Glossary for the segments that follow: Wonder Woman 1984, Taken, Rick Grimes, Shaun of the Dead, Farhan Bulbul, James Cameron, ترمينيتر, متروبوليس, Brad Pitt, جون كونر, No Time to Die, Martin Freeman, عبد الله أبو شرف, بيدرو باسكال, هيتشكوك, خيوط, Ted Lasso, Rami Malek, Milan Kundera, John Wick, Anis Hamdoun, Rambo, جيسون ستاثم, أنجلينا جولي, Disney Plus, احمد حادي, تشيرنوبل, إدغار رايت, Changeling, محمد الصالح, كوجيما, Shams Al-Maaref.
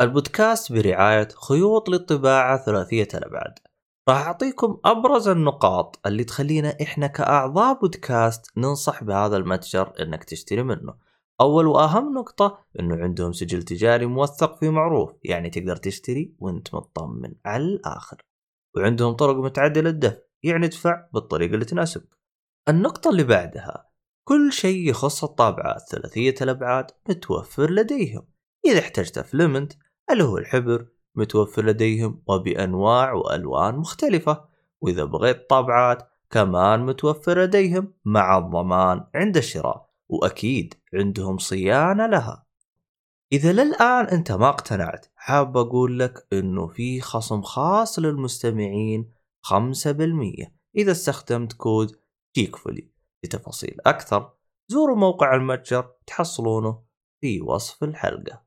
البودكاست برعاية خيوط للطباعة ثلاثية الأبعاد. راح أعطيكم أبرز النقاط اللي تخلينا إحنا كأعضاء بودكاست ننصح بهذا المتجر إنك تشتري منه. أول وأهم نقطة إنه عندهم سجل تجاري موثق فيه معروف، يعني تقدر تشتري وإنت مطمن على الآخر، وعندهم طرق متعدلة للدفع، يعني ادفع بالطريقة اللي تناسبك. النقطة اللي بعدها كل شيء يخص الطابعات ثلاثية الأبعاد متوفر لديهم. إذا احتجت فلمنت اللي هو الحبر متوفر لديهم وبأنواع وألوان مختلفة، وإذا بغيت طابعات كمان متوفر لديهم مع الضمان عند الشراء، وأكيد عندهم صيانة لها. إذا للآن أنت ما اقتنعت، حاب أقول لك أنه في خصم خاص للمستمعين 5% إذا استخدمت كود GeekFully. لتفاصيل أكثر زوروا موقع المتجر، تحصلونه في وصف الحلقة.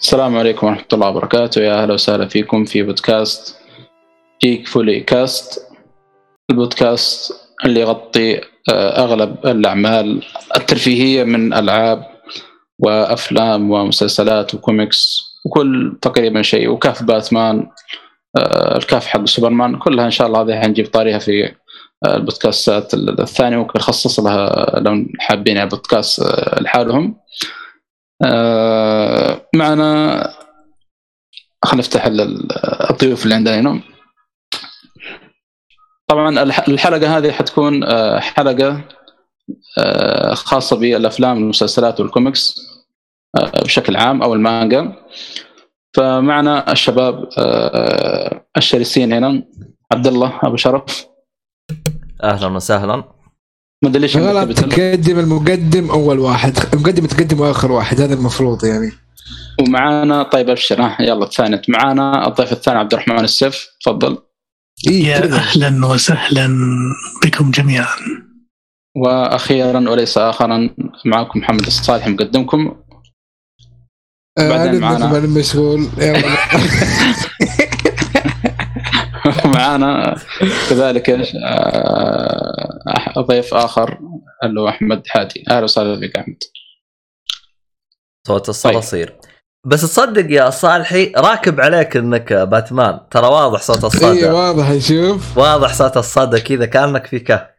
السلام عليكم ورحمة الله وبركاته، يا أهلا وسهلا فيكم في بودكاست جيك فولي كاست، البودكاست اللي يغطي أغلب الأعمال الترفيهية من ألعاب وأفلام ومسلسلات وكوميكس وكل تقريبا شيء، وكاف باتمان، الكاف حق سوبرمان، كلها إن شاء الله هذه هنجيب طاريها في البودكاستات الثانية، وممكن نخصص لها لو حابين على بودكاست لحالهم. معنا خلينا نفتح الضيوف اللي عندنا هنا. طبعا الحلقة هذه حتكون حلقة خاصة بالأفلام والمسلسلات والكوميكس بشكل عام أو المانجا. فمعنا الشباب الشرسين هنا، عبد الله أبو شرف، أهلا وسهلا. لا تقدم المقدم أول واحد، المقدم تقدم وآخر واحد، هذا المفروض يعني. ومعانا طيب أبشر يلا الثاني، معانا الضيف الثاني عبد الرحمن السيف، تفضل. يا أهلا وسهلا بكم جميعا. وأخيرا وليس آخرا معكم محمد الصالح مقدمكم. بعدين معانا المشغول يلا. معانا كذلك ضيف آخر اللي هو أحمد حاتي. أهلا وسهلا فيك أحمد. صوت الصراصير، بس تصدق يا صالحي راكب عليك إنك باتمان، ترى واضح صوت الصدى. إيه واضح، يشوف واضح صوت الصدى كذا كأنك في كه.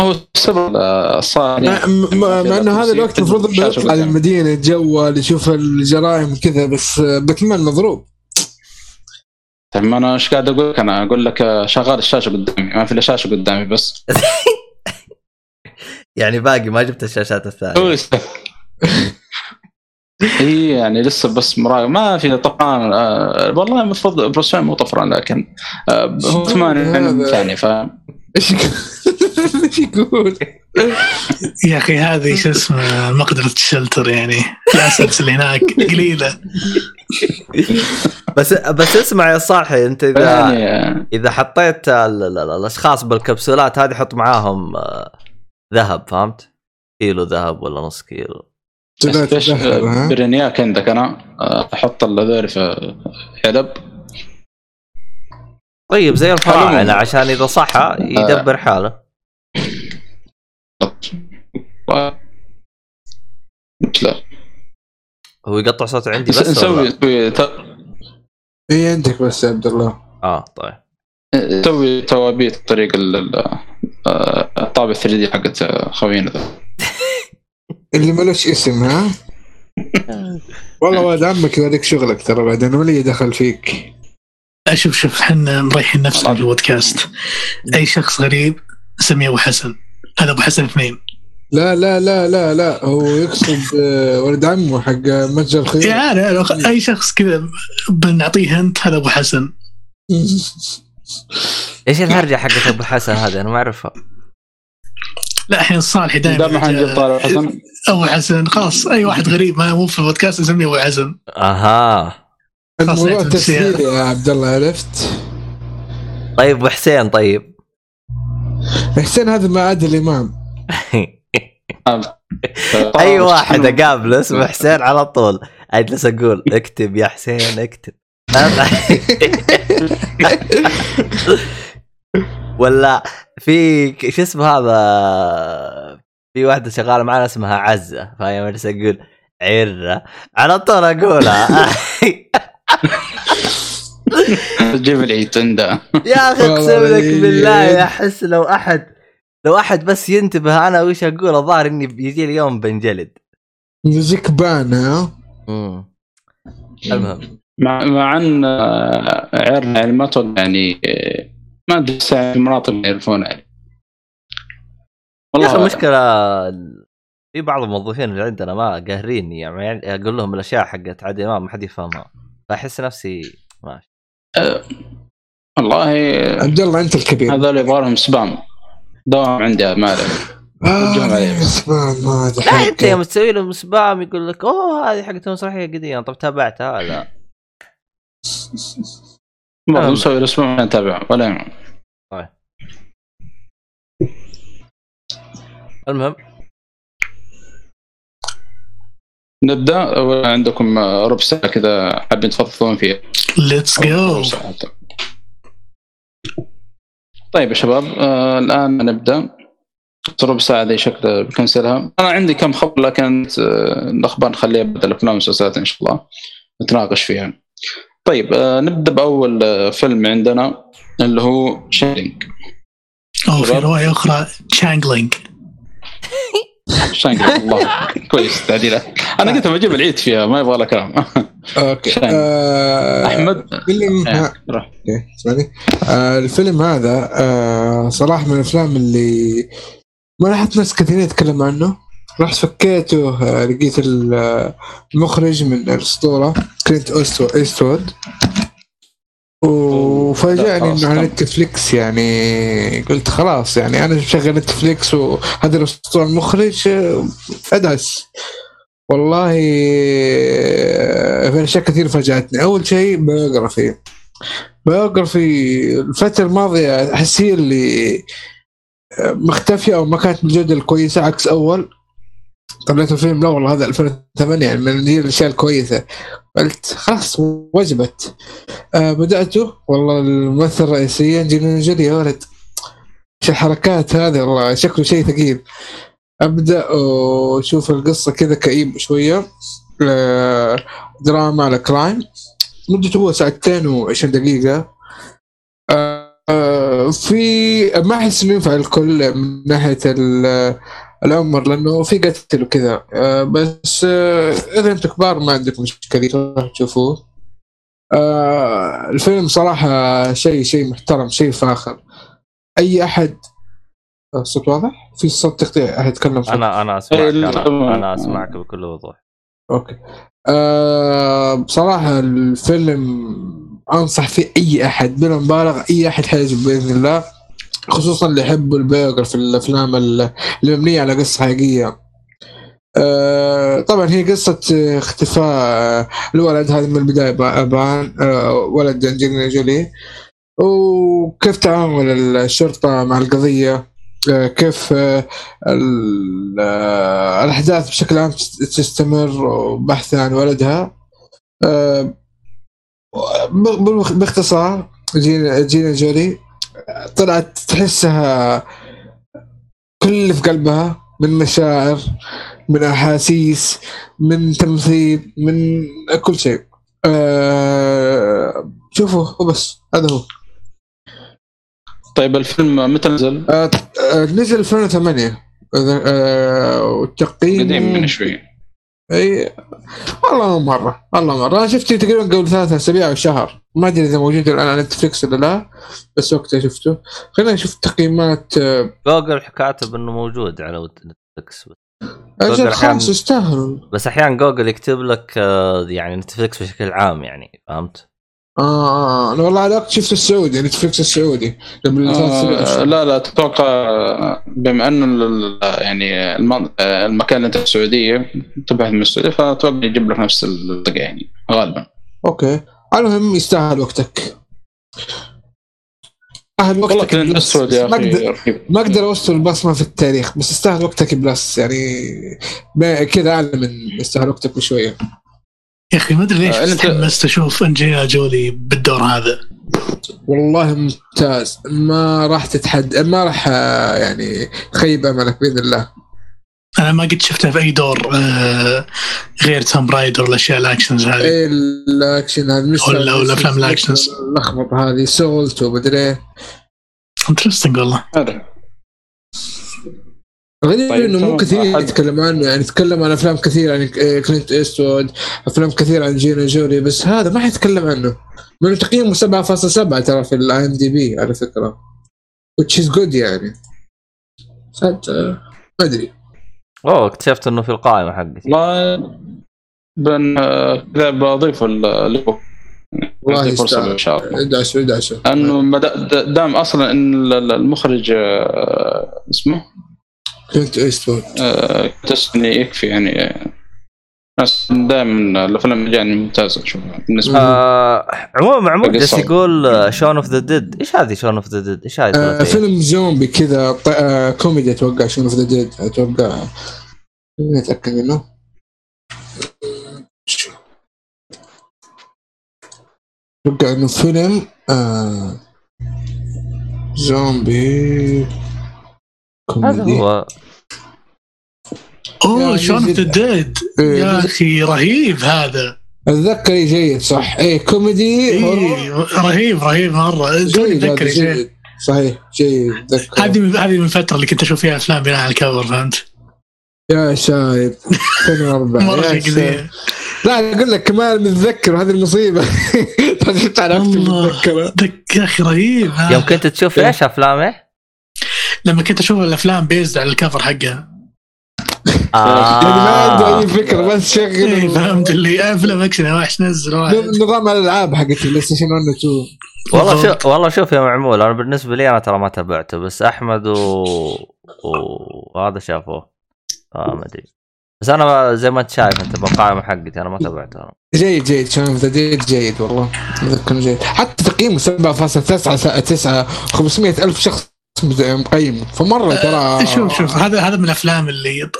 هو سبب الصالح مع إنه هذا الوقت المفروض بيطلع على المدينة يتجول يشوف الجرائم كذا، بس باتمان مضروب. طيب أنا إيش قاعد أقولك؟ أنا أقول لك شغال الشاشة قدامي، ما في إلا شاشة قدامي بس. يعني باقي ما جبت الشاشات الثانية. هي يعني لسه بس مراقب ما في طفران. والله المفروض بروسوين مو طفران، لكن هو 8 ثانية. إيش يقول يا أخي؟ هذه شو اسمه مقدرة الشلتر، يعني الأسلحة اللي هناك قليلة. بس اسمع يا صاحي، انت اذا حطيت الاشخاص بالكبسولات هذه حط معاهم ذهب، فهمت؟ كيلو ذهب ولا نص كيلو برنياك عندك. انا احط الذهب في علب طيب زي الفراعنة عشان اذا صحى يدبر حاله. لا هو يقطع صوته عندي بس نسوي ايه عندك بس يا عبد الله. طيب سوي توابيت طريق الطابع 3D حقت خوينا ذا اللي ملوش اسم. ها والله واد عمك يوريك شغلك، ترى بعدين ولي دخل فيك. شوف حنا مريحين نفسنا بالبودكاست. اي شخص غريب سميه ابو حسن، هذا ابو حسن 2. لا لا لا لا لا هو يقصد ولد عمه حق متجر الخير. يعني أي شخص كذا بنعطيه أنت هذا أبو حسن. إيش الهرجة حقت أبو حسن هذا؟ أنا ما أعرفها. لا الحين صالح دائما أبو حسن خاص أي واحد غريب ما هو في البودكاست يسميه أبو حسن. أها الموضوع تسهيل يا عبد الله عرفت. طيب وحسين طيب حسين هذا ما عاد الإمام. أي واحد أقابله اسمه حسين على طول أجلس أقول اكتب يا حسين اكتب. ولا في شو اسمه هذا في واحدة شغالة معنا اسمها عزة فهي مجلس أقول عرة على طول أقولها. تجيب العيتن ده يا أخي أقسم لك بالله أحس لو أحد بس ينتبه أنا وش أقول الظاهر إني بيجي اليوم بنجلد يجيك بانا. المهم مع أن عرنا المطل يعني ما أدري ساعة المراطب يعرفون عليه والله. المشكلة في بعض الموظفين اللي عندنا ما قاهريني يعني أقول لهم الأشياء حقت عادي ما حد يفهمها فأحس نفسي ماشي. والله عبد الله أنت الكبير هذول يبغالهم سبام دوام عندها ماله ما لا أنت يوم تسوي لهم سبام يقول لك أوه هذه حقت مسرحية قديمة طب تابعتها لا ما مسوي الأسبوع ما تابع ولا يوم. طيب المهم نبدأ ولا عندكم ربع ساعة كذا حابين تفضلون فيها؟ Let's go. طيب يا شباب الآن نبدأ ربع ساعة ذي شكله بكنسلها. أنا عندي كم خبر لكن الأخبار نخليها بدل الأفلام والمسلسلات إن شاء الله نتناقش فيها. طيب نبدأ بأول فيلم عندنا اللي هو شانجلينج أو في رواية أخرى شانجلينج. شانجلينج الله كويس تعديله أنا قلت بجيب العيد فيها ما يبغى لك كلام. أوكي أحمد فيلم راح اسمعني. الفيلم هذا صراحة من الأفلام اللي ما لاحظت ناس كثير يتكلم عنه رحت فكيته لقيت المخرج من الأسطورة كلينت إيستوود وفاجأني إنه على نتفليكس يعني قلت خلاص يعني أنا شغل نتفليكس وهذا الأسطورة المخرج أدعس والله في أشياء كثير فاجأتني. أول شيء بايوغرافي الفترة الماضية أحسيه اللي مختفية أو ما كانت بالجودة الكويسة عكس أول قبلت الفيلم لا والله هذا 2008 يعني من دي الأشياء الكويسة قلت خلاص وجبت. بدأته والله الممثل الرئيسي أنجلينا جولي يا ولد شو الحركات هذه والله شكله شيء ثقيل. أبدأ وشوف القصة كذا كئيب شوية دراما على كرايم مدته هو 2 ساعة و20 دقيقة. في ما أحس ينفع الكل من ناحية العمر لأنه في قتل وكذا بس إذا أنتم كبار ما عندكم مشكلة راح تشوفوه. الفيلم صراحة شيء محترم شيء فاخر. أي أحد الصوت واضح في صوت تقطيع أحد يتكلم فيه. أنا أسمعك أنا أسمعك بكل وضوح. أوكي بصراحة الفيلم أنصح فيه أي أحد بلا مبالغ أي أحد حيعجبه بإذن الله خصوصاً اللي يحبوا البيوغرافي الأفلام المبنية على قصة حقيقية. طبعاً هي قصة اختفاء الولد هذا من البداية بان ولد أنجلينا جولي وكيف تعامل الشرطة مع القضية كيف الأحداث بشكل عام تستمر وبحث عن ولدها. باختصار جينا جولي طلعت تحسها كل في قلبها من مشاعر من أحاسيس من تمثيل من كل شيء. شوفوه وبس هذا هو. طيب الفيلم متى نزل؟ نزل 2008 والتقييم قديم من شوي. اي والله مرة انا شفته تقريبا قبل 3 أسابيع او شهر ما ادري اذا موجود الان على نتفليكس ولا لا بس وقتها شفته. خلينا نشوف تقييمات جوجل حكاتب انه موجود على نتفلكس. أجل خمس يستاهلون. بس أحيانا جوجل يكتب لك يعني نتفلكس بشكل عام يعني فهمت؟ أنا والله على وقت شفت السعودي نتفلكس السعودي. لا لا تتوقع بما أنه يعني المكان أنت السعودية تبعت من السعودية فتوقع يجيب لك نفس الطقة يعني غالبا. أوكي المهم يستاهل وقتك. أهل وقتك ما أقدر أوصل بصمة في التاريخ بس استاهل وقتك بلس يعني كده أعلى من استاهل وقتك بشوية. يا أخي ما أدري ليش متحمس أشوف أنجلينا جولي بالدور هذا والله ممتاز. ما راح تتحدى ما راح يعني خيب أملك بإذن الله. أنا ما قد شفتها في أي دور غير توم رايدر ولا الأشياء الأكشنز هذه. إيه الأكشن هذه ولا أفلام الأكشنز لخبط هذه سولت وبدري انترستنج والله. غريب طيب إنه مو كثير يتكلم عنه يعني يتكلم عن أفلام كثير عن كلينت إيستوود أفلام كثير عن جينا جوري بس هذا ما حيتكلم عنه. من تقييمه 7.7 ترى في IMDb على فكرة which is good يعني صدق ما أدري. أوه اكتشفت إنه في القائمة حقتي. لا بن كذا بضيفه اللي هو والله فرصة إن شاء الله. دعسو إنه دام أصلاً إن المخرج اسمه كلينت إيستوود تسني يكفي يعني ناس دائماً الأفلام يعني ممتازة شو بالنسبة. عموماً بس يقول شون أوف ذا ديد إيش هذه شون أوف ذا ديد إيش هذا فيلم زومبي كذا كوميدي أتوقع شون أوف ذا ديد أتوقع نتأكد منه أتوقع إنه فيلم زومبي كوميدي. أوه شون أوف ذا ديد يا أخي رهيب هذا أتذكر جيد صح إيه كوميدي إيه رهيب مرة أتذكر جيد صحيح جيد هذه من فترة اللي كنت أشوف فيها أفلام بناء على الكفر فهمت يا شايب 2004 مرة كذا. لا أقول لك كمان متذكر هذه المصيبة فشفت على أختي متذكرة يا أخي رهيب. يوم كنت تشوف إيش أفلامه لما كنت أشوف الأفلام بيزد على الكفر حقها يعني ما عنده أي فكرة بس شغل فهمت اللي أفلام أكشن واحش نزل واحد نظام الألعاب حقت البلاي ستيشن 1 و 2 والله شوف يا معمول. أنا بالنسبة لي أنا ترى ما تابعته بس أحمد وهذا شافوه ما أدري بس أنا زي ما أنت شايف أنت بالقائمة حقتي أنا ما تابعته. جيد شايف تديت جيد والله مذكر جيد حتى تقييمه 7.9 500,000 شخص مقيم فمرة ترى. شوف هذا من الأفلام اللي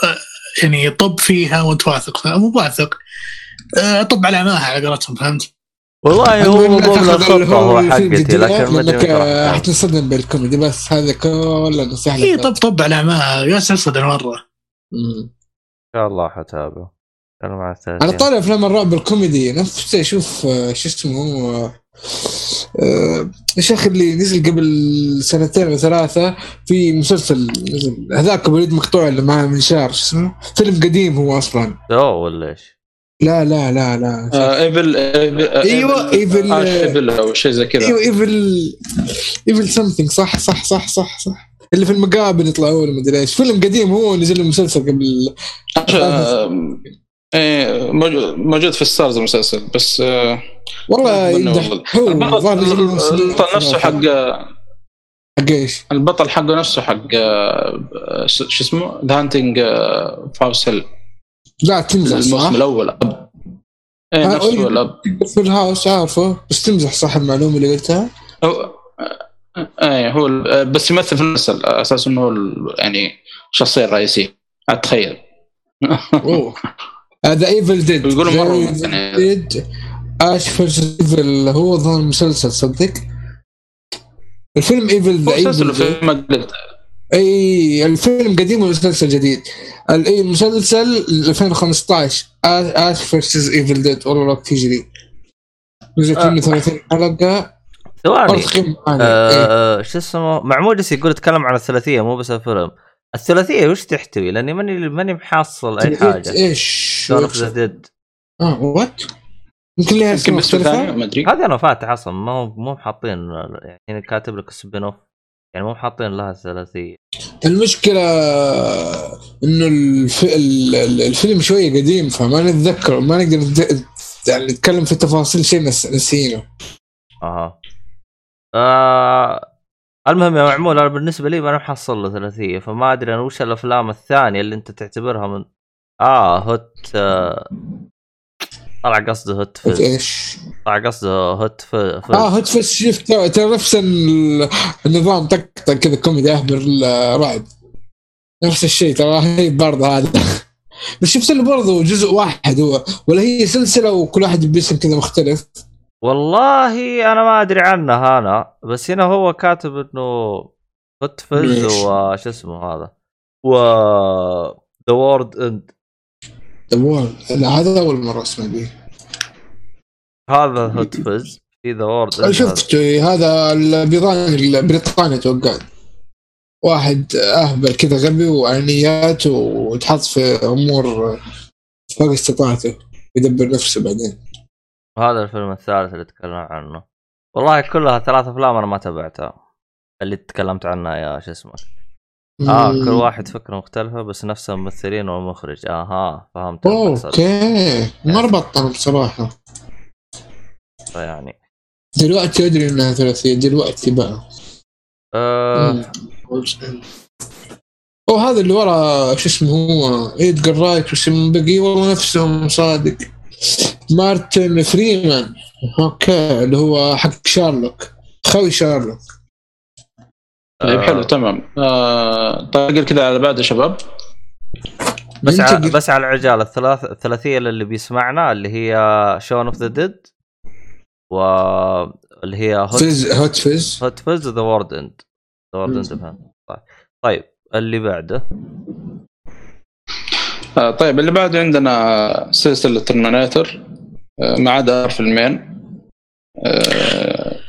يعني طب فيها وانت واثق مو واثق طب على ماها على قراتهم فهمت والله. هو مو ضمن حقتي لكنك حتصدم بالكوميدي بس هذا كله نصيحة إيه طب على ماها يا صدق مرة. إن شاء الله حتابع أنا طالع أفلام الرعب الكوميدي نفسي أشوف شو اسمه الشيخ اللي نزل قبل 2 أو 3 سنين في مسلسل هذاك وليد مقطوع اللي معه منشار شو اسمه فيلم قديم هو أصلاً ولا إيش لا لا لا لا إيفل أو شيء زي كذا إيفل something صح اللي في المقابل يطلعون ما أدري إيش فيلم قديم هو نزل المسلسل قبل إيه موجود في الستارز المسلسل بس والله البطل نفسه حق إيش البطل حقه نفسه حق شو اسمه The Hunting فاوسل لا تمزح الموسم الأول أب نفسه الأب في الهاوس عارفه بس تمزح صح المعلومة اللي قلتها هو بس يمثل في المسلسل أساس إنه يعني شخصية رئيسية أتخيل هذا ايفل ديد يقولوا مره ديد اش فيرس ايفل هو ظهر مسلسل صدق الفيلم ايفل ديد مسلسل اي الفيلم قديم ومسلسل جديد اي مسلسل 2015 اش فيرس ايفل ديد والله تجري نزلت 32 حلقه ثواني شو اسمه معمودس يقول اتكلم عن الثلاثيه مو بس الفيلم الثلاثيه وش تحتوي لاني ماني محصل اي حاجه ايش شلون جديد وات يمكن لها اسم ثاني ما ادري هذا انا فاتح اصلا مو حاطين يعني كاتب لك سبينوف يعني مو حاطين لها الثلاثية. المشكلة إنه الفيلم شوية قديم فما نتذكر ما نقدر نتكلم في تفاصيل شيء نسينه. المهم يا معمول أنا بالنسبة لي ما أنا محصل له ثلاثية فما أدري أنا وش الأفلام الثانية اللي أنت تعتبرها من هوت طلع قصده هوت فز. إيش؟ طلع قصده هوت فز. هوت فز شفت نفس النظام تك كذا كوميدي أهبر الرعد نفس الشيء ترى هي برضه هذا بس شفت اللي برضه جزء واحد هو ولا هي سلسلة وكل واحد باسم كذا مختلف. والله أنا ما أدري عنها أنا بس هنا هو كاتب إنه هوت فز وش اسمه هذا و The World's End. The World هذا أول مرة اسمع به هذا هوت فز في The World's End. شفت هذا البريطاني توقعت واحد أهبل كذا غبي وعنيات وتحط في أمور فوق استطاعته يدبر نفسه بعدين. هذا الفيلم الثالث اللي تكلم عنه. والله كلها ثلاث أفلام أنا ما تابعتها اللي تكلمت عنها يا شو اسمك. كل واحد فكرة مختلفة بس نفس الممثلين والمخرج. فهمت المقصد. اوكي مربطة بصراحة يعني دلوقتي أدري إنها ثلاثية دلوقتي بقى. هذا اللي ورا شو اسمه هو إدغار رايت واسم بقي والله نفسهم صادق مارتن فريمان. اوكي اللي هو حق شارلوك خوي شارلوك. طيب حلو تمام. طيب كده على بعد يا شباب بس على العجالة الثلاثية اللي بيسمعنا اللي هي شون اوف ذا ديد واللي هي هوت فز ذا وورد اند فهم. طيب اللي بعده طيب اللي بعده عندنا سلسلة ترمينيتر ما عدا فيلمين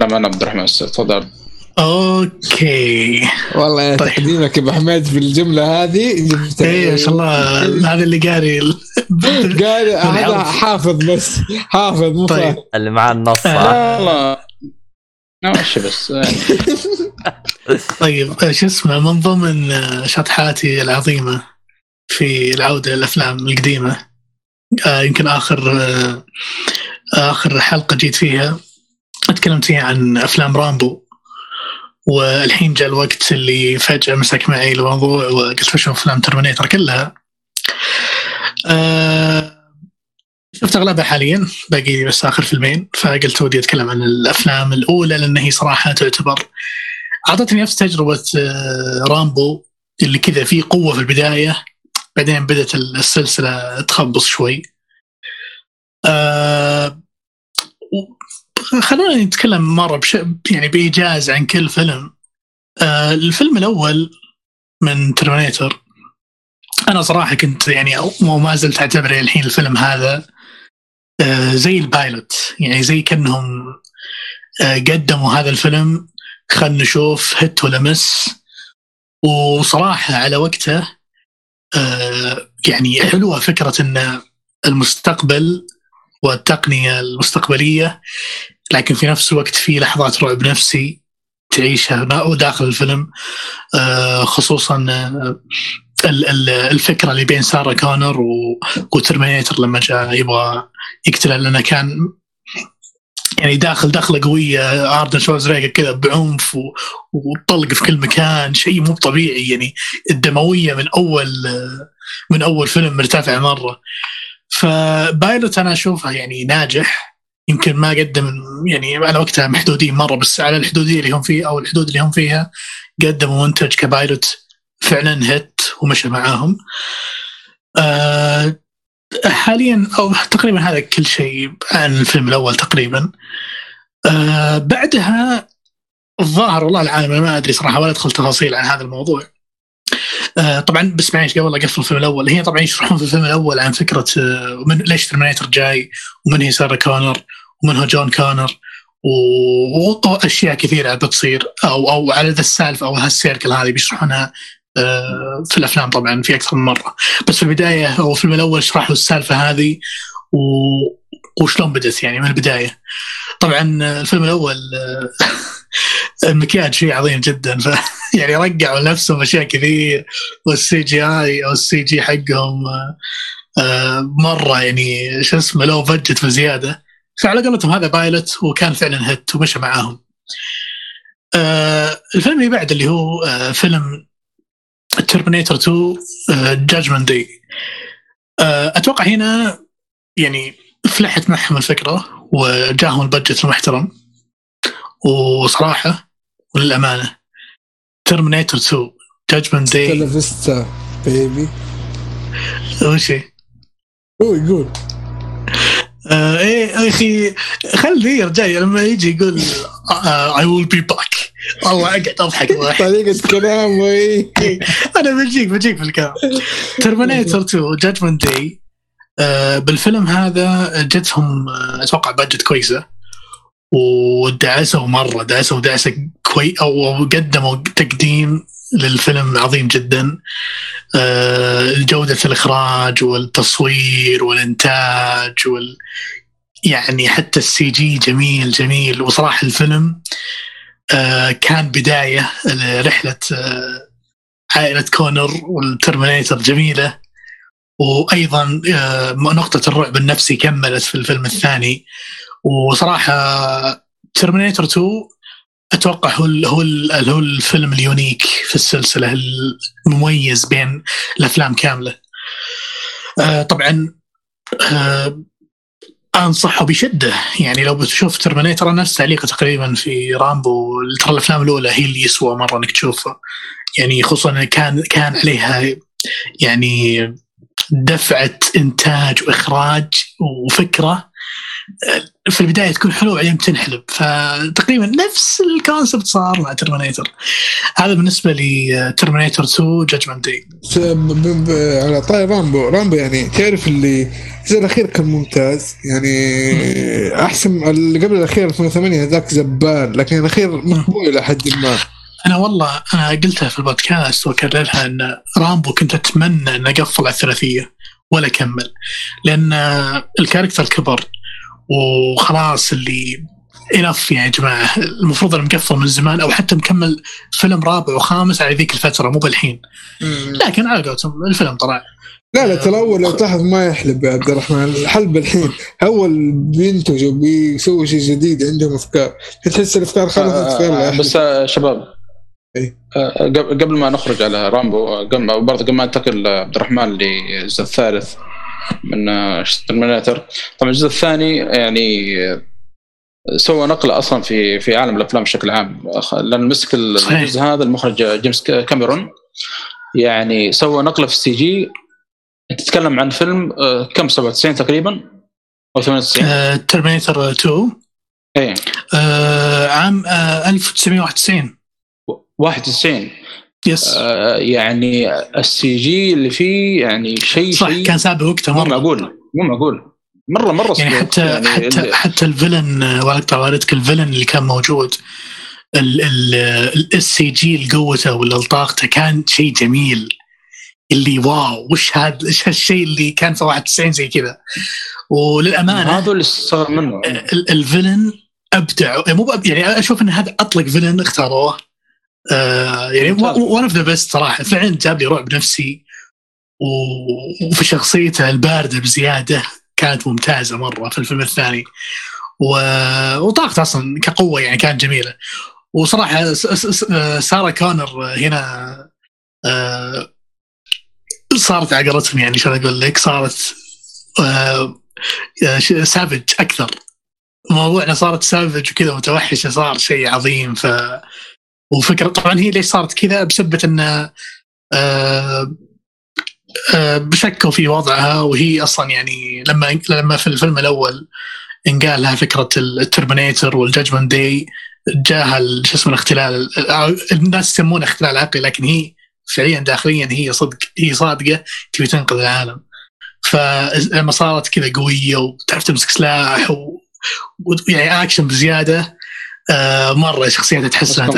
لما انا عبد الرحمن تفضل. اوكي والله يا طيب. تقديمك ابو حماد في الجمله هذه اي ما شاء الله هذا اللي قاري قاري هذا حافظ بس حافظ طيب اللي مع النص والله ماشي بس طيب شو اسمه من ضمن شطحاتي العظيمه في العوده للافلام القديمه يمكن اخر حلقه جيت فيها اتكلمت فيها عن افلام رامبو والحين جاء الوقت اللي فجأة مسك معي الموضوع وقلت بشوف أفلام ترمينيتر كلها. شفت أغلبها حاليا باقي بس آخر فيلمين فقلت ودي أتكلم عن الأفلام الأولى لأن هي صراحة تعتبر عطتني نفس تجربة رامبو اللي كذا فيه قوة في البداية بعدين بدأت السلسلة تخبص شوي. خلونا نتكلم مرة يعني بإيجاز عن كل فيلم. الفيلم الأول من ترمينيتر أنا صراحة كنت يعني وما زلت أعتبره الحين الفيلم هذا زي البايلوت يعني زي كأنهم قدموا هذا الفيلم خلنا نشوف هت ولا مس وصراحة على وقته يعني حلوة فكرة أن المستقبل والتقنية المستقبلية لكن في نفس الوقت في لحظات رعب نفسي تعيشها داخل الفيلم خصوصا الفكرة اللي بين سارة كونر وترمينيتر لما جاء يبغى يقتلها لأنه كان يعني داخلة قوية أرنولد شوارزنيجر كذا بعنف وطلق في كل مكان شيء مو طبيعي يعني الدموية من أول فيلم مرتفع مرة. فبايلوت أنا أشوفها يعني ناجح يمكن ما قدم يعني على وقتها محدودين مرة بس على الحدودية اللي هم فيه أو الحدود اللي هم فيها قدموا منتج كبايلوت فعلا هيت ومشى معاهم. حاليا أو تقريبا هذا كل شيء عن الفيلم الأول تقريبا. بعدها الظاهر والله العالم ما أدري صراحة ولا أدخل تفاصيل عن هذا الموضوع. طبعا بس معيش قبل قفل الفيلم الأول هي طبعا يشرحون في الفيلم الأول عن فكرة ومن ليش ترمينيتر جاي ومن هي سارة كونر ومن هو جون كونر وأشياء كثيرة بتصير أو على ذا السالفة أو هالسيركل هذه بيشرحونها في الأفلام طبعا في أكثر من مرة بس في البداية أو في الفيلم الأول شرحوا السالفة هذه وشلون بدت يعني من البداية. طبعا الفيلم الأول المكياج شيء عظيم جدا، يعني رجعوا لنفسهم أشياء كثير، والسي جي آي أو السي جي حقهم مرة يعني شو اسمه لو بجت بزيادة، فعلى قولتهم هذا بايلوت وكان فعلا هت ومشى معاهم. الفيلم اللي بعد اللي هو فيلم Terminator 2 Judgment Day، أتوقع هنا يعني فلحت معهم الفكرة وجاهم البجت المحترم، وصراحة وللأمانة Terminator 2 Judgment Day تلفزتا بيبي وشي هو يقول ايه اخي خلي رجاي لما يجي يقول I will be back والله اقعد اضحك طريقة كلام وي انا بجيك في الكلام. Terminator 2 Judgment Day بالفيلم هذا جتهم اتوقع بادجت كويسة ودعسوا مرة دعسوا كويس او قدموا تقديم للفيلم عظيم جدا، الجودة الإخراج والتصوير والإنتاج يعني حتى السي جي جميل جميل، وصراحة الفيلم كان بداية لرحلة عائلة كونر والترمينيتر جميلة، وأيضا نقطة الرعب النفسي كملت في الفيلم الثاني، وصراحة ترمينيتر 2 أتوقع هو الفيلم اليونيك في السلسلة المميز بين الأفلام كاملة. طبعا أنصحه بشدة، يعني لو بتشوف ترمينيتر نفس تعليقه تقريبا في رامبو، ترى الأفلام الأولى هي اللي يسوى مرة إنك تشوفها، يعني خصوصا كان عليها يعني دفعة إنتاج وإخراج وفكرة في البداية تكون حلوة عليهم تنحلب، فتقريبا نفس الكونسبت صار مع ترمينيتر. هذا بالنسبة لي ترمينيتر 2 جادجمنت داي. على طاير رامبو يعني تعرف اللي الجزء الأخير كان ممتاز، يعني أحسن اللي قبل الأخير 2008 ذاك زبال، لكن الأخير مقبول إلى حد ما. أنا قلتها في البودكاست وكررها أن رامبو كنت أتمنى أن أقفل على الثلاثية ولا أكمل، لأن الكاركتر كبر وخلاص اللي إنف يا جماعة، المفروض أن مقفل من زمان أو حتى مكمل فيلم رابع وخامس على ذيك الفترة مو بالحين، لكن على قولتهم الفيلم طلع لا ترى أول لو تلاحظ ما يحلب يا عبد الرحمن الحلب الحين، أول بينتجوا بيسوي شيء جديد عندهم أفكار، تحس الأفكار خلصت فعلا. بس شباب إيه؟ قبل ما نخرج على رامبو برضه قبل ما ننتقل عبد الرحمن للجزء الثالث من ترمينيتر، طبعا الجزء الثاني يعني سوى نقلة أصلا في عالم الأفلام بشكل عام، لأن مسك الجزء هذا المخرج جيمس كاميرون، يعني سوى نقلة في السي جي. تتكلم عن فيلم كم 97 تقريبا أو 98 ترمينيتر 2 إيه عام 1991 91 يس، يعني السي جي اللي فيه يعني شيء كان سابق وقته مو معقول مرة يعني حتى الفيلن وقتك الفيلن اللي كان موجود السي جي القوته ولا الطاقته كان شيء جميل، اللي واو وش هذا ايش هالشيء اللي كان في 91 زي كذا. وللامانه هذا اللي صار منه الفيلن ابدعوا، مو يعني اشوف ان هذا اطلق فيلن اختاروه، يعني one of the best صراحة، فعلا جاب لي رعب نفسي وفي شخصيته الباردة بزيادة كانت ممتازة مرة في الفيلم الثاني، وطاقته أصلا كقوة يعني كانت جميلة. وصراحة سارة كونر هنا صارت عقرتهم، يعني شو أقول لك صارت سافج أكثر، موضوعنا صارت سافج وكذا متوحشة، صار شيء عظيم. وفكرة طبعا هي ليش صارت كذا بسبب أن بشكوا في وضعها، وهي أصلا يعني لما في الفيلم الأول انقال لها فكرة الترمينيتر والجاجمنت داي جاها الاختلال، الناس يسمونه اختلال عقلي، لكن هي فعليا داخليا هي صادقة تبي تنقذ العالم، فلما صارت كذا قوية وتعرف تمسك سلاح ويعني أكشن بزيادة، مرة شخصيتها تحسنت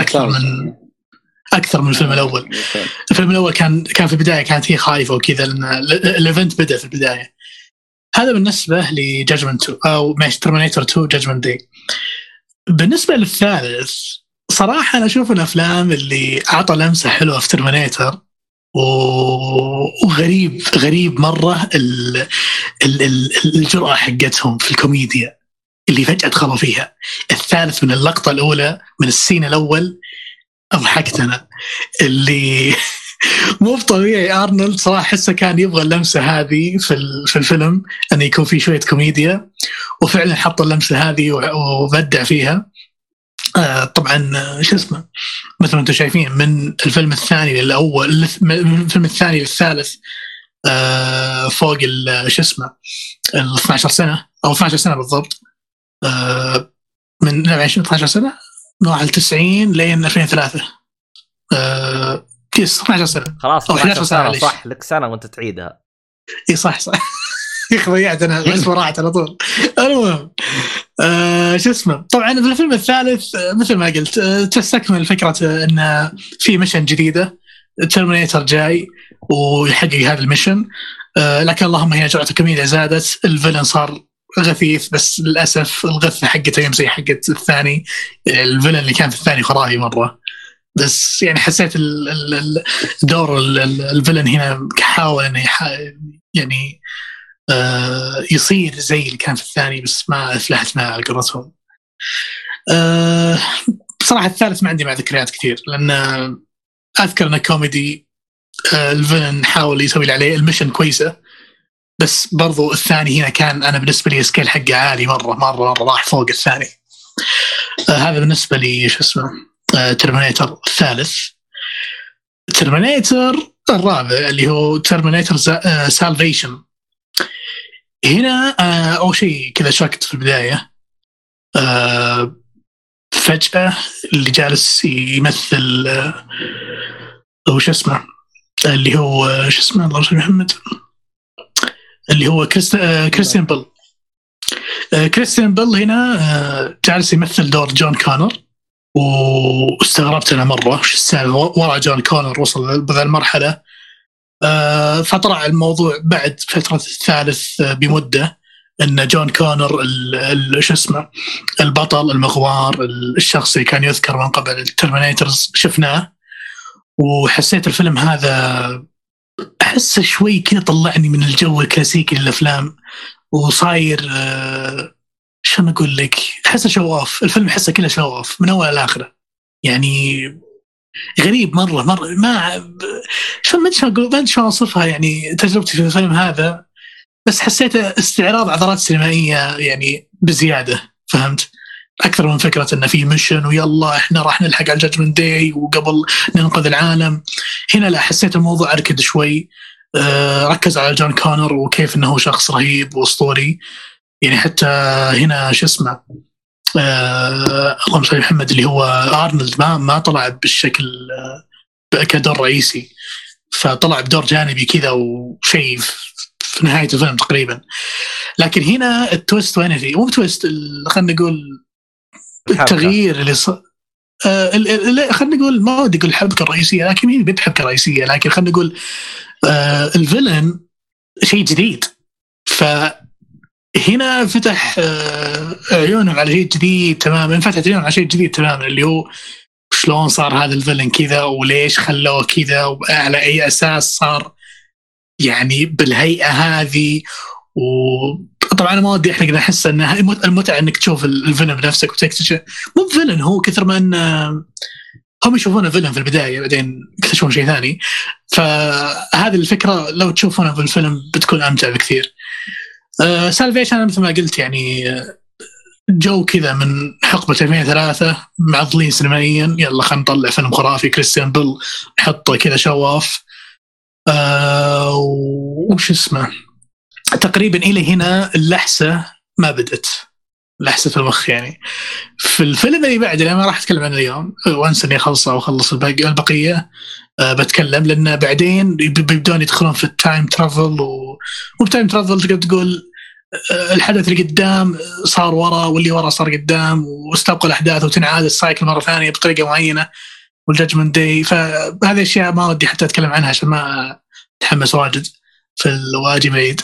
أكثر من الفيلم الأول. الفيلم الأول كان في البداية كانت هي خايفة وكذا، لأن الإيفنت بدأ في البداية. هذا بالنسبة لجاجمنت 2 أو ترمينيتر 2 جاجمنت داي. بالنسبة للثالث صراحة أنا أشوف الأفلام اللي أعطى لمسة حلوة في ترمينيتر وغريب غريب مرة الجرأة حقتهم في الكوميديا اللي فجأة دخلوا فيها. الثالث من اللقطة الأولى من السين الأول أضحكتنا اللي مو بطبيعي. أرنولد صراحة حسه كان يبغى اللمسة هذه في الفيلم أن يكون في شوية كوميديا، وفعلا حط اللمسة هذه وبدع فيها. طبعا شو اسمه مثل ما انتم شايفين من الفيلم الثاني للأول، من الفيلم الثاني للثالث فوق شو اسمه 12 سنة أو 12 سنة بالضبط، من 12 سنة نوع 90 لين 2003 كيس 12 سنة خلاص 12 سنة صح لك سنة وانت تعيدها. اي صح صح ضيعت انا بس وراحت على طول. المهم شو اسمه طبعا في الفيلم الثالث مثل ما قلت تستكمل فكرة ان في ميشن جديدة ترمينيتر جاي ويحقق هذا الميشن، لكن اللهم هي جرعة الكوميديا زادت، الفيلن صار غثيث بس للأسف الغثة حقته يمسي حقة الثاني. الفيلن اللي كان في الثاني خرافي مرة، بس يعني حسيت الدور الفيلن هنا حاول انه يعني يصير زي اللي كان في الثاني بس ما أفلحت مع قرتهم. بصراحة الثالث ما عندي مع ذكريات كثير، لأن أذكر أنه كوميدي، الفيلن حاول يسوي عليه المشن كويسة، بس برضو الثاني هنا كان أنا بالنسبة لي سكيل حقه عالي مرة مرة مرة راح فوق الثاني. هذا بالنسبة لي شو اسمه ترمينيتر الثالث. ترمينيتر الرابع اللي هو ترمينيتر سالفيشن. هنا أول شيء كذا شكت في البداية، فجأة اللي جالس يمثل وش اسمه اللي هو شو اسمه الله يرحمه محمد اللي هو كريستيان بيل. كريستيان بيل هنا جالس يمثل دور جون كونر، واستغربت أنا مرة شو السالفة ورا جون كونر وصل بهذه المرحلة. فطرع الموضوع بعد فترة الثالث بمدة أن جون كونر شو اسمه البطل المغوار الشخص اللي كان يذكر من قبل الترمينيترز شفناه، وحسيت الفيلم هذا أحس شوي كده طلعني من الجو الكلاسيكي للأفلام وصاير شو نقول لك أحسه شواف. الفيلم أحسه كله شواف من أول لآخره، يعني غريب مرة مرة ما شو أوصفها يعني تجربتي في الفيلم هذا، بس حسيت استعراض عضلات سينمائية يعني بزيادة، فهمت أكثر من فكرة إنه في ميشن ويلا إحنا راح نلحق على Judgment Day وقبل ننقذ العالم. هنا لا حسيت الموضوع أركد شوي، ركز على جون كونر وكيف إنه شخص رهيب وأسطوري. يعني حتى هنا شو اسمه اللهم صل على محمد اللي هو أرنولد ما طلع بالشكل كدور رئيسي، فطلع بدور جانبي كذا وشيء في نهاية الفيلم تقريبا. لكن هنا التويست وين فيه مو تويست، خلنا نقول التغيير اللي خلنا نقول ما ودي أقول الحبكة الرئيسية، لكن مين بيتحبكة رئيسية، لكن خلنا نقول الفيلن شيء جديد، فهنا فتح عيونهم على شيء جديد تماما، فتحت عيونهم على شيء جديد تماما اللي هو شلون صار هذا الفيلن كذا وليش خلوه كذا وعلى أي أساس صار يعني بالهيئة هذه. وطبعا أنا ما ودي أحرق، أحس أن المتعة أنك تشوف الفيلم بنفسك وتكتشف مو فيلن هو كثر ما أن هم يشوفونه فيلن في البداية بعدين يكتشفون شيء ثاني، فهذه الفكرة لو تشوفونها في الفيلم بتكون أمتع بكثير. سالفيشن أنا مثل ما قلت يعني جو كذا من حقبة 2003 معضلين سينمائيا، يلا خلينا نطلع فيلم خرافي كريستيان بيل نحطه كذا شواف. وش اسمه تقريبا إلى هنا اللحسة ما بدأت، لحسة في المخ يعني في الفيلم اللي بعد اللي ما راح أتكلم عنه اليوم وانسى إني خلصه وخلص البقية بتكلم، لأن بعدين بيبدون يدخلون في التايم ترافل والتايم ترافل تقدر تقول الحدث اللي قدام صار ورا واللي ورا صار قدام واستبقى الأحداث وتنعاد السايكل مرة ثانية بطريقة معينة والجاجمنت داي. فهذه الأشياء ما ودي حتى أتكلم عنها عشان ما أتحمس واجد في الواجب بعيد.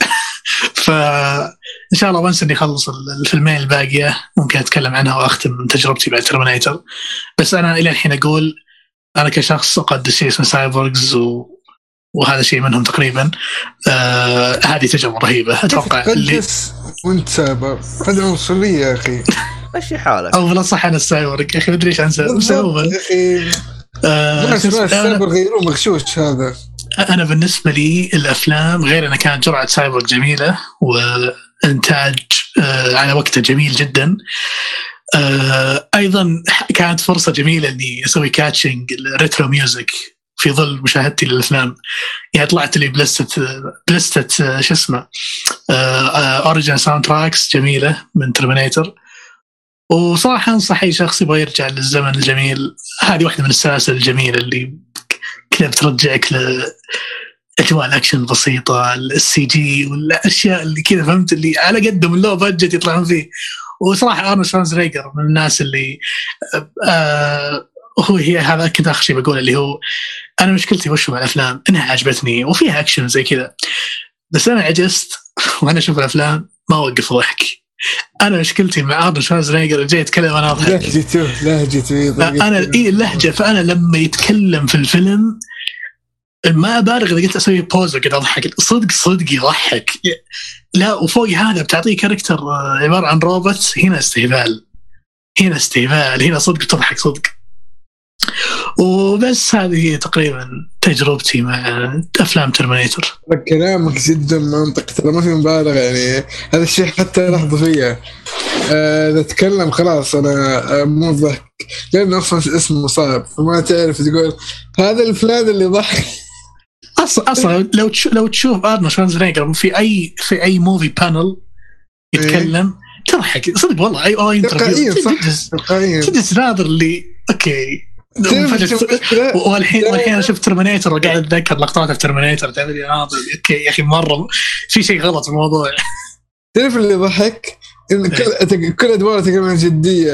فإن شاء الله وانس اني خلص الفيلمين الباقية ممكن أتكلم عنها وأختم تجربتي بعد ترمينيتر. بس أنا إلى الحين أقول أنا كشخص أقدس اسم سايبورغز وهذا شيء منهم تقريبا. هذه تجربة رهيبة أتوقع. قدس وانت سايبر هذا عنصرية يا أخي. ماشي حالك. أو بلا صح أنا السايبورغ يا أخي مدري إيش عن سايبورغ يا أخي. السايبورغ غيره مغشوش هذا. أنا بالنسبة لي الأفلام غير أنها كانت جرعة سايبورغ جميلة وإنتاج على وقته جميل جدا. أيضا كانت فرصة جميلة أني أسوي كاتشنج الريترو ميوزك في ظل مشاهدتي للأفلام. يعني طلعت لي بلستة شو اسمه أوريجين ساوند تراكس جميلة من ترمينيتر. وصراحة أنصح أي شخص يبغى يرجع للزمن الجميل هذه واحدة من السلاسل الجميلة اللي كذا بترجعك لأجواء الأكشن البسيطة السي جي والأشياء اللي كذا فهمت اللي على قدهم اللو بادجت يطلعون فيه. وصراحة أرنولد شوارزنيجر من الناس اللي هو هي هذا كذا آخر شيء بقول اللي هو أنا مشكلتي وش مع الأفلام إنها عجبتني وفيها أكشن زي كذا بس أنا عجزت وأنا أشوف الأفلام ما أوقف ضحك. أنا مشكلتي مع أرنولد شوارزنيجر جاي يتكلم أنا أضحك لهجته أنا اللهجة. فأنا لما يتكلم في الفيلم ما أبالغ إذا قلت أسوي بوز وكذا أضحك صدق يضحك. لا وفوق هذا بتعطيه كاركتر عبارة عن روبوت هنا استهبال هنا استهبال هنا صدق تضحك صدق. وبس هذه هي تقريبا تجربتي مع أفلام ترمينيتر. كلامك جدا منطقي ترى ما في مبالغة يعني هذا الشيء حتى لحظة فيها إذا تكلم خلاص أنا مو ضحك لأنه أصلا اسمه صعب فما تعرف تقول هذا الفلان اللي ضحك أصلا لو تشوف أرنولد شوارزنيجر في أي موفي بانل يتكلم تضحك صدق والله. أي انترفيو تجلس ناظر اللي أوكي والحين شفت ترمينيتر وقاعد أتذكر لقطات في ترمينيتر تعمل لي ناظر أوكي يا أخي مرة في شيء غلط في الموضوع. تعرف اللي ضحك إن كل أدواره تقريبا جدية.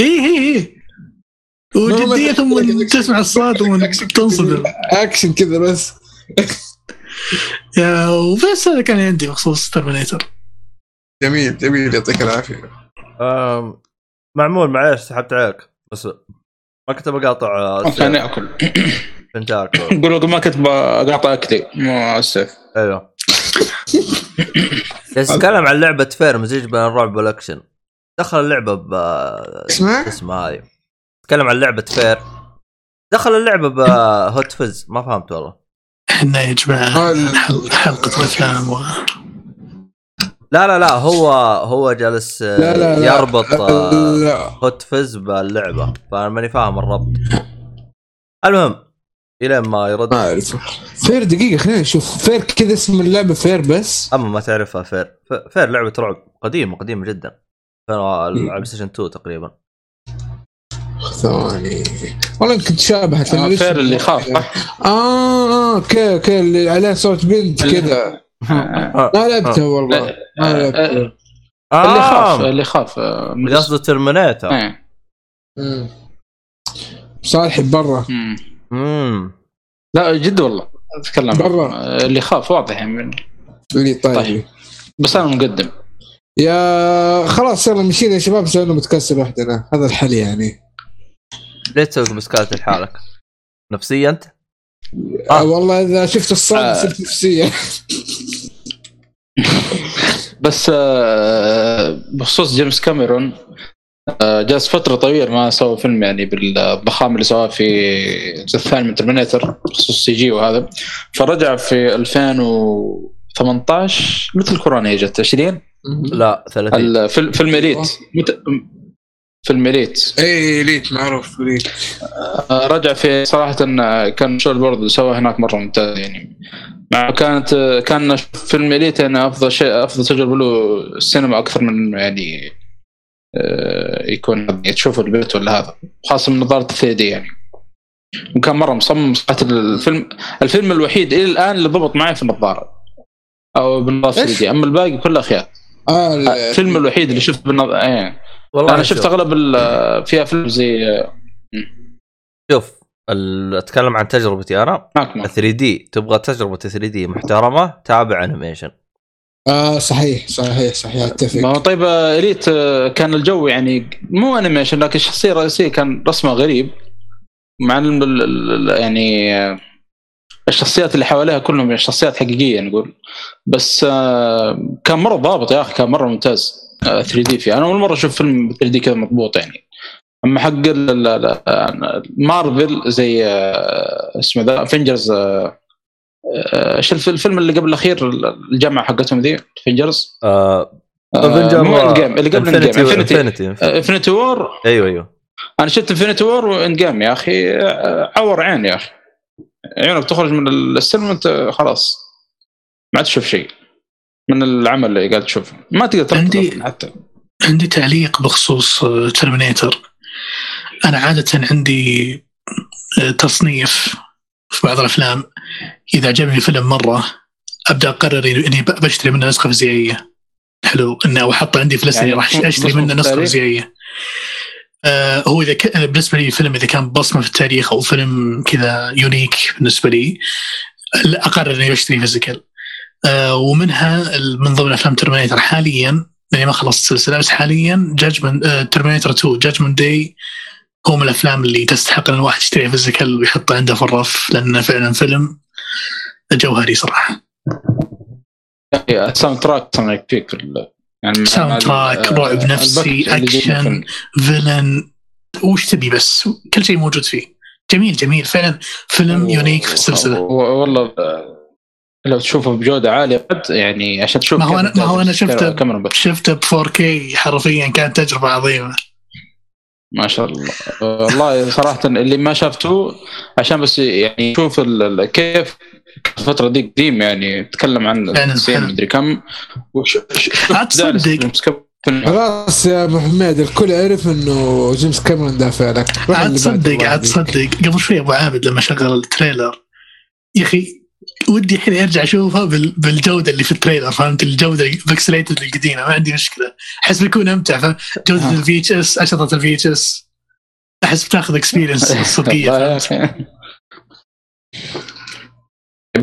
إيه وجدية ثم تسمع الصوت وتنصدم أكشن كذا بس. وبس هذا كان عندي بخصوص ترمينيتر. جميل يعطيك العافية. معمول معلش سحبت عليك بس ما كنت بقاطع أنا أكل أنت أكل قولوا ما كنت بقاطع أكلي ما أسف. أيوة بس نتكلم عن لعبة فير مزيج بين الرعب والأكشن. دخل اللعبة اسمها هاي تكلم عن لعبة فير دخل اللعبة بهوت فز ما فهمت والله. إحنا يا جماعة حلقة أفلام لا هو جالس لا يربط هوت فز باللعبة فأنا ماني فاهم الربط. المهم إلى ما يرد ما أعرف فير دقيقة خلينا نشوف فير كذا اسم اللعبة فير بس أما ما تعرفها فير لعبة رعب قديمة جدا على PlayStation 2 تقريبا ثواني والله كنت شابهت الفير اللي خاف اوكي اللي عليه صوت بنت كذا ما لعبته والله اللي خاف من قصده ترمينيتر صالح برا لا جد والله اتكلم برا اللي خاف واضح من اللي طيب بس انا مقدم يا خلاص يلا مشينا يا شباب سوينا متكسر وحدنا هذا الحل يعني ليت سويت مسكات لحالك نفسيا انت والله اذا شفت الصدمه نفسيه بس بخصوص جيمس كاميرون جاز فتره طويله ما سوى فيلم يعني بالضخامه اللي سواه في الثاني من ترمينيتر بخصوص سي جي وهذا فرجع في 2018 مثل كورونا اجت 20 لا 30 الفيلم ريت فيلم إليت إليت معروف إليت رجع في صراحة كان شغل برضو سواه هناك مرة ممتاز يعني كان فيلم إليت أنا أفضل تجربة له السينما أكثر من يعني يكون تشوفه البيت ولا هذا خاصة من نظارة 3D يعني وكان مرة مصمم صراحة الفيلم الوحيد إلى الآن اللي ضبط معي في النظارة أو بالنظارة 3D أما الباقي كله خيار الفيلم الوحيد اللي شفت بالنظارة يعني والله أنا شفت أغلب فيها فيلم زي شوف اتكلم عن تجربتي انا 3D. تبغى تجربه 3D محترمه تابع انيميشن. صحيح صحيح صحيح اتفق. ما طيب اليت كان الجو يعني مو انيميشن لكن الشخصيه الرئيسيه كان رسمه غريب مع يعني الشخصيات اللي حواليها كلهم شخصيات حقيقيه نقول، بس كان مره ضابط يا اخي، كان مره ممتاز 3D فيه. انا اول مره اشوف فيلم 3D كذا مضبوط يعني. اما حق مارفل زي اسمه ذا افنجرز، شوف الفيلم اللي قبل الاخير الجامعه حقتهم ذي افنجرز، مو الجيم اللي قبل الجيم انفينيتي وور. ايوه انا شفت انفينيتي وور واند جيم يا اخي، عور عين يا اخي، عيونك تخرج من السينما انت خلاص ما تشوف شيء من العمل اللي قاعد تشوفه، ما تقدر. عندي تعليق بخصوص ترمينيتر. أنا عادة عندي تصنيف في بعض الأفلام، إذا عجبني الفيلم مرة أبدأ أقرر إني بشتري منه نسخة فيزيائية. حلو إنه أحطه عندي في لسني يعني راح أشتري منه نسخة فيزيائية. هو إذا بالنسبة لي فيلم إذا كان بصمة في التاريخ أو فيلم كذا يونيك بالنسبة لي أقرر إني بشتري فيزيكال. ومنها من ضمن أفلام ترمينيتر حالياً، يعني ما خلصت السلسلة بس حالياً Terminator 2 Judgment Day هو من الأفلام اللي تستحق أن الواحد يشتريها في الزكال ويحطها عنده في الرف، لأنه فعلاً فيلم جوهري صراحة. ساوند تراك صنعك فيك يعني ساوند تراك، رعب نفسي، أكشن، فيلن، وش تبي بس كل شيء موجود فيه. جميل جميل فعلاً، فيلم يونيك في السلسلة والله. لو تشوفه بجودة عالية يعني عشان تشوف. ما هو أنا شفته ب 4K حرفيا، كانت تجربة عظيمة ما شاء الله. والله صراحة اللي ما شافته عشان بس يعني شوف كيف الفترة دي قديم يعني تكلم عن السين مدري كم أتصدق خلاص يا أبو حميد الكل عرف إنه جيمس كاميرون دافع لك. أتصدق قبل شوي أبو عابد لما شغل التريلر يا أخي ودي الحين ارجع اشوفها بالجوده اللي في التريلر، فهمت؟ الجوده البكسليتد القديمه ما عندي مشكله، احس بيكون امتع. فجوده الفي اتش اس، اشطه الفي اتش اس، احس بتاخذ اكسبيرينس صدقيه.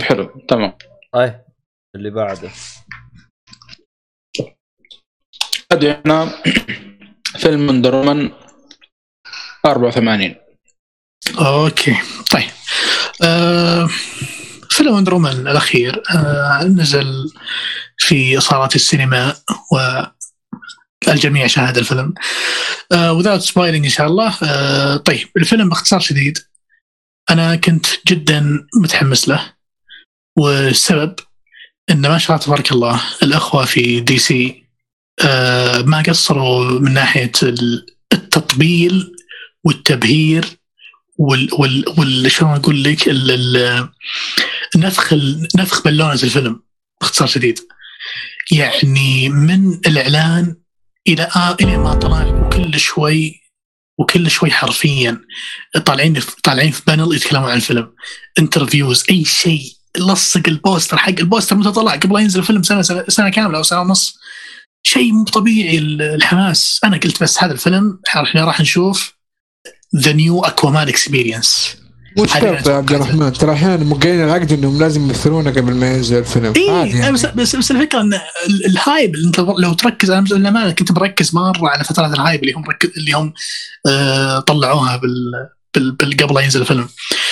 حلو تمام. طيب اللي بعده عندنا فيلم من درومان 84. اوكي طيب فيلم وندر وومن الأخير نزل في صالات السينما والجميع شاهد الفيلم without spoiling إن شاء الله. طيب الفيلم باختصار شديد أنا كنت جدا متحمس له، والسبب إن ما شاء الله تبارك الله الأخوة في دي سي ما قصروا من ناحية التطبيل والتبهير شو أقول لك نفخ باللونة الفيلم باختصار شديد. يعني من الإعلان إلى ما طلع وكل شوي حرفيا طالعين في بانل يتكلمون عن الفيلم، انترفيوز، أي شيء. لصق البوستر حق البوستر متى طلع قبل ينزل الفيلم سنة كاملة أو سنة ونص. شيء مو طبيعي الحماس. أنا قلت بس هذا الفيلم إحنا راح نشوف The New Aquaman Experience. مو شرط يا عبد الرحمن، ترى أحيانا مقيدين العقد إنهم لازم يمثلونه قبل ما ينزل الفيلم. إيه بس الفكرة إن الهايب اللي أنت لو تركز، أنا كنت بركز مرة على فترات الهايب اللي هم طلعوها قبل ينزل الفيلم،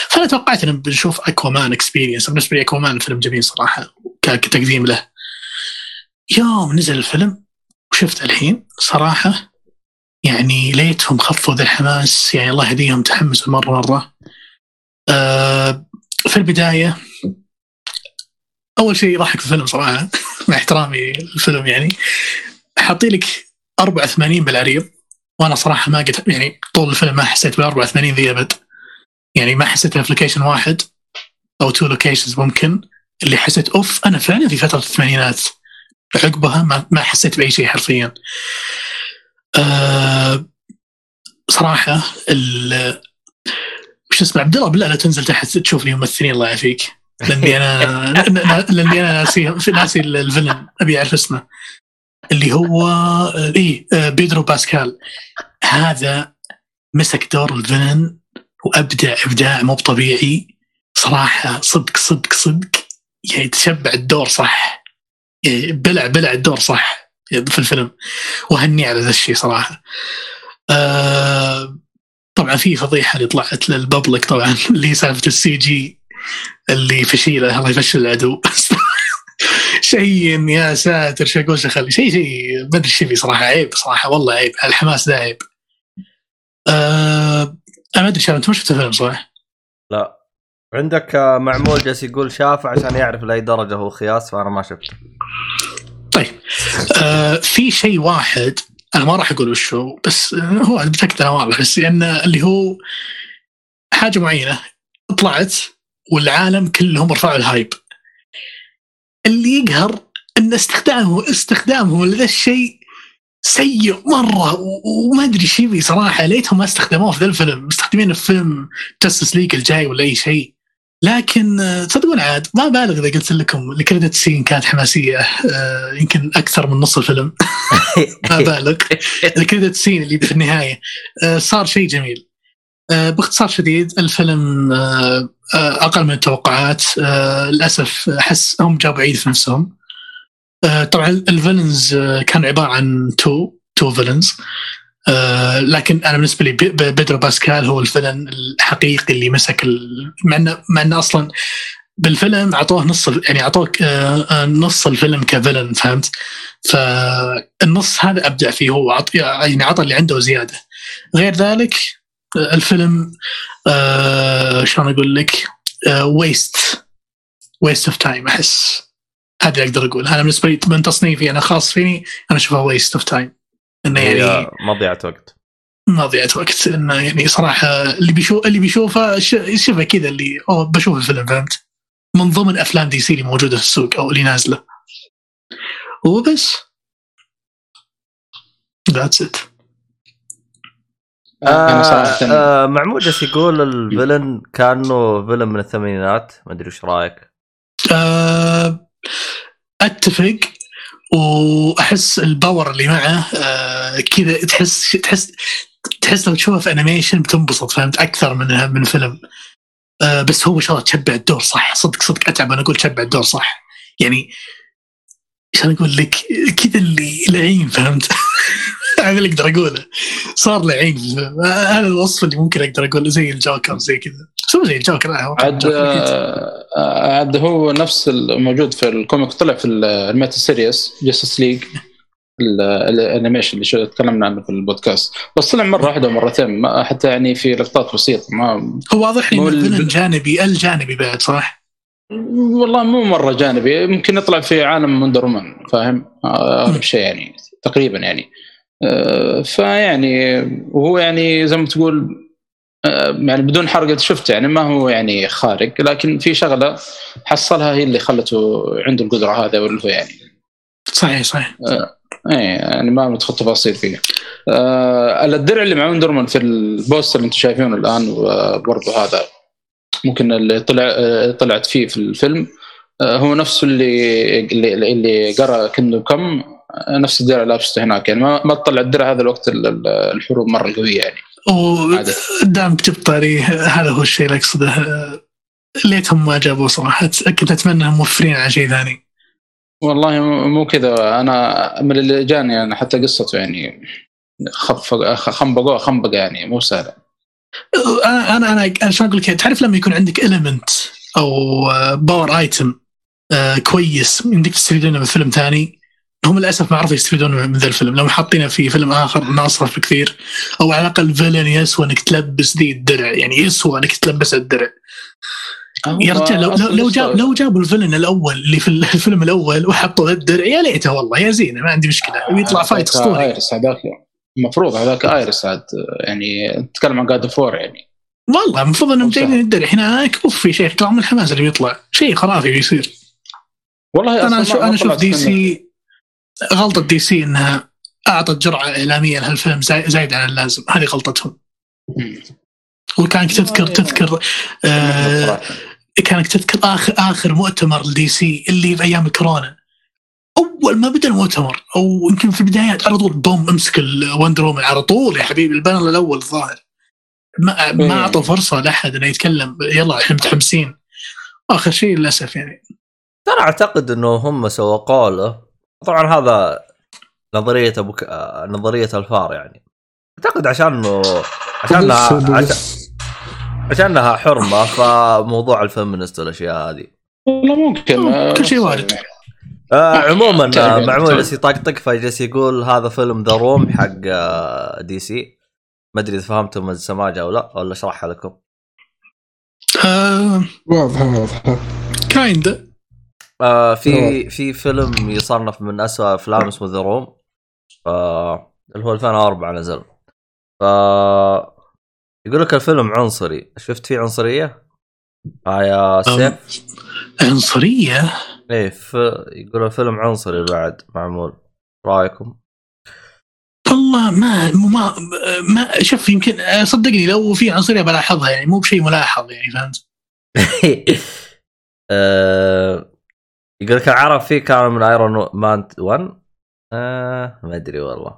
فأنا توقعت إن بنشوف Aquaman Experience. بالنسبة لي Aquaman فيلم جميل صراحة كتقديم له. يوم نزل الفيلم وشفت الحين صراحة يعني ليتهم خفوا ذا الحماس، يعني الله يهديهم تحمسوا مرة. في البداية أول شيء ضحك في الفيلم صراحة مع احترامي الفيلم، يعني حاطي لك 84 بالعريض، وأنا صراحة ما قلت يعني طول الفيلم ما حسيت بال 84 ذي أبد، يعني ما حسيت لوكيشن واحد أو تو لوكيشنز ممكن اللي حسيت أوف أنا فعلا في فترة الثمانينات. عقبها ما حسيت بأي شيء حرفيا. صراحة مش اسمع عبد الله بالله لا تنزل تحت تشوف لي ممثلين الله يعافيك، لأني أنا ناسي الفيلم، أبي أعرف اسمه اللي هو بيدرو باسكال. هذا مسك دور الفيلم وأبدع إبداع مو طبيعي صراحة. صدق صدق صدق يعني تشبع الدور صح، يعني بلع الدور صح في الفيلم، وهني على ذا الشيء صراحة. طبعا في فضيحة اللي طلعت للببلك طبعا اللي سالفة السي جي اللي فشيلة، الله يفشل العدو شيء يا ساتر شاكوش أخلي شيء ما أدري شيء صراحة، عيب صراحة والله عيب، الحماس ده عيب. أنا ما أدري شاف، أنت ما شفت الفيلم صح؟ لا عندك معمول جالس يقول شاف عشان يعرف لأي درجة هو خياس، فأنا ما شفته. طيب في شيء واحد أنا ما راح أقول وش هو، بس هو بتأكد أنا واضح، بس لأن اللي هو حاجة معينة طلعت والعالم كلهم رفعوا الهايب. اللي يقهر أن استخدامه لهذا الشيء سيء مرة، وما أدري شي بي صراحة ليتهم ما استخدموه في ذا الفيلم، مستخدمين في فيلم تسس ليك الجاي ولا أي شيء. لكن تصدقون عاد ما بالغ إذا قلت لكم الكريدت سين كانت حماسية يمكن أكثر من نص الفيلم ما بالغ الكريدت سين اللي في النهاية صار شيء جميل. باختصار شديد الفيلم أقل من التوقعات للأسف، أحس هم جابوا عيد في نفسهم. طبعا الفيلنز كان عبارة عن تو فيلنز، لكن أنا بالنسبة لي بيدرو باسكال هو الفيلن الحقيقي اللي مسك مع أنه أصلا بالفيلم عطوه نص، يعني عطوك نص الفيلم كفيلن، فهمت؟ فالنص هذا أبدع فيه هو، يعني عطى اللي عنده زيادة. غير ذلك الفيلم شلون أقول لك waste of time، أحس هذا أقدر أقول. أنا بالنسبة لي من تصنيفي أنا خاص فيني أنا أشوفها waste of time، إنه يعني مضيعة وقت، إنه يعني صراحة اللي بيشوفه يشوفه كذا، اللي بشوف الفيلم فهمت، من ضمن أفلام دي سي اللي موجودة في السوق أو اللي نازلة وبس. that's it. معمودس يقول الفيلن كانه فيلم من الثمانينات، ما أدري وش رأيك؟ أتفق، وأحس الباور اللي معه كذا تحس لو تشوفه في أنيميشن بتنبسط فهمت، أكثر من فيلم. بس هو شاء الله تشبع الدور صح، صدق أتعب أنا أقول تشبع الدور صح، يعني شان أقول لك كذا اللي العين فهمت هذا اللي أقدر أقوله، صار لي عين هذا الوصف اللي ممكن أقدر أقوله، زي الجوكر زي كذا، سوى زي الجوكر عاد هو نفس الموجود في الكوميك، طلع في الميتا سيريس جاستس ليج الانيميشن اللي شو تكلمنا عنه في البودكاست، بس طلع مرة واحدة ومرتين حتى، يعني في لقطات بسيطة. ما هو واضح لي الجانبي بعد صراحة والله مو مرة جانبي، ممكن نطلع في عالم مندرومان فاهم أغلب شيء يعني تقريبا يعني فيعني وهو يعني زي ما تقول يعني بدون حرقة شفت، يعني ما هو يعني خارق، لكن في شغلة حصلها هي اللي خلته عنده القدرة هذا واللي هو يعني صحيح يعني ما متخطط تفاصيل فيه. الدرع اللي معون درمان في البوستر اللي انتم شايفينه الآن، وبرضه هذا ممكن اللي طلعت فيه في الفيلم هو نفسه اللي قرأ كم نفس الدرع لابسته هناك، يعني ما تطلع الدرع هذا الوقت الحروب مرة قوية يعني، ودعم بتبطاري هذا هو الشيء اللي أقصده. ليتهم ما جابوا صراحة، كنت أتمنى هم موفرين على شيء ثاني والله مو كذا. أنا من اللي جاني أنا حتى قصته يعني خنبقة يعني مو سهلة. أنا شو أقول لك، تعرف لما يكون عندك element أو power item كويس عندك تستفيدونه من فيلم ثاني، هم للأسف ما عرفوا يستفيدون من ذا الفيلم. لو حطينا في فيلم آخر نصرف كثير، أو على الأقل فيلن يسوى أنك تلبس ذي الدرع، يعني يسوى أنك تلبس الدرع. يرجع لو جابوا الفيلن الأول اللي في الفيلم الأول وحطوا ذا الدرع، يا ليته والله يا زينة ما عندي مشكلة، ويطلع فايت أسطوري. آيرس هذاك المفروض، هذاك آيرس هذا يعني نتكلم عن جاد فور يعني، والله المفروض إنه مجانين الدرع هنا كوف في شيء طعم الحماس اللي بيطلع شيء خرافي بيصير. والله أنا شوف DC غلطة دي سي إنها أعطت جرعة إعلامية لهالفيلم زايد عن اللازم، هذه غلطتهم. وكانك تذكر آخر مؤتمر لدي سي اللي في أيام الكورونا، أول ما بدأ المؤتمر أو يمكن في البدايات على طول بوم امسك الوندر وومن على طول يا حبيبي، البانر الأول ظاهر ما أعطوا فرصة لأحد أن يتكلم. يلا إحنا متحمسين آخر شيء للأسف. يعني أنا أعتقد أنه هم سوقوا له. طبعا هذا نظرية أبوك نظرية الفار يعني. أعتقد عشانها حرمة فموضوع الفيمينست والأشياء هذه والله ممكن كل شيء وارد. عموما معمول جالس يطقطق فجالس يقول هذا فيلم ذا روم حق دي سي. ما أدري إذا فهمتم السماجة أو لا ولا شرحها لكم. واضح كايند. في فيلم يصنف من أسوأ أفلام اسمه ذا روم اللي هو 2004 نزل. يقول لك الفيلم عنصري. شفت فيه عنصرية؟ يا سيف عنصرية؟ إيه يقول الفيلم عنصري بعد معمول. رأيكم؟ والله ما شوف يمكن صدقني لو في عنصرية بلاحظها يعني مو بشيء ملاحظ يعني فهمت. يقول لك العرب فيه كانوا من ايرون مان 1 ما أدري والله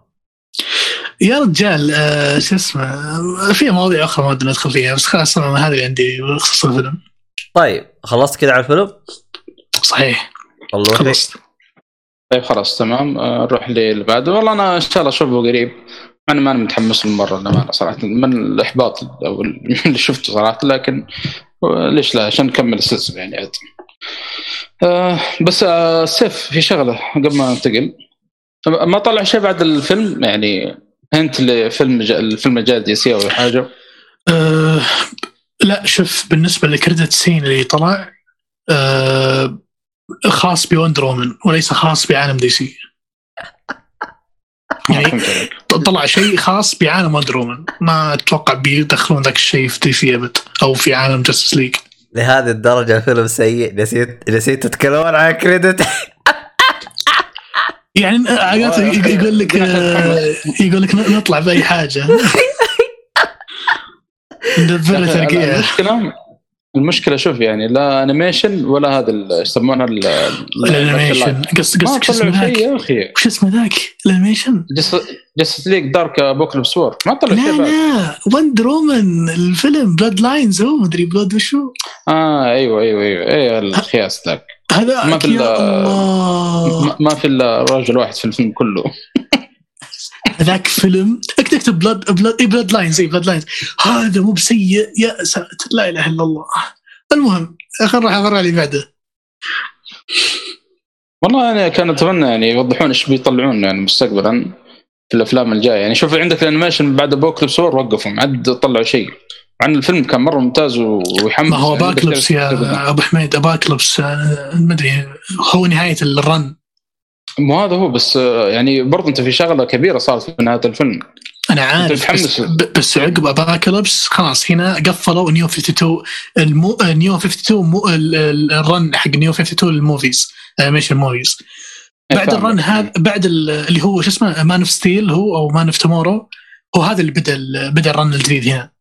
يا رجال. شو اسمه في مواضيع أخرى ما بدنا ندخل فيها بس خلاص أنا هذا اللي عندي بخصوص الفيلم. طيب خلصت كده على الفيلم؟ صحيح خلصت. طيب خلاص تمام نروح للبعد. والله أنا إن شاء الله أشوفه قريب. أنا ما متحمس المرة لما صراحة من الإحباط أو اللي شفته صراحة لكن ليش لا عشان نكمل السلسلة يعني عاد. بس سيف في شغلة قبل ما ننتقل ما طلع شيء بعد الفيلم يعني أنت الفيلم الجديد يسوي حاجة؟ لا شوف بالنسبة لكريدت سين اللي طلع خاص بوندر وومن وليس خاص بعالم دي سي. يعني طلع شيء خاص بعالم وندر وومن ما أتوقع بيدخلون ذاك الشيء في دي سي أبد أو في عالم جاستس ليج. لهذه الدرجة الفيلم سيء. نسيت تتكلمون عن كريدت. يعني يقول لك نطلع بأي حاجة. المشكلة شوف يعني لا انيميشن ولا هذا يسمونها الانيميشن. قص يا اخي وش اسمه ذاك الانيميشن جس ليك دارك ابوكليبس وور ما طلع شيء. لا وندر وومن الفيلم بلاد لاينز هو مدري بلاد وشو. ايوه الخياس ذاك هذا ما في الراجل واحد في الفيلم كله. هذاك فيلم اكتب بلاد لاينز. اي بلاد لاينز هذا مو بسيء يا ساتر لا اله الا الله. المهم اخر حضر لي بعده. والله انا كان اتمنى يعني يوضحون ايش بيطلعون يعني مستقبلا في الافلام الجايه. يعني شوف عندك الانيميشن بعد باكلبس وور وقفوا عاد طلعوا شيء عن الفيلم كان مره ممتاز ويحمس. ما هو باكلبس يا ابو حميد باكلبس ما ادري هو نهايه الرن مو هذا هو. بس يعني برضه انت في شغله كبيره صارت في نهايه الفيلم انا عارف بس عقب اباكلبس خلاص هنا قفلوا نيو 52 نيو 52 الرن حق نيو 52 الموفيز انيميشن موفيز بعد الرن هذا بعد اللي هو شو اسمه مان اوف ستيل هو او مان اوف تومورو هو هذا اللي بدا الرن الجديد هنا.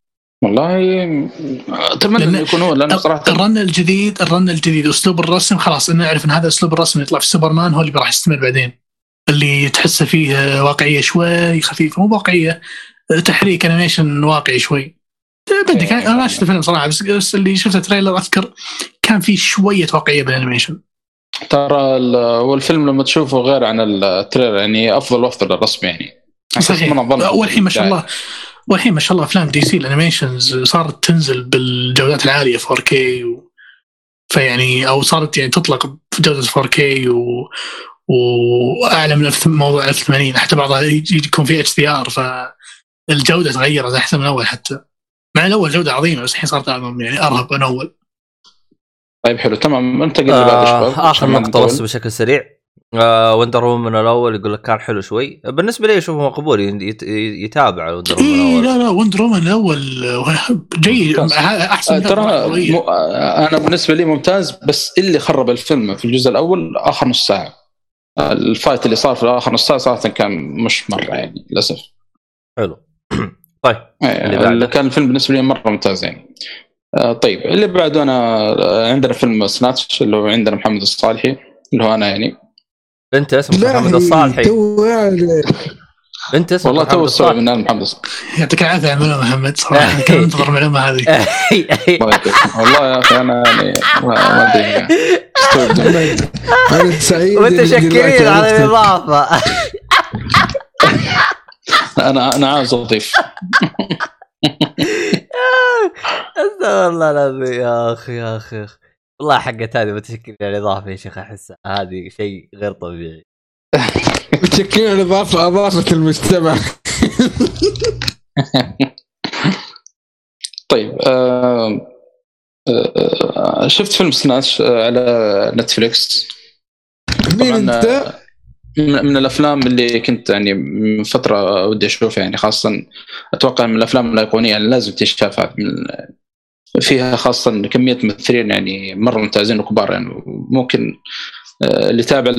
والله اتمنى يكون هو لانه صراحه الرن الجديد اسلوب الرسم خلاص انا اعرف ان هذا اسلوب الرسم يطلع في سوبرمان هو اللي راح يستمر بعدين اللي تحسه فيه واقعيه شوي خفيفه مو واقعيه تحريك انيميشن واقعي شوي. بدك انا شفت الفيلم صراحه بس اللي شفت التريلر اذكر كان فيه شويه واقعيه بالانيميشن ترى. والفيلم لما تشوفه غير عن التريلر يعني افضل الرسم يعني والحين ما شاء الله. والحين ما شاء الله أفلام دي سي الأنيميشنز صارت تنزل بالجودات العالية 4K فيعني أو صارت يعني تطلق بجودة 4K وأعلى من موضوع 1080 حتى بعضها يكون في HDR فالجودة تغيرت أحسن من أول حتى مع الأول جودة عظيمة بس الحين صارت أعظم يعني أرهب من أول. طيب حلو تمام أنت قبل آخر نقطة بس بشكل سريع. وندر وومن الأول يقول لك كان حلو شوي بالنسبة لي شوفه مقبول يتابع وندر وومن الأول. لا وندر وومن الأول جيد أحسن ترى أنا بالنسبة لي ممتاز. بس اللي خرب الفيلم في الجزء الأول آخر نص ساعة الفايت اللي صار في آخر نص ساعة صراحة كان مش مرة يعني للأسف حلو. طيب اللي كان الفيلم بالنسبة لي مرة ممتاز يعني. طيب اللي بعده أنا عندنا فيلم سناتش اللي هو عندنا محمد الصالحي اللي هو أنا يعني انت اسمك محمد الصالحي انت اسمك والله تو استوعب ان انا محمد يعطيك العافيه يا محمد صراحه كان انتظر المعلومه هذه والله يا اخي انا يعني ما ادري انا سعيد ومتشكرين على الاضافه انا عاوز اضيف والله العظيم يا اخي يا اخي والله حقت هذه متشكرين على الاضافه يا شيخ احس هذه شيء غير طبيعي متشكرين على اضافه المجتمع طيب شفت فيلم سناتش على نتفليكس مين انت من الافلام اللي كنت يعني من فتره ودي اشوفها يعني خاصه اتوقع من الافلام الايقونيه يعني لازم تشوف فيها خاصه كميه ممثلين يعني مره ممتازين وكبار يعني ممكن اللي تابع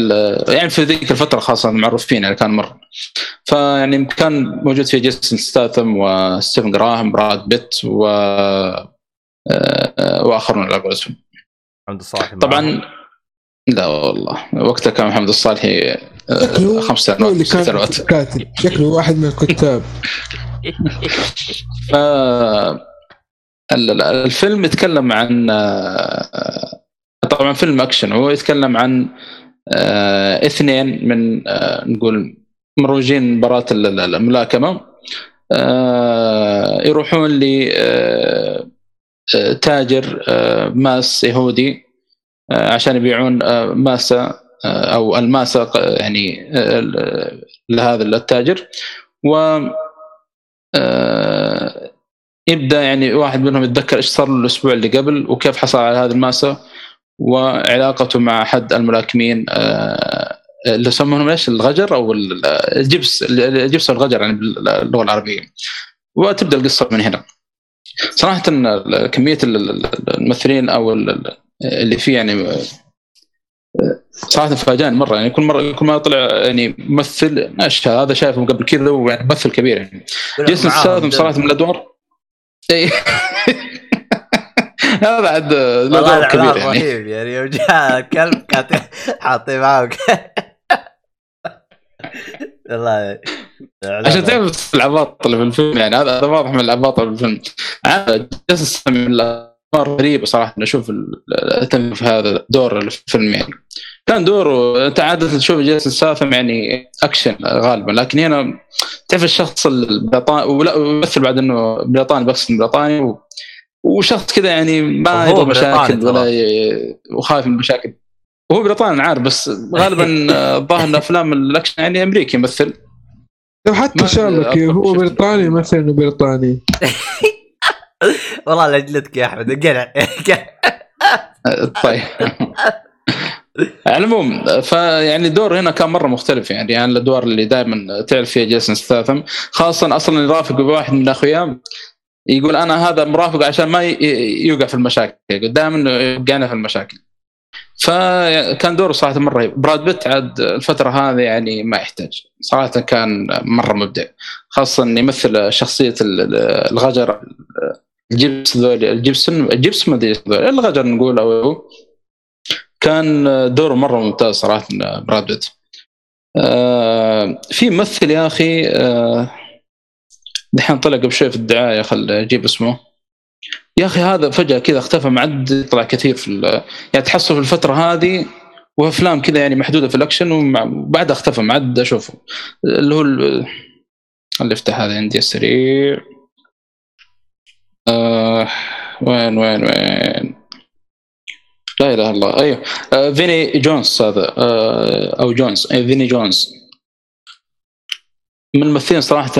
يعني في ذيك الفتره خاصه معروفين يعني كان مره فيعني كان موجود فيه جيسون ستاثم وستيفن جراهام براد بيت واخرون على قولتهم عبد الصالح طبعا لا والله وقتها كان محمد الصالحي 5 سنوات كاتب شكله واحد من الكتاب الفيلم يتكلم عن طبعا فيلم أكشن هو يتكلم عن اثنين من نقول مروجين مباراة الملاكمة يروحون لتاجر ماس يهودي عشان يبيعون ماسة أو الماسة يعني لهذا التاجر ويبدأ يعني واحد منهم يتذكر إيش صار الأسبوع اللي قبل وكيف حصل على هذه الماسة وعلاقته مع أحد الملاكمين اللي يسمونهم إيش الغجر أو الجبس والغجر يعني باللغة العربية وتبدأ القصة من هنا صراحة كمية الممثلين أو اللي فيه يعني صراحة فاجان مرة يعني كل مرة طلع يعني ممثل ناش هذا شايفه قبل كذا ويعني ممثل كبير يعني جيسون ستاثام صراحة من الأدوار هذا عاد الأدوار كبير يعني رهيب يعني وجاء كلب حاطي معه والله عشان تعرف العباطة اللي في الفيلم يعني هذا واضح من العباطة اللي في الفيلم عاد جيسون ستاثام غريب صراحة نشوف التم في هذا الدور الفيلم يعني كان دوره تعادة تشوف جيسون ستاثام يعني أكشن غالبا لكن هنا تعرف الشخص البريطاني ولا يمثل بعد إنه بريطاني بس بريطاني وشخص كذا يعني ما يبغى مشاكل ولا وخايف من المشاكل وهو بريطاني عارف بس غالبا ظاهر الأفلام الأكشن يعني أمريكي يمثل لو حتى شارلوك هو بريطاني مثل إنه بريطاني والله لجلتك يا أحمد قلع طيب المهم فيعني الدور هنا كان مرة مختلف يعني عن الأدوار اللي دائما تعرف فيها جيسون ستاثام خاصة أصلا يرافق بواحد من أخويا يقول أنا هذا مرافق عشان ما يوقع في المشاكل دائما يوقعنا في المشاكل فكان دوره صراحة مرة رهيب براد بيت عاد الفترة هذه يعني ما يحتاج صراحة كان مرة مبدع خاصة أن يمثل شخصية الغجر الجبس ما أدري الغجر نقول أو كان دوره مرة ممتاز صراحة براد بيت في ممثل يا أخي دحين طلع قبل شوي في الدعاية خل أجيب اسمه يا أخي هذا فجأة كذا اختفى معد طلع كثير في يعني تحصل في الفترة هذه وأفلام كذا يعني محدودة في الأكشن وبعدها اختفى معد أشوفه اللي هو اللي افتح هذا عندي السريع وين لا إله الله أيوه فيني جونز هذا أو جونز فيني جونز من الممثلين صراحة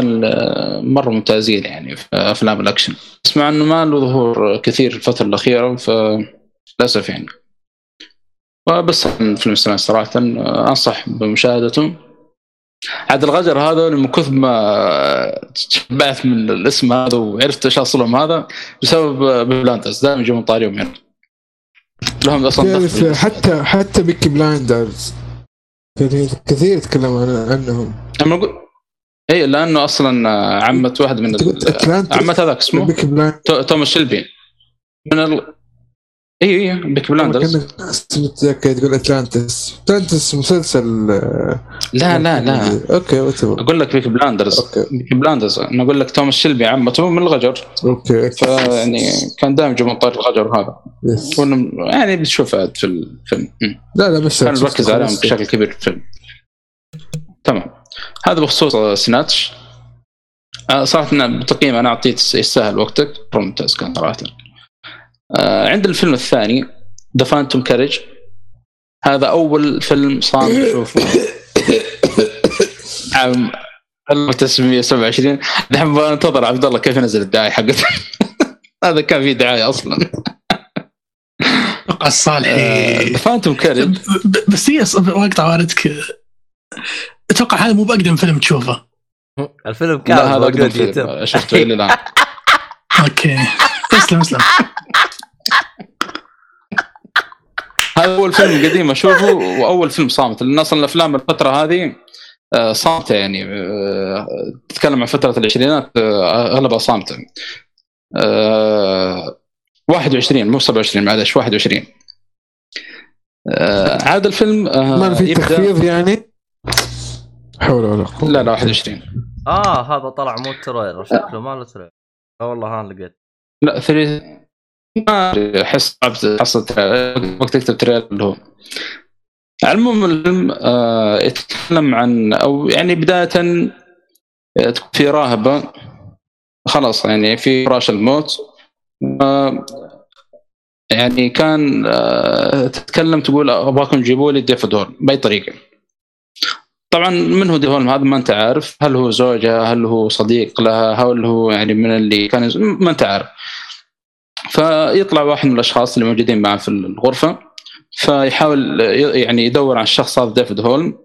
مرة ممتازين يعني في أفلام الأكشن اسمع أنه ما له ظهور كثير الفترة الأخيرة فللأسف يعني وبس فيلم سنة صراحة أنصح بمشاهدته عاد الغجر هذا من كثب ما تشبعت من الاسم هذا وعرفت إيش أصلهم هذا بسبب بلاندرز دائما يجون طاريهم يعني لهم أصلا حتى بيكي بلاندرز كثير يتكلم عنهم أما أقول اي لانه اصلا عمت واحد من عمت هذاك اسمه توماس شيلبي من اي بيكي بلاندرز تقول اتلانتس. اتلانتس مسلسل. لا لا لا اوكي واتبع. اقول لك بيكي بلاندرز. بيكي بلاندرز انا اقول لك توماس شيلبي عمته من الغجر. اوكي يعني كان دامج من طار الغجر هذا. يعني بتشوف هذا في الفيلم. لا لا بس كان مركز عليهم بشكل كبير في الفيلم. تمام هذا بخصوص سناتش. صارت لنا بتقييم انا اعطيت يستاهل وقتك ممتاز كان صراحه. عند الفيلم الثاني The Phantom Carriage. هذا أول فيلم صام نشوفه عام 1927. نحن بننتظر عبد الله كيف نزل الدعاية حقته. هذا كان فيه دعاية أصلا الصالح The Phantom Carriage. بس هي وقت عوارتك أتوقع هذا مو بأقدم فيلم تشوفه. الفيلم كان هذا أقدم فيلم شفته إلى الآن. أوكي اسلم اسلم. هذا أول فيلم قديم أشوفه وأول فيلم صامت. لأن أصلاً الأفلام الفترة هذه صامتة يعني تتكلم عن فترة العشرينات أغلبها صامتة. 21 مو 27 معلش 21. هذا الفيلم ما في تخفيض يعني حول ولا قوة. لا 21 هذا طلع مو تريلر شكله ما له تريلر. والله ها لقيت لا ثري ما أحس عبد حصلت وقت كتبت تريلر له. المهم الفيلم يتكلم عن أو يعني بداية تكون في راهبة خلاص يعني في فراش الموت. يعني كان تتكلم تقول أبغاكم تجيبوا لي ديفودور بأي طريقة. طبعا من هو ديفودور هذا ما أنت عارف هل هو زوجها هل هو صديق لها هل هو يعني من اللي كان ما أنت عارف. فيطلع واحد من الأشخاص اللي موجودين معه في الغرفة فيحاول يعني يدور عن الشخص هذا ديفيد هولم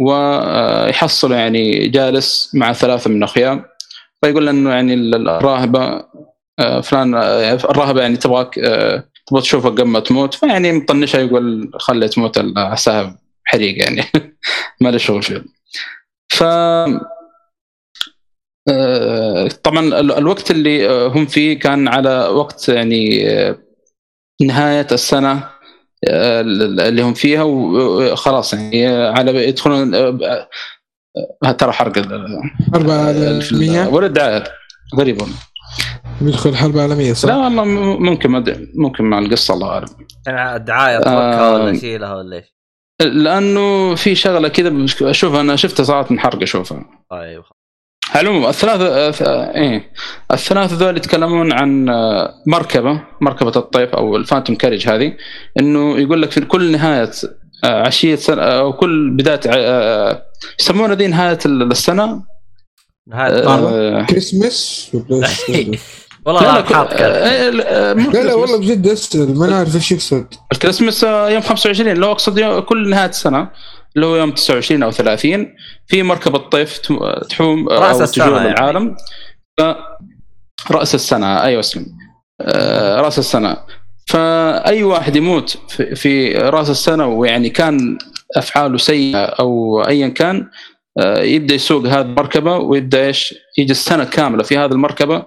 ويحصل يعني جالس مع ثلاثة من أخيام. فيقول إنه يعني الراهبة فلان الراهبة يعني تبغاك تبغى تشوفك قبل ما تموت. فيعني مطنشها يقول خلي تموت العساها حريق يعني ما له شغل فيه. ف طبعا الوقت اللي هم فيه كان على وقت يعني نهاية السنة اللي هم فيها وخلاص يعني على يدخلون ترى حرق الحرب العالمية ولا دعاء غريبون يدخل حرب عالمية صح؟ لا والله ممكن مع القصة الله أعلم. أنا الدعاية أتوقع ولا شيء لها ولا ليش؟ لأنه في شغلة كده أشوفها أنا شفتها صارت من حرق أشوفها. طيب علوم الثلاثة ذول يتكلمون عن مركبة الطيف أو الفانتوم كاريج هذه. إنه يقول لك في كل نهاية عشية سنة أو كل بداية يسمونها دي نهاية السنة نهاية كريسماس. والله لا والله بجد أسأل ما نعرف إيش يقصد الكريسماس يوم 25 لو أقصد كل نهاية السنة لو يوم 29 أو 30 في مركبة الطيف تحوم أو تجول العالم يعني. رأس السنة أيوة اسم رأس السنة. فأي واحد يموت في رأس السنة ويعني كان أفعاله سيئة أو أيا كان يبدأ يسوق هذه المركبة ويبدأ يجي السنة كاملة في هذه المركبة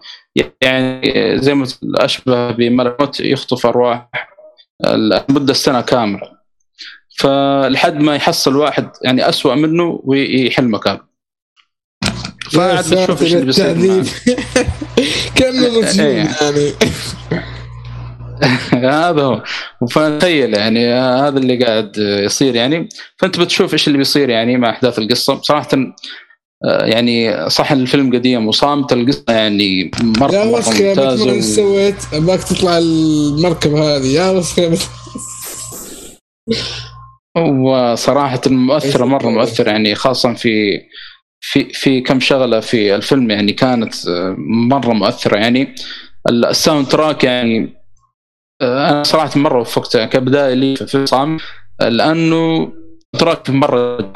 يعني زي ما أشبه بملكوت يخطف أرواح مدة السنة كاملة. فلحد ما يحصل واحد يعني أسوأ منه ويحل مكانه. فعاد بتشوف ايش اللي بيصير كملوا يعني هذا هو. فتخيل يعني هذا اللي قاعد يصير يعني. فأنت بتشوف ايش اللي بيصير يعني مع أحداث القصة. بصراحة يعني صح الفيلم قديم وصامت القصة يعني مرة ممتازة. يا وسخة سويت أباك تطلع المركب هذه يا وسخة. وصراحة المؤثرة مرة مؤثرة يعني خاصة في كم شغلة في الفيلم يعني كانت مرة مؤثرة. يعني الساوند تراك يعني أنا صراحة مرة وفقتها كبداية لي في صام لأنه تراك مرة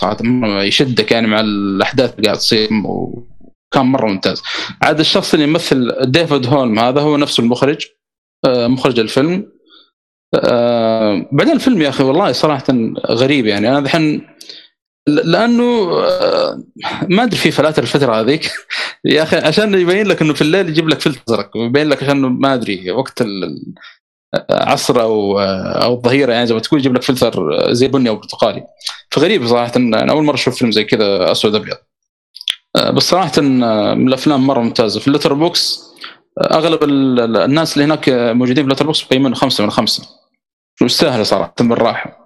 يشدك يعني مع الأحداث اللي قاعد تصير وكان مرة ممتاز. عاد الشخص اللي يمثل ديفيد هولم هذا هو نفسه المخرج الفيلم. بعدين الفيلم يا أخي والله صراحة غريب يعني أنا دحين لأنه ما أدري في فلاتر الفترة هذيك يا أخي عشان يبين لك أنه في الليل يجيب لك فلتر أزرق ويبين لك عشان ما أدري وقت عصر او الظهيره، يعني زي ما تقول يجيب لك فلتر زي بني او برتقالي. فغريب صراحه ان انا اول مره اشوف فيلم زي كذا اسود ابيض. بس صراحه من الافلام مره ممتازه. في اللتر بوكس اغلب الناس اللي هناك موجودين في اللتر بوكس بقيمونه 5 من 5، ويستاهل صراحه بالراحه.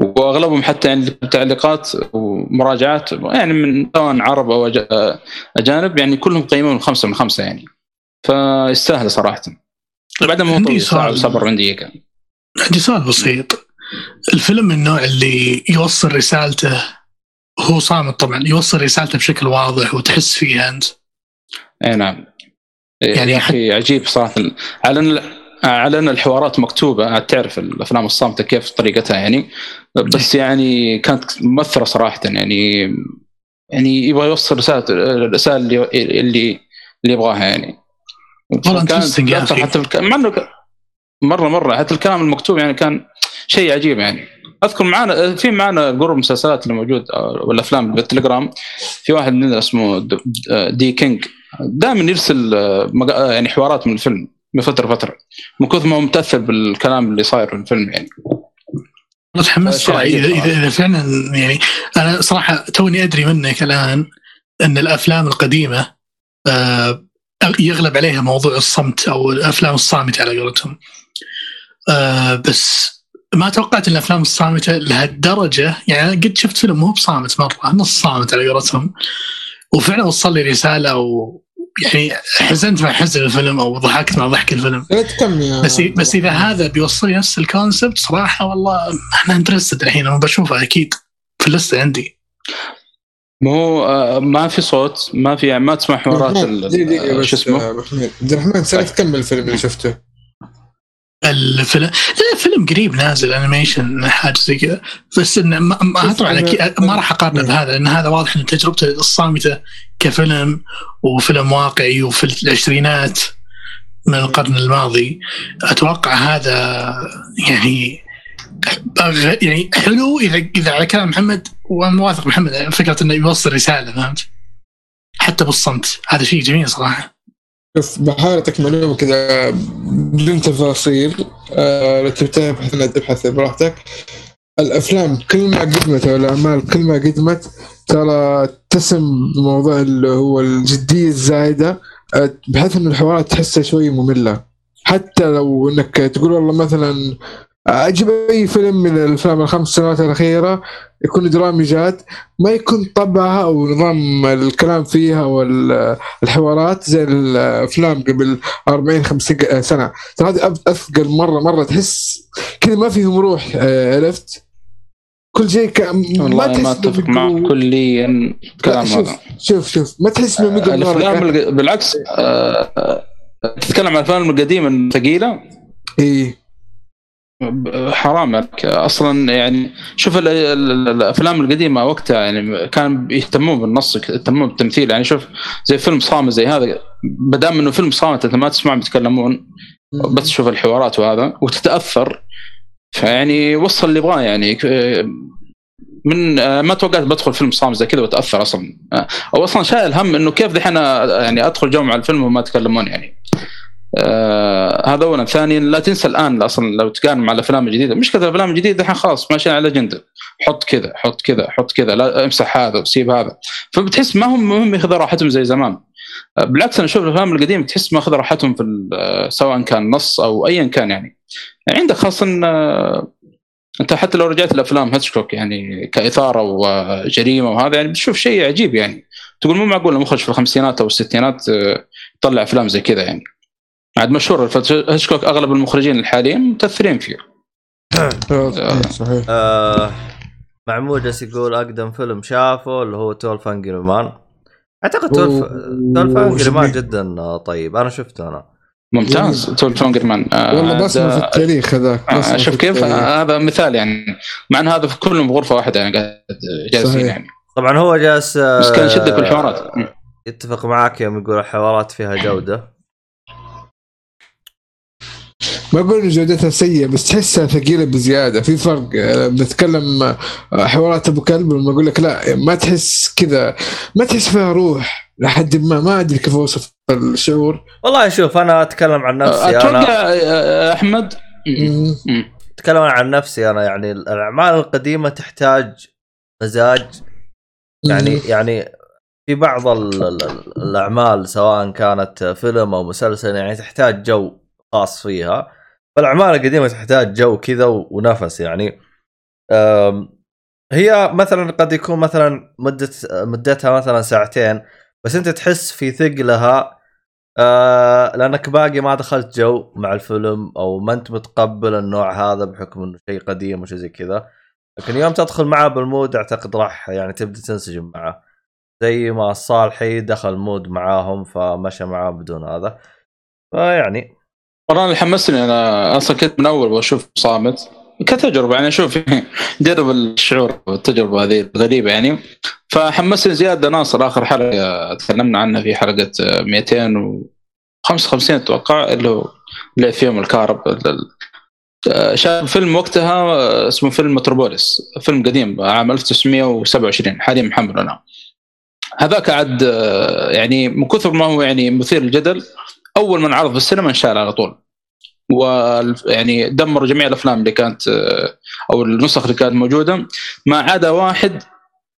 واغلبهم حتى يعني تعليقات ومراجعات يعني من سواء عرب او اجانب، يعني كلهم قيمون 5 من 5 يعني، فيستاهل صراحه. بعد ما هو صبر عندي هيك عندي سؤال بسيط. الفيلم من النوع اللي يوصل رسالته، هو صامت طبعا، يوصل رسالته بشكل واضح وتحس فيها انت. اي نعم، يعني اخي عجيب صراحه. على أن الحوارات مكتوبة، تعرف الأفلام الصامتة كيف طريقتها يعني، بس يعني كانت مؤثرة صراحة. يعني يبغى يوصل رسالة اللي يبغاها يعني. كانت حتى مرة حتى الكلام المكتوب يعني كان شيء عجيب يعني. أذكر معنا جروب مسلسلات اللي موجود والأفلام بالتليجرام، في واحد مننا اسمه دي كينج، دائما يرسل يعني حوارات من الفيلم من فترة، من كثر ما هو متأثر بالكلام اللي صاير في الفيلم يعني. متحمس إذا فعلا يعني. أنا صراحة توني أدري منك الآن أن الأفلام القديمة يغلب عليها موضوع الصمت أو الأفلام الصامتة على قولتهم، بس ما توقعت أن الأفلام الصامتة لهالدرجة. يعني قد شفت فيلم مو بصامت مرة، نص صامت على قولتهم، وفعلا وصل لي رسالة و يعني حزنت مع حزن الفيلم أو ضحكت مع ضحك الفيلم. بس إذا هذا بيوصل نفس الكونسبت صراحة، والله أنا انترستد الحين، أنا بشوفه أكيد في اللستة عندي. ما في صوت، ما في، ما تسمع حوارات. شو اسمه عبد الرحمن سألت كم الفيلم اللي شفته؟ الفيلم قريب نازل انيميشن حاجه زي كذا، بس ان ما هطلع لك، ما راح اقارن بهذا، لان هذا واضح ان تجربته الصامته كفيلم وفيلم واقعي وفي العشرينات من القرن الماضي، اتوقع هذا يعني حلو. اذا على كلام محمد ومواثق محمد، فكره انه يوصل رساله، فهمت، حتى بالصمت، هذا شيء جميل صراحه. شوف بحارتك معلومة كذا بدون تفاصيل، تبحث براحتك. الأفلام كل ما قدمت أو الأعمال كل ما قدمت ترى تسم بموضوع اللي هو الجدية الزايدة، بحيث إن الحوارات تحسها شوي مملة. حتى لو إنك تقول والله مثلا أجيب أي فيلم من الأفلام 5 سنوات الأخيرة يكون درامي جاد، ما يكون طبعها أو نظام الكلام فيها والحوارات زي الأفلام قبل 40-50 سنة. هذا أثقل مرة تحس كذا، ما فيهم روح. عرفت كل شيء ما تحس مع كليا كلام. شوف ما تحس بالعكس. تتكلم عن الأفلام القديمة الثقيلة، إيه حرامك اصلا يعني. شوف الافلام القديمه وقتها يعني كان يهتمون بالنص، يهتمون بالتمثيل. يعني شوف زي فيلم صامت زي هذا، بدام انه فيلم صامت انت ما تسمع بيتكلمون، بس تشوف الحوارات وهذا وتتاثر. فيعني وصل اللي يبغاه يعني. من ما توقعت بدخل فيلم صامت زي كذا وتاثر اصلا، او اصلا شايل هم انه كيف دحين يعني ادخل جمع على الفيلم وما يتكلمون يعني. هذا أولا. ثانيا لا تنسى الآن أصلا لو تقارن مع الأفلام الجديدة، مش كذا الأفلام الجديدة الحين خلاص ماشيين على جندة، حط كذا، لا امسح هذا وسيب هذا. فبتحس ما هم مهم ياخذوا راحتهم زي زمان. بالعكس أنا أشوف الأفلام القديمة تحس ما أخذوا راحتهم في سواء كان نص أو أيا كان يعني عندك خاصة أنت حتى لو رجعت الأفلام هاتشكوك يعني كإثارة وجريمة وهذا، يعني بتشوف شيء عجيب يعني. تقول مو معقول المخرج في 50s أو 60s يطلع أفلام زي كذا يعني. عاد مشهور هتشكوك، اغلب المخرجين الحاليين متاثرين فيه. صحيح. معمود جالس يقول اقدم فيلم شافه اللي هو 12 انجري مان، اعتقد 12 انجري مان جدا طيب. انا شفته، انا ممتاز 12 انجري مان والله، بصمه في التاريخ هذاك. شوف كيف هذا مثال يعني، مع ان هذا في كلهم بغرفه واحده يعني قاعد جالسين يعني. طبعا هو جالس بس كان شدك الحوارات. يتفق معك يوم يقول الحوارات فيها جوده، ما أقول جودتها سيئة بس تحسها ثقيلة بزيادة. في فرق بنتكلم حوارات أبو كلب، لما أقول لك لا ما تحس كذا، ما تحس فيها روح لحد ما أدري كيف أوصف الشعور والله. شوف أنا أتكلم عن نفسي. أتوقع أنا أحمد أتكلم عن نفسي أنا، يعني الأعمال القديمة تحتاج مزاج، يعني في بعض الأعمال سواء كانت فيلم أو مسلسل يعني تحتاج جو خاص فيها، فالأعمال القديمة تحتاج جو كذا ونفس. يعني هي مثلا قد يكون مثلا مدتها مثلا ساعتين بس أنت تحس في ثقلها لأنك باقي ما دخلت جو مع الفيلم أو ما أنت متقبل النوع هذا بحكم إنه شيء قديم وشيء زي كذا، لكن يوم تدخل معه بالمود أعتقد راح يعني تبدأ تنسجم معه، زي ما الصالحي دخل مود معاهم فمشى معاه بدون هذا. فيعني والله اللي حمسني أنا أصلا كنت من أول وأشوف صامت كتجربة، يعني أشوف جرب الشعور والتجربة هذه الغريبة يعني، فحمسني زيادة. ناصر آخر حلقة تكلمنا عنها في حلقة 255 أتوقع اللي فيهم الكهرب، شاف فيلم وقتها اسمه فيلم متروبوليس، فيلم قديم عام 1927 حاليا محمل أنا. هذاك عاد يعني من كثر ما هو يعني مثير للجدل أول من عرض في السينما انشال على طول، ويعني دمروا جميع الأفلام اللي كانت أو النسخ اللي كانت موجودة ما عدا واحد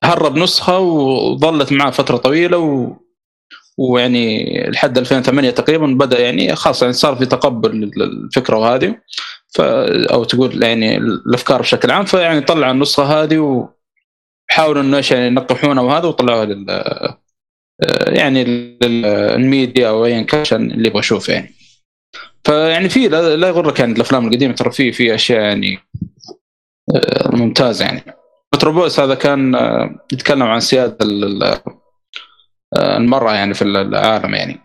هرب نسخة وظلت معه فترة طويلة ويعني لحد 2008 تقريبا بدأ يعني خاصة يعني صار في تقبل الفكرة وهذه أو تقول يعني الأفكار بشكل عام، فيعني طلع النسخة هذه وحاولوا إنه يعني ينقحونه وهذا وطلعوها يعني الميديا أو أي كان اللي بشوفه يعني. فيعني في لا يغرك يعني الأفلام القديمة ترى في أشياء يعني ممتازة. يعني متروبوليس هذا كان يتكلم عن سيادة المرأة يعني في العالم يعني.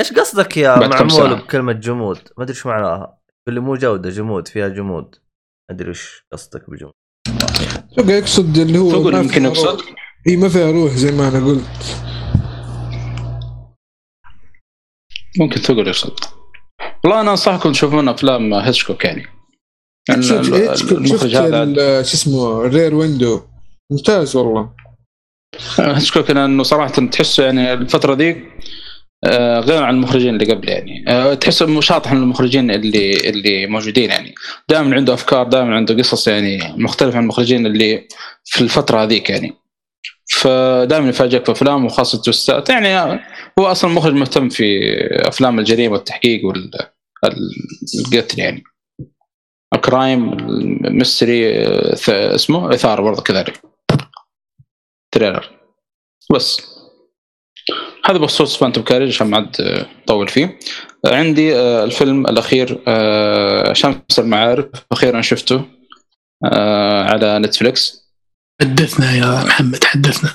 إيش قصدك يا معمول بكلمة جمود؟ ما أدري إيش معناها، اللي مو جودة جمود فيها جمود، ما أدري إيش قصدك بجمود. شو يقصد اللي هو؟ تقول يمكن يقصد إيه ما فيها روح زي ما أنا قلت. ممكن تقول يقصد. والله أنا أنصحكم تشوفون أفلام هيتشكوك يعني. شفت شو اسمه رير ويندو ممتاز والله. هيتشكوك إنه صراحة تحسه يعني الفترة دي غير عن المخرجين اللي قبل يعني، تحسه مشاطح من المخرجين اللي موجودين يعني، دائما عنده أفكار دائما عنده قصص يعني مختلفة عن المخرجين اللي في الفترة هذيك يعني، فدائما يفاجئك في أفلام وخاصة توستات يعني. هو أصلا مخرج مهتم في أفلام الجريمة والتحقيق والقتل يعني الكرايم الميستري اسمه إثارة برضه كذلك تريلر. بس هذا بخصوص فانتوم كاريج عشان ما عاد طول فيه. عندي الفيلم الأخير شمس المعارف، أخيرا شفته على نتفليكس. حدثنا يا محمد حدثنا.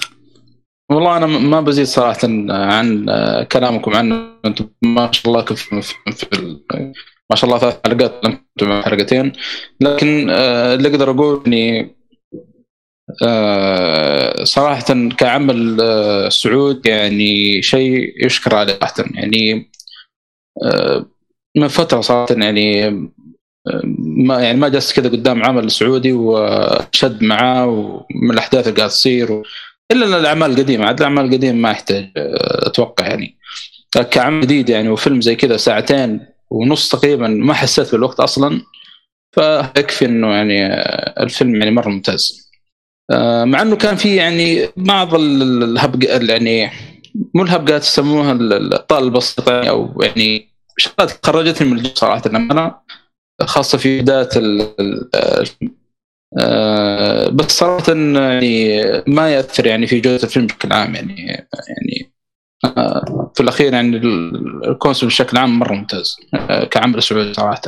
والله أنا ما بزيد صراحة عن كلامكم عنه، أنتم ما شاء الله ما شاء الله 3 حلقات أنتم 2 حلقتين، لكن اللي أقدر أقول إني صراحة كعمل سعود يعني شيء يشكر عليه صراحة يعني. من فترة صراحة يعني ما جلست كذا قدام عمل سعودي وشد معاه ومن الأحداث اللي قاعد تصير إلا الأعمال القديمة. عاد الأعمال القديمة ما يحتاج أتوقع يعني كعمل جديد يعني، وفيلم زي كذا 2.5 ساعة تقريبا ما حسيت بالوقت أصلا، فيكفي إنه يعني الفيلم يعني مرة ممتاز. مع انه كان في يعني بعض الهبقات يعني مو الهبقات يسموها الطال البسيطه يعني، او يعني شغلات خرجتني من الجو صراحه انا خاصه في بدايه بس صراحه يعني ما ياثر يعني في جوده الفيلم بشكل عام يعني في الاخير يعني الكونسول بشكل عام مره ممتاز كعمل سعودي صراحه.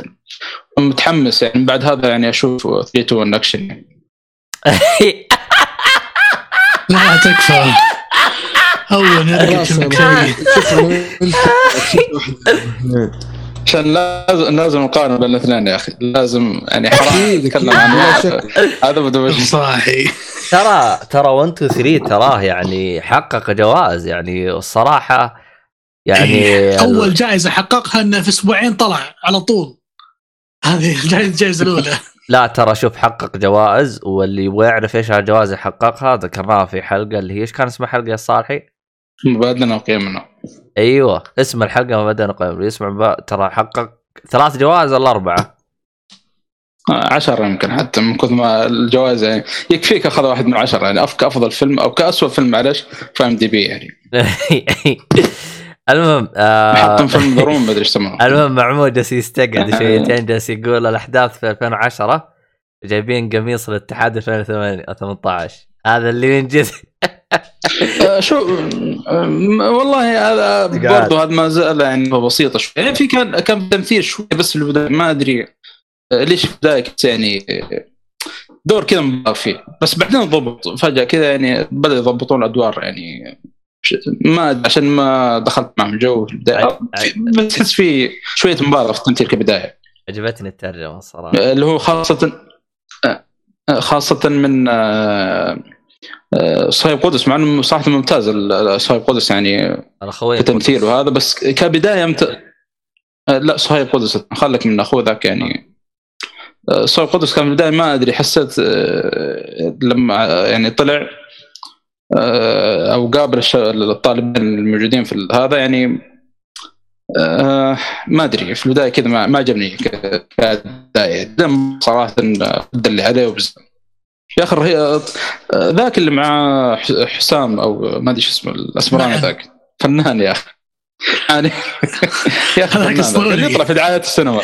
متحمس يعني بعد هذا يعني اشوف 3-2-1 اكشن يعني. لا تكفى أول نرجع عشان لازم نقارن بين الاثنين يا أخي، لازم يعني حرام نتكلم عن هذا بدو صاحي. ترى 1-2-3 تراه يعني حقق جوائز يعني الصراحة يعني أول جائزة حققها إنه في أسبوعين طلع على طول، هذه الجائزة الأولى. لا ترى شوف حقق جوائز، واللي يبغى يعرف ايش هالجوائز حققها ذكرناها في حلقه اللي هي ايش كان اسمها حلقه الصالحي مبادلنا وقيمنا ايوه اسم الحلقه ما بدنا نقيم اسمع ترى حقق 3 جوائز ولا 4 10 يمكن حتى من كثر ما الجوائز يعني يكفيك اخذ 1 من 10 يعني افضل فيلم او كأسوأ فيلم معلش في IMDb يعني المهم حطم فيلم ذروم ما ادري ايش اسمه المهم معمود جالس يستقعد شويتين جالس يقول الاحداث في 2010 جايبين قميص الاتحاد 2018 هذا اللي ينجد شو والله هذا برضه هذا ما زال يعني بسيطه شوي يعني في كان تمثيل شوي بس في البدايه ما ادري ليش بدايك يعني دور كذا مضافي بس بعدين ضبط فجأة كذا يعني بدأ يضبطون الأدوار يعني ما عشان ما دخلت معهم جو البداية بس حس في شوية مبالغة في التمثيل كبداية. عجبتني الترجمة الصراحة اللي هو خاصة من صايب قدس مع إنه صراحة ممتاز صايب قدس يعني التمثيل وهذا بس كبداية لا صايب قدس خلك من أخوه ذاك يعني صوت قدس كان بداية ما أدري حسيت لما يعني طلع أو قابل الطالبين الموجودين في هذا يعني ما أدري في البداية كذا ما عجبني كبداية دم صراحة اللي عليه وبز يا أخي ذاك اللي مع حسام أو ما أدري شو اسمه الأسمراني ذاك فنان يا أخي يعني يا أخي يطلع في دعايات السينما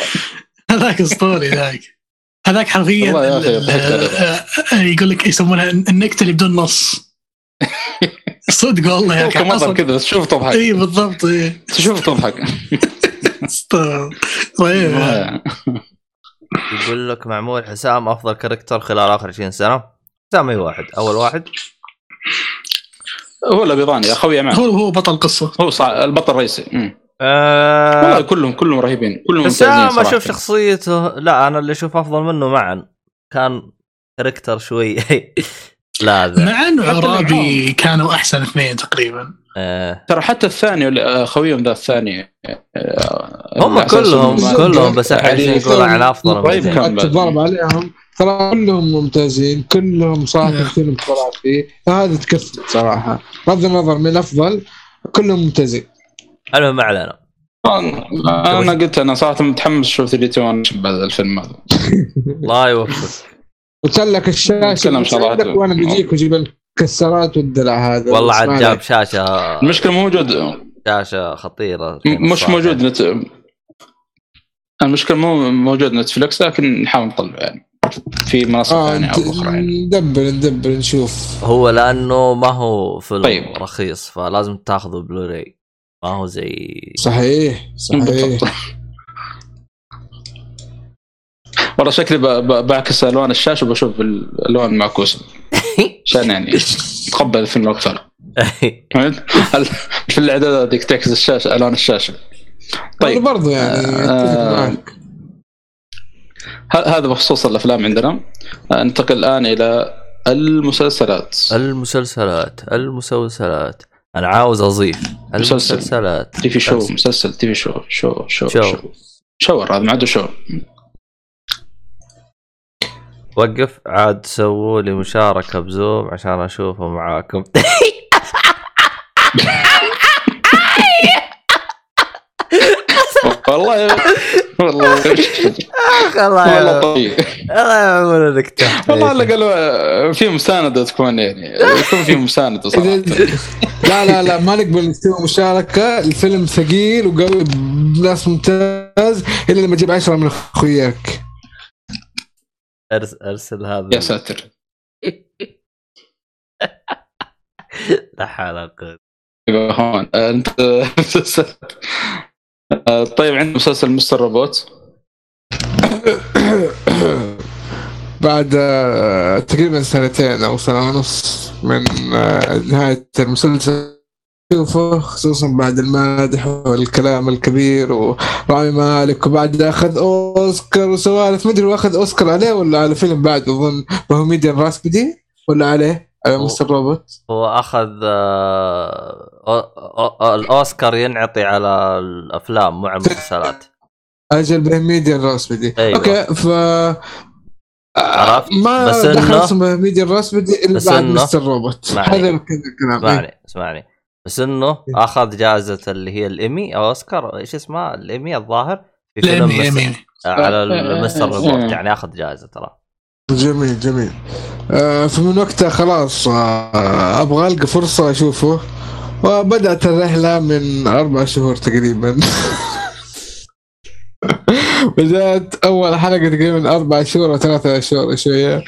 هذاك اسطوري هذاك حرفيا يقول لك يسمونها النكته اللي بدون نص صدق والله يا اخي اصلا كذا تشوف تضحك اي بالضبط تشوف تضحك طيب يقول لك معمول حسام افضل كاركتر خلال اخر 20 سنه حسام اي واحد اول واحد هو الابيضاني يا اخوي معه هو بطل قصه هو البطل الرئيسي والله كلهم رهيبين كلهم ممتازين صراحه. اشوف شخصيته لا انا اللي اشوف افضل منه معا كان كاركتر شوي لا معا وعرابي كانوا احسن اثنين تقريبا ترى حتى الثاني خويهم ذا الثاني هم كلهم بس عايزين يقولوا على افضل تضرب عليهم ترى كلهم ممتازين كلهم صراحه فيلم خرافي هذا تكفل صراحه بغض النظر من الافضل كلهم ممتازين أنا ما أعلن أنا قلت أنا صراحة متحمس شوف تليتون بهذا الفيلم هذا الله يوفقك وتلك الشاشة وأنا بجيك وجيب الكسرات والدلع هذا والله عجب شاشة المشكلة موجود شاشة خطيرة مش موجود المشكلة مو موجود نتفليكس لكن نحاول نطلع يعني في منصة ثانية أو أخرى يعني ندبر نشوف هو لأنه ما هو فيلم طيب. رخيص فلازم تأخذه بلوراي ما هو زي صحيح والله شكلي بعكس ألوان الشاشة وبشوف الألوان معكوسة عشان يعني تقبل في المقفل في الإعدادات ديك تعكس الشاشة ألوان الشاشة طيب برضو يعني هذا بخصوص الأفلام عندنا ننتقل الآن إلى المسلسلات أنا عاوز أضيف المسلسلات تيفي شو مسلسل تيفي شو هذا ما عاد شو وقف عاد سووا لي مشاركة بزوم عشان أشوفه معاكم والله والله لك تحت والله قالوا في مساندة تكون يعني يكون في مساندة صراحة لا ما نقبل نسوي مشاركة الفيلم ثقيل وقوي بناس ممتاز إلا لما تجيب 10 من أخوياك أرسل هذا يا ساتر لا حلقة هون أنت طيب عندنا مسلسل مستر روبوت بعد تقريبا 2 أو 1.5 سنة من نهاية المسلسل شوفه خصوصا بعد المادح والكلام الكبير ورامي مالك وبعد أخذ أوسكار وسوالف مدري وأخذ أوسكار عليه ولا على فيلم بعد أظن وهو ميديان راس بدي ولا عليه على مستر روبوت هو أخذ الأوسكار ينعطي على الأفلام مو على المسلسلات أجل بهميديا الراس بدي أيوة. أوكي ف ما دخلت بهميديا الراس بدي إلا بعد مستر روبوت هذا الكلام اسمعني بس انه اخذ جائزه اللي هي الايمي او اوسكار ايش اسمها الايمي الظاهر في فيلم على مستر روبوت، يعني اخذ جائزه ترى. جميل جميل. فمن وقتها خلاص ابغى القى فرصه اشوفه، وبدات الرحله من 4 شهور تقريبا. بدأت أول حلقة تقريبا 4 شهور أو 3 شهور شوية،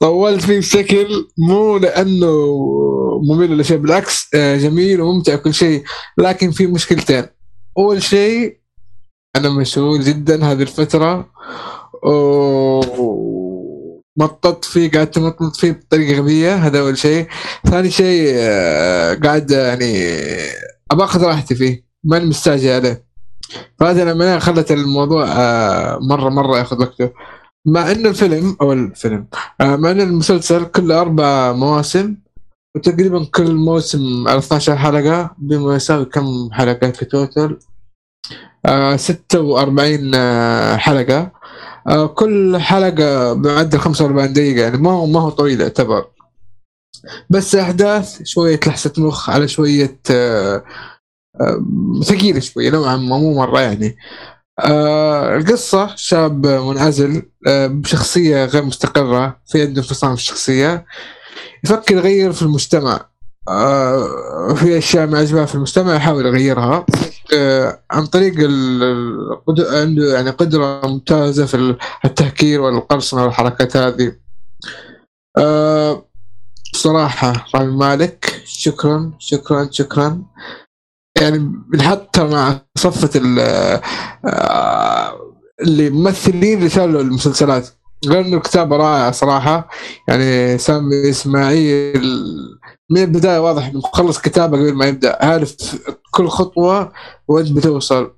طولت فيه بشكل مو لأنه ممل ولا شيء، بالعكس جميل وممتع كل شيء، لكن في مشكلتين. أول شيء أنا مشغول جدا هذه الفترة ومطط فيه، قاعد مطط فيه بطريقة غبية، هذا أول شيء. ثاني شيء قاعد يعني أبأخذ راحتي فيه، ما أنا مستعجل عليه، فهذا لما خلت الموضوع مرة ياخذ وقته. مع أن الفيلم أو الفيلم مع أن المسلسل كل 4 مواسم، وتقريبا كل موسم 12 حلقة، بما يساوي كم حلقة في توتل؟ 46 حلقة. كل حلقة بمعدل 45 دقيقة، يعني ما هو طويل يعتبر، بس أحداث شوية لحسة مخ على شوية ثقيلة شوية نوعا ما، مو مرة يعني. القصة شاب منعزل بشخصية غير مستقرة، في عنده انفصام في الشخصية، يفكر يغير في المجتمع، في أشياء ما عجبها في المجتمع يحاول يغيرها عن طريق عنده يعني قدرة ممتازة في التهكير والقرصنة والحركات هذه. بصراحة رامي مالك شكرا شكرا شكرا، يعني حتى مع صفة اللي ممثلين اللي شالوا المسلسلات، غير إنه كتابة رائعة صراحة، يعني سامي إسماعيل من البداية واضح إنه مخلص كتابة قبل ما يبدأ، عارف كل خطوة وين بتوصل،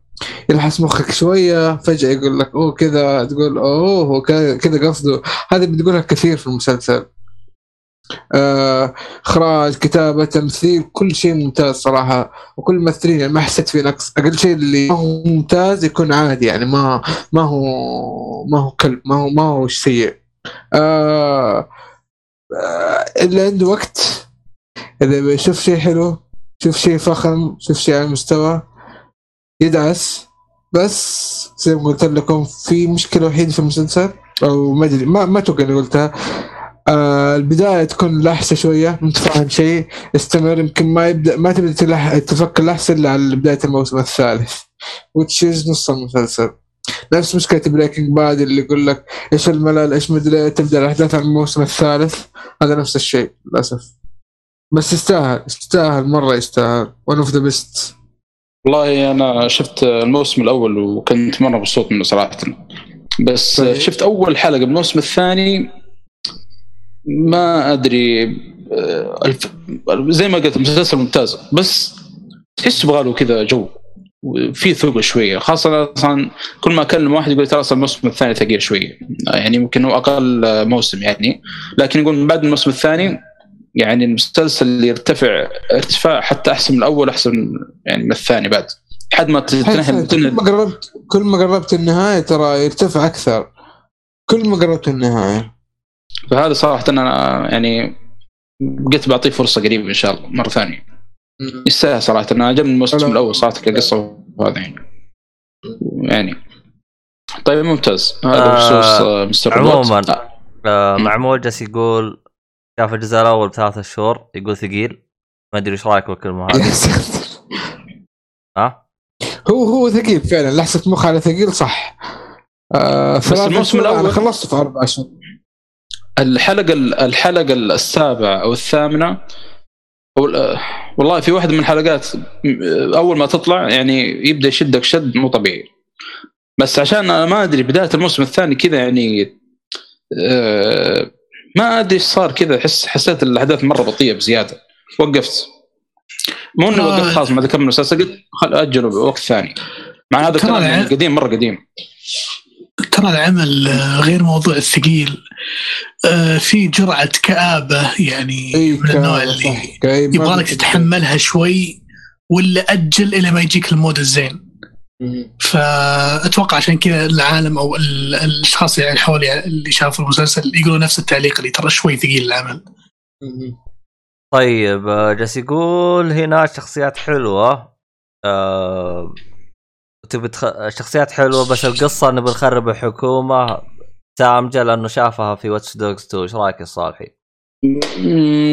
يلحس مخك شوية، فجأة يقول لك أوه كذا، تقول أوه كذا قصده، هذه بتقولها كثير في المسلسل. إخراج، كتابة، تمثيل، كل شيء ممتاز صراحة، وكل الممثلين يعني ما حسيت فيه نقص. أقل شيء اللي ما هو ممتاز يكون عادي، يعني ما هو كلب، ما هو سيء. اللي عنده وقت إذا بيشوف شيء حلو، شوف شيء فخم، شوف شيء على مستوى، يدعس. بس زي ما قلت لكم في مشكلة وحيدة في المسلسل، أو ما أدري ما توقع قلتها. البداية تكون لحسة شوية، متفاهم شيء، استمر، يمكن ما تبدأ تفكر لحسة إلا على بداية الموسم الثالث، وتشيز نص المسلسل. نفس مشكلة بريكنج باد اللي يقول لك إيش الملل إيش مدري، تبدأ الأحداث على الموسم الثالث، هذا نفس الشيء للأسف. بس يستاهل مرة، يستاهل one of the best. والله أنا شفت الموسم الأول وكنت مرة بالصوت منه صراحة، بس شفت أول حلقة بالموسم الثاني، ما أدري زي ما قلت مسلسل ممتاز، بس تحس بغاله كذا جو في ثقة شوية، خاصة كل ما أكلم واحد يقول ترى الموسم الثاني ثقيل شوية، يعني ممكن هو أقل موسم يعني، لكن يقول من بعد الموسم الثاني يعني المسلسل اللي ارتفاع حتى أحسن من الأول، أحسن يعني من الثاني بعد، حد ما تتنهل كل ما قربت النهاية ترى يرتفع أكثر، كل ما قربت النهاية. فهذا صراحة أنا يعني قلت بعطيه فرصة قريبة إن شاء الله مرة ثانية، يستاهل صراحة. أنا عجبني الموسم الأول صراحة كقصة، وهذا يعني طيب ممتاز. هذا بخصوص مستر روبوت. عموما معمول جالس يقول شاف الجزء الأول ب3 شهور، يقول ثقيل، ما أدري إيش رأيك بالكلمة هذه؟ ها هو ثقيل فعلا، لحسة مخ على ثقيل صح. بس الموسم الأول خلصت في 4 شهور. الحلقة السابعة أو الثامنة، والله في واحد من الحلقات أول ما تطلع يعني يبدأ يشدك شد مو طبيعي، بس عشان أنا ما أدري بداية الموسم الثاني كذا يعني ما أدري صار كذا، حسيت الأحداث مرة بطيئة بزيادة، وقفت مو إنه وقفت خاص ما أكمل مسلسل، قلت خل أجله بوقت ثاني، مع هذا كلام يعني قديم مرة قديم. ترى العمل غير موضوع الثقيل، في جرعة كآبة يعني من النوع اللي يبغالك تتحملها شوي ولا أجل إلى ما يجيك المود الزين. فأتوقع عشان كذا العالم أو الأشخاص اللي حولي اللي شافوا المسلسل يقولوا نفس التعليق اللي ترى شوي ثقيل العمل. طيب جالس يقول هنا شخصيات حلوة شخصيات حلوة بس القصة إنه بنخرب الحكومة سامجة لأنه شافها في واتش دوغز 2. إيش رأيك الصالحي؟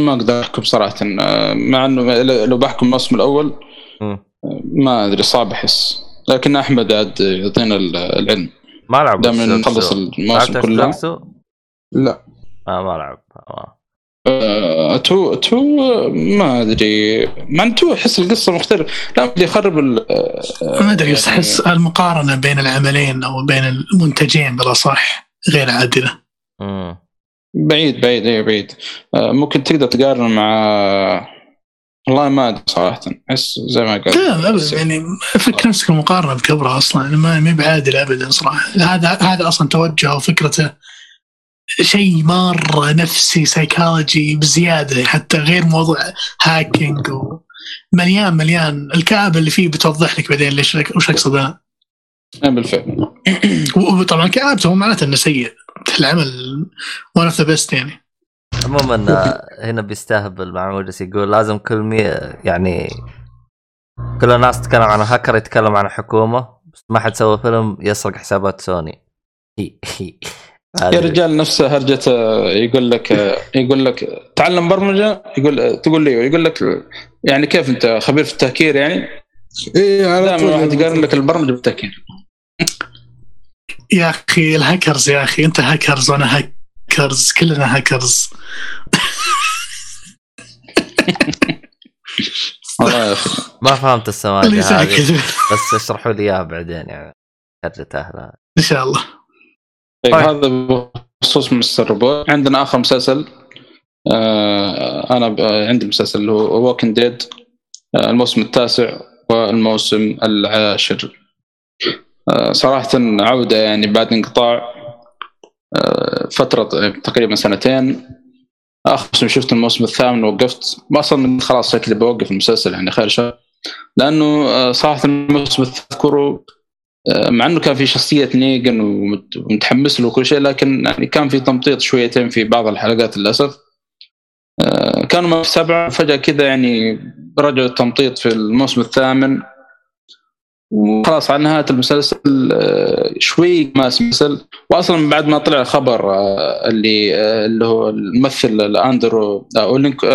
ما أقدر أحكم صراحة، مع إنه لو بحكم الموسم الأول ما أدري صعب أحس، لكن أحمد عاد يعطينا العلم. ما لعب دائما نخلص الموسم كله. لا ما لعب تو ما ادري، ما انتو احس القصه مختلفه، لا بدي اخرب ما ادري، احس المقارنه بين العملين او بين المنتجين بلا صح غير عادله. بعيد ممكن تقدر تقارن مع والله ما ادري صراحه، احس زي ما قلت لا يعني فكر نفسك المقارنه بكبرها اصلا ما بعادله ابدا صراحه. هذا اصلا توجهه وفكرته شيء مره نفسي سايكولوجي بزياده، حتى غير موضوع هاكينج ومليان الكعب اللي فيه بتوضح لك بعدين ليش وش اقصدها بالفعل. وطبعا كعبته معناته انه سيء العمل one of the best يعني. عموما هنا بيستهبل معوجس يقول لازم كل يعني كل الناس تتكلم عن هاكر يتكلم عن حكومه، بس ما حد سوى فيلم يسرق حسابات سوني. يا رجال نفسه هرجته يقول لك تعلم برمجة، يقول لك يعني كيف أنت خبير في التهكير يعني؟ إيه على طول واحد يقارن لك البرمجة بالتهكير. يا أخي الهاكرز، يا أخي أنت هاكرز وأنا هاكرز كلنا هاكرز. ما فهمت السواجع هذه، بس اشرحوا لي إياها بعدين يعني هرجته أهلا إن شاء الله. طيب هذا بخصوص مستر روبوت. عندنا آخر مسلسل أنا عندي مسلسل اللي هو Walking Dead، الموسم 9 والموسم 10. صراحة عودة يعني بعد انقطاع فترة تقريبا 2 سنين. آخر موسم شفت الموسم 8 وقفت، ما أصلا خلاص شكلي بوقف المسلسل يعني خير شر، لأنه صراحة الموسم أذكره مع أنه كان في شخصية نيجن ومتحمس له وكل شيء، لكن يعني كان في تمطيط شويتين في بعض الحلقات للأسف. كانوا 7 فجأة كذا يعني رجعوا التمطيط في الموسم 8 وخلاص على نهاية المسلسل شوي ما مسلسل. وأصلا بعد ما طلع الخبر اللي هو الممثل أندرو لينك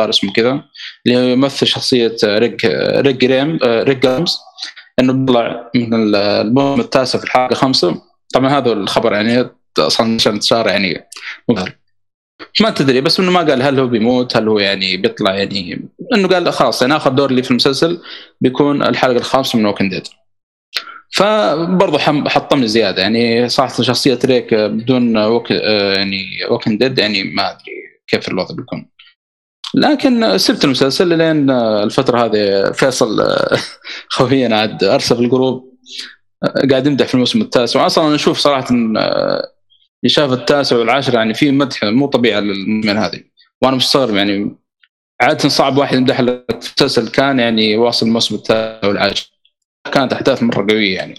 اسمه كذا، اللي يمثل شخصية ريك جرايمز إنه بطلع من البوم 9 في الحلقة 5. طبعا هذا الخبر يعني أصلاً مش انتشار يعني ما تدري، بس إنه ما قال هل هو بيموت هل هو يعني بيطلع، يعني إنه قال خلاص أنا آخر دور لي في المسلسل بيكون الحلقة 5 من ووكينج ديد. فبرضه حطمني زيادة يعني صراحة شخصية ريك بدون ووكينج ديد يعني ما أدري كيف الوضع بيكون. لكن سبت المسلسل لين الفترة هذه فيصل خوينا عاد أرسل في الجروب قاعد يمدح في الموسم 9، وأصلا نشوف صراحة يشاف 9 و10 يعني في مدح مو طبيعي من هذه، وأنا مستغرب يعني عادة صعب واحد يمدح المسلسل كان يعني واصل الموسم 9 و10. كانت أحداث مرة قوية يعني،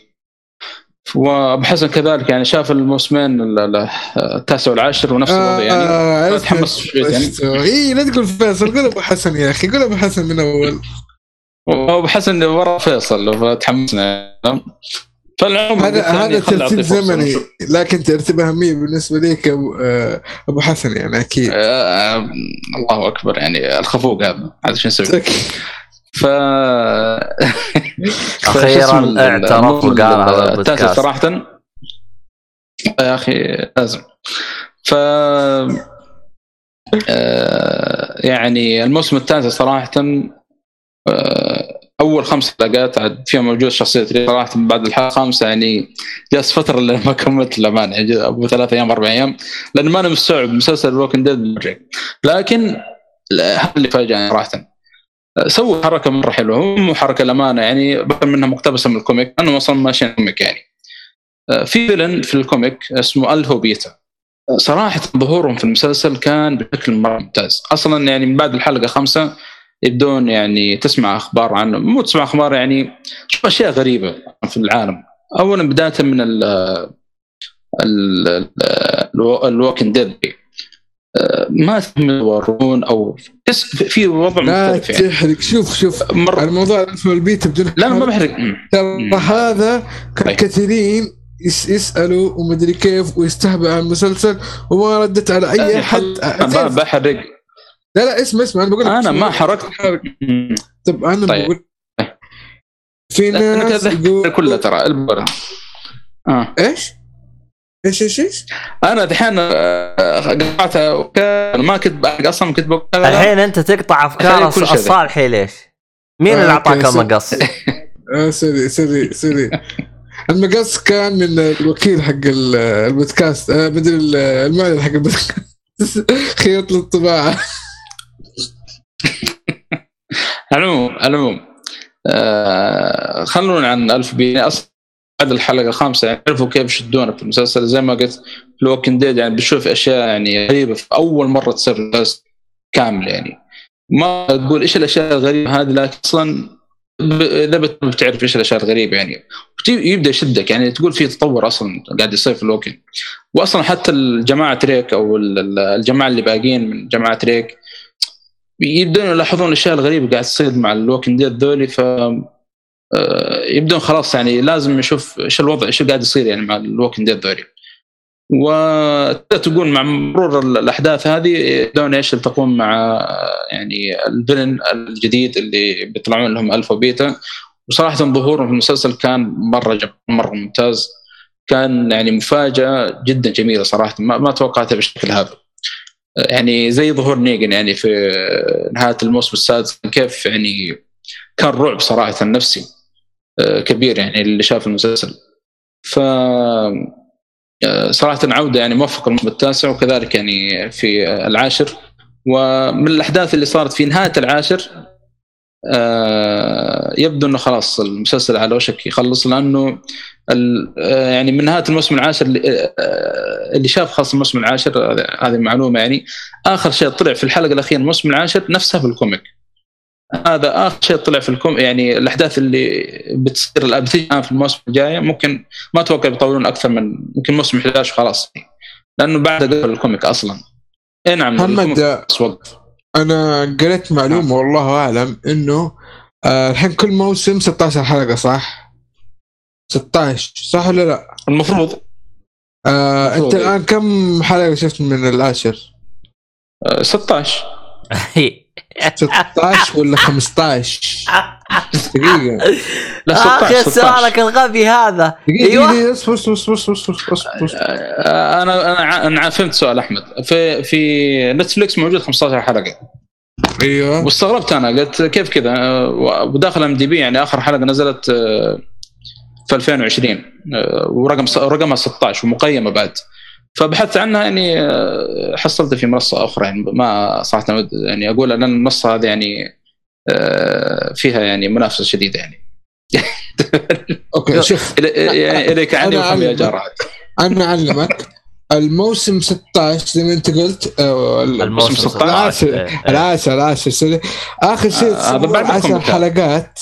وبحسن كذلك يعني شاف الموسمين 9 و10 ونفس الوضع يعني متحمس شويه يعني. ايه لا تقول فيصل، قول ابو حسن يا اخي، قول ابو حسن من اول. ابو حسن ورا فيصل فتحمسنا. هذا ترتيب زمني، لكن ترتيب اهميه بالنسبه لك ابو حسن يعني اكيد. الله اكبر يعني الخفوق هذا عاد شو نسوي. أخيراً اعترف وقال هذا البودكاست صراحة يا أخي لازم. يعني الموسم 9 صراحة أول 5 حلقات عاد فيها موجود شخصية ريك صراحة، بعد الحلقة 5 يعني جلس فترة لما كملت الأمان يعني أبو 3 أيام 4 أيام، لأن ما أنا مستوعب مسلسل ووكينج ديد. لكن هذا اللي فاجأني صراحة، سووا حركة مرة حلوة، هم حركة الأمانة يعني بقى منها مقتبسة من الكوميك. أنا وصل ماشيين كوميك يعني في فيلن في الكوميك اسمه الهوبيتا، صراحة ظهورهم في المسلسل كان بشكل مرة ممتاز. أصلا يعني من بعد الحلقة 5 يبدون يعني تسمع أخبار عنه، مو تسمع أخبار يعني شوف أشياء غريبة في العالم. أولا بداية من الووكينج ديد ما تمرون او في وضع مختلف يعني. تحرق. شوف الموضوع في البيت بدون. لا ما بحرق. ترى هذا كثيرين يسألوا ومدري كيف ويستهبأ عن المسلسل وما ردت على أي حد. ما بحرق. لا اسمع أنا بقول. أنا ما حرقت. طب أنا بقول. في ناس يقول كله ترى البرة. إيش أنا دحين قطعتها وكان ما كنت أصلاً كنت بقول. الحين أنت تقطع أفكار الصالحي ليش؟ مين اللي أعطاك المقص؟ سوري المقص كان من الوكيل حق البودكاست بدل المعلن حق البودكاست خيط للطباعة. علوم خلونا عن ألف بيني أصلاً بعد الحلقة 5 يعني عرفوا كيف يشدونا في المسلسل زي ما قلت في الوكين ديد يعني بشوف أشياء يعني غريبة في أول مرة تصير كامل يعني ما تقول إيش الأشياء الغريبة هذه لكن أصلاً إذا بتعرف إيش الأشياء الغريبة يعني يبدأ يشدك يعني تقول في تطور أصلاً قاعد يصير في الوكين وأصلاً حتى الجماعة ريك أو الجماعة اللي باقين من جماعة ريك يبدون يلاحظون الأشياء الغريبة قاعد تصير مع الوكين ديد ذولي ف يبدون خلاص يعني لازم نشوف إيش الوضع إيش قاعد يصير يعني مع الوكين ديد ذولي وتقول مع مرور الأحداث هذه يبدون إيش يلتقون مع يعني الفيلن الجديد اللي بيطلعون لهم ألفا وبيتا وصراحة ظهورهم في المسلسل كان مرة ممتاز كان يعني مفاجأة جدا جميلة صراحة ما توقعتها بالشكل هذا يعني زي ظهور نيجن يعني في نهاية الموسم السادس كيف يعني كان رعب صراحة نفسي كبير يعني اللي شاف المسلسل فصراحة عودة يعني موفقة بالتاسع وكذلك يعني في العاشر ومن الأحداث اللي صارت في نهاية العاشر يبدو أنه خلاص المسلسل على وشك يخلص لأنه يعني من نهاية الموسم العاشر اللي شاف خاص الموسم العاشر هذه المعلومة يعني آخر شيء طلع في الحلقة الأخيرة الموسم العاشر نفسها في الكوميك هذا آخر شيء طلع في الكوميك يعني الأحداث اللي بتصير الآن في الموسم الجاي ممكن ما أتوقع بيطولون أكثر من ممكن موسم 11 خلاص لأنه بعد قبل الكوميك أصلاً إيه نعم محمد أنا قريت معلومة والله أعلم إنه الحين كل موسم 16 حلقة صح 16 صح ولا لا المفروض أنت الآن كم حلقة شفت من العاشر 16 16 ولا 15 دقيقة لا 16 سؤالك الغبي هذا ايوه بص انا فهمت سؤال احمد في نتفليكس موجود 15 حلقة ايوه واستغربت انا قلت كيف كذا وداخل ام دي بي يعني اخر حلقة نزلت في 2020 ورقمها 16 ومقيمة بعد فبحثت عنها يعني حصلت في منصة أخرى يعني ما صراحة يعني أقول أن المنصة هذه يعني فيها يعني منافسة شديدة يعني. أوكي شوف. إليك عني وحبي يا جراد. أنا أعلمك الموسم 16 زي ما أنت قلت الموسم 16 العاشر سوري آخر شيء 10 حلقات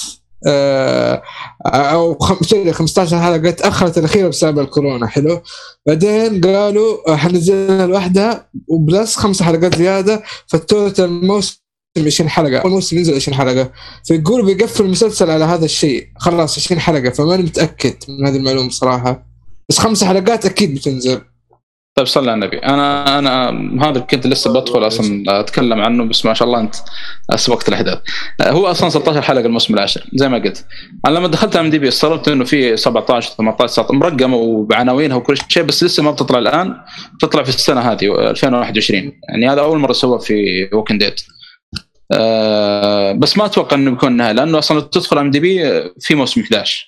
أو 15 حلقة تأخرت الأخيرة بسبب الكورونا حلو بعدين قالوا حنزلها الوحدة وبلس 5 حلقات زيادة فالتوتال الموسم 20 حلقة أول موسم ينزل 20 حلقة فيقول بيقفل المسلسل على هذا الشيء خلاص 20 حلقة فما متأكد من هذه المعلومة صراحة بس 5 حلقات أكيد بتنزل طيب صلى على النبي أنا هذا كنت لسه بدخل أصلاً أتكلم عنه بس ما شاء الله أنت سبقت الأحداث هو أصلاً 16 حلقة الموسم العاشر زي ما قلت أنا لما دخلت على IMDb استغربت إنه في 17 18 19 مرقمة وبعناوينها وكل شيء بس لسه ما بتطلع الآن تطلع في السنة هذه 2021 يعني هذا أول مرة سوى في Walking Dead بس ما أتوقع إنه بيكون نهاية لأنه أصلاً تدخل على IMDb في موسم 11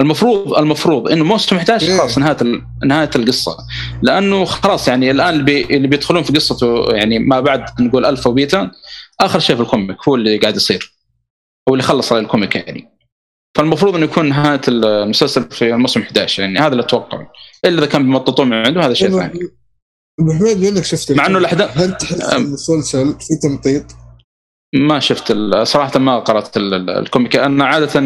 المفروض إنه موسم 11 خلاص نهاية القصة لأنه خلاص يعني الآن اللي بيدخلون في قصته يعني ما بعد نقول ألفا وبيتا آخر شيء في الكوميك هو اللي قاعد يصير هو اللي خلص على الكوميك يعني فالمفروض إنه يكون نهاية المسلسل في الموسم 11 يعني هذا اللي أتوقع إلا إذا كان بيمططون عنده هذا شيء ثاني محمد منك شفت مع إنه الأحداث هل تحس المسلسل في تمطيط ما شفت صراحة ما قرأت الكوميك أنا عادة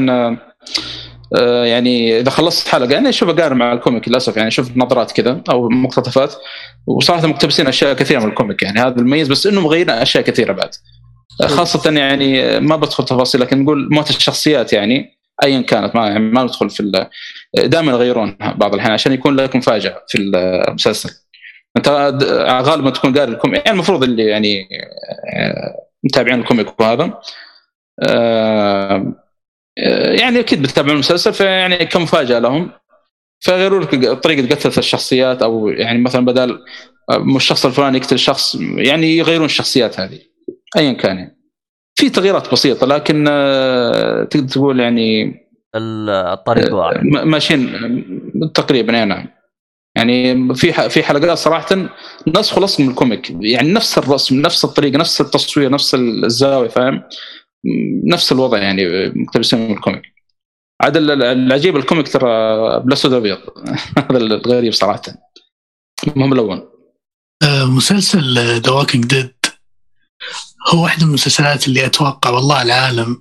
يعني إذا خلصت حلقة يعني أشوف أقارن مع الكوميك للأسف, يعني أشوف نظرات كذا أو مقتطفات, وصراحة مقتبسين أشياء كثيرة من الكوميك, يعني هذا الميز, بس إنه مغيرين أشياء كثيرة بعد, خاصة يعني ما بدخل تفاصيل, لكن نقول موت الشخصيات يعني أيًا كانت ما ندخل في, دائما يغيرونها بعض الحين عشان يكون لك مفاجأة في المسلسل. أنت غالبا تكون قارئ الكوميك, يعني المفروض اللي يعني متابعين الكوميك وهذا يعني أكيد بتتابع المسلسل, فيعني كم مفاجأة لهم, فغيروا لك طريقة قتل الشخصيات, أو يعني مثلا بدل مش شخص الفلاني يقتل شخص, يعني يغيرون الشخصيات هذه أيًا كان. في تغييرات بسيطة لكن تقدر تقول يعني الطريق واضح ماشيين تقريبا. يعني في حلقات صراحة نسخ خلص من الكوميك, يعني نفس الرسم نفس الطريقة نفس التصوير نفس الزاوية, فاهم, نفس الوضع, يعني مقتبسين من الكوميك. عاد العجيب الكوميك ترى بالأسود أبيض هذا الغريب صراحة, مهم لون. مسلسل The Walking Dead هو واحدة من المسلسلات اللي أتوقع والله العالم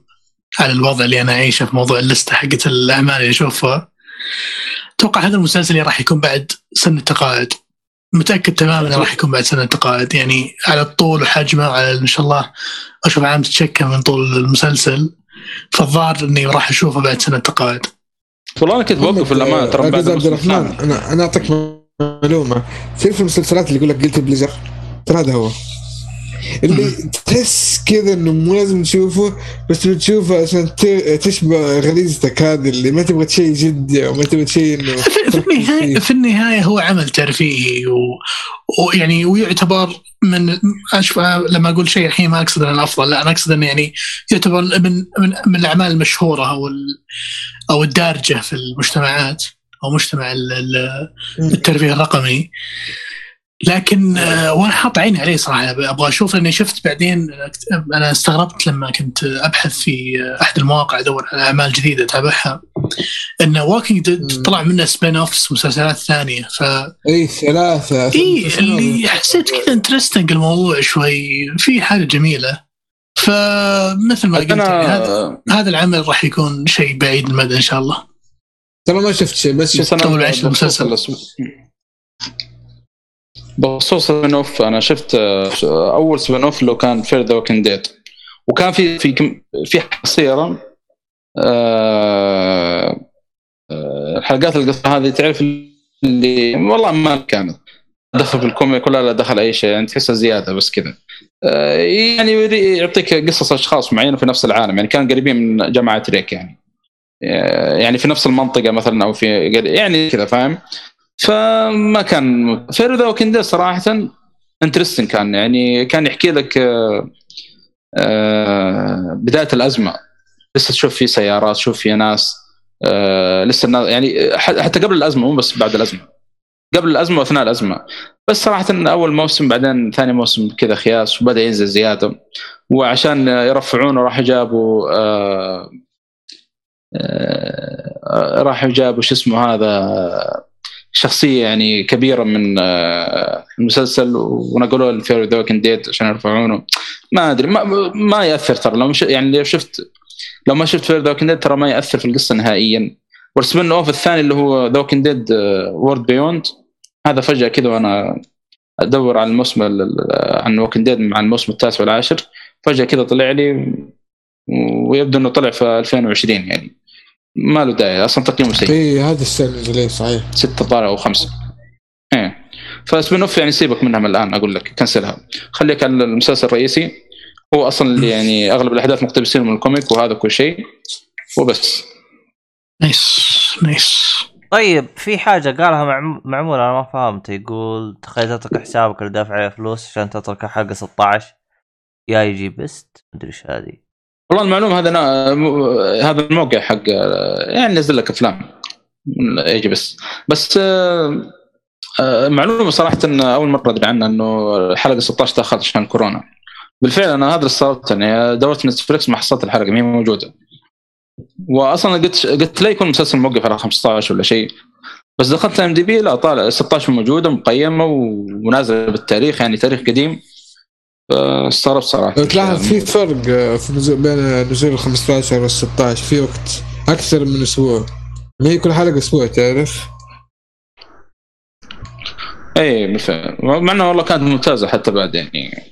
على الوضع اللي أنا عايشه في موضوع اللستة حقة الأعمال اللي أشوفها, أتوقع هذا المسلسل اللي راح يكون بعد سنة تقاعد, متأكد تماماً راح يكون بعد سنة تقاعد, يعني على الطول وحجمه, على إن شاء الله أشوف عام تتشكى من طول المسلسل, فالظاهر إني راح أشوفه بعد سنة تقاعد. والله أنا كنت بوقف الأمان ترى بعد الرحمن, أنا أعطيك معلومة, تعرف المسلسلات اللي يقول لك قلت بليزر ترى هذا هو اللي تحس كذا إنه مو لازم تشوفه, بس بتشوفه عشان تشبع غريزتك, هذا اللي ما تبغى شيء جدي وما تبغى شيء إنه في النهاية هو عمل ترفيهي, ويعني ويعتبر من أشوف, لما أقول شيء الحين ما أقصد أنا أفضل, لا أنا أقصد إنه يعني يعتبر من الأعمال المشهورة أو الدارجة في المجتمعات أو مجتمع الترفيه الرقمي. لكن وانا حاط عيني عليه صراحه, ابغى اشوف, لاني شفت بعدين انا استغربت لما كنت ابحث في احد المواقع ادور على اعمال جديده اتابعها, ان Walking Dead طلع منه سبين اوفس ومسلسلات ثانيه, ف اي ثلاثه اللي حسيت كذا انترستنج الموضوع شوي, في حاجه جميله, فمثل ما قلت هذا العمل راح يكون شيء بعيد المدى ان شاء الله. ترى ما شفت شيء, بس شفت المسلسل بخصوص سبين اوف. انا شفت اول سبين اوف لو كان فير The Walking Dead, وكان في قصيره, الحلقات القصه هذه تعرف اللي والله ما كانت دخل في الكوميك ولا دخل اي شيء, يعني تحسها زياده بس كذا, يعني يعطيك قصص اشخاص معينه في نفس العالم, يعني كان قريبين من جماعه ريك, يعني في نفس المنطقه مثلا او في يعني كذا, فاهم, فما كان فير The Walking Dead صراحة انترستين, كان يحكي لك بداية الأزمة, لسه تشوف في سيارات, تشوف في ناس, لسه يعني حتى قبل الأزمة, مو بس بعد الأزمة, قبل الأزمة وأثناء الأزمة. بس صراحة أول موسم بعدين ثاني موسم كذا خياس, وبدأ ينزل زيادة, وعشان يرفعونه راح يجابوا شو اسمه هذا, شخصية يعني كبيرة من المسلسل, ونقولوا الفير The Walking Dead عشان يرفعونه. ما أدري, ما يأثر ترى, لو مش يعني لو ما شفت فير The Walking Dead ترى ما يأثر في القصة نهائيا. والسبين أوف الثاني اللي هو The Walking Dead World Beyond, هذا فجأة كده وأنا أدور على الموسم عن Walking Dead مع الموسم 9 و 10, فجأة كده طلع لي, ويبدو إنه طلع في 2020, يعني ما له داعي اصلا تقييمه سيء. اي هذا السنه اللي صحيح 6 طالع أو 5. ايه فاسبنوف يعني سيبك منها من الان, اقول لك كنسلها, خليك على المسلسل الرئيسي, هو اصلا اللي يعني اغلب الاحداث مقتبسين من الكوميك, وهذا كل شيء وبس. نايس. طيب في حاجه قالها معمول انا ما فهمت, يقول تخيل تترك حسابك اللي دافع عليه فلوس عشان تترك حلقه 16 يا يجي بست, مدري ايش هذه. والله المعلومة هذا الموقع حق يعني نزل لك أفلام يجي بس معلومة صراحة إن أول مرة أدري عنها, إنه الحلقة 16 تأخرت عشان كورونا. بالفعل أنا هذا الصوت يعني دورت نتفليكس ما حصلت الحلقة, ما هي موجودة, وأصلا قلت لي يكون مسلسل موقف على 15 ولا شيء, بس دخلت ام دي بي لا, طالع 16 موجودة مقيمة ونازلة بالتاريخ, يعني تاريخ قديم. استغرب صراحة. تلاحظ في فرق في بين نزول 15 و 16, في وقت أكثر من أسبوع، هي كل حلقة أسبوع تعرف. إيه مثلا، مع إنه والله كانت ممتازة حتى بعد يعني.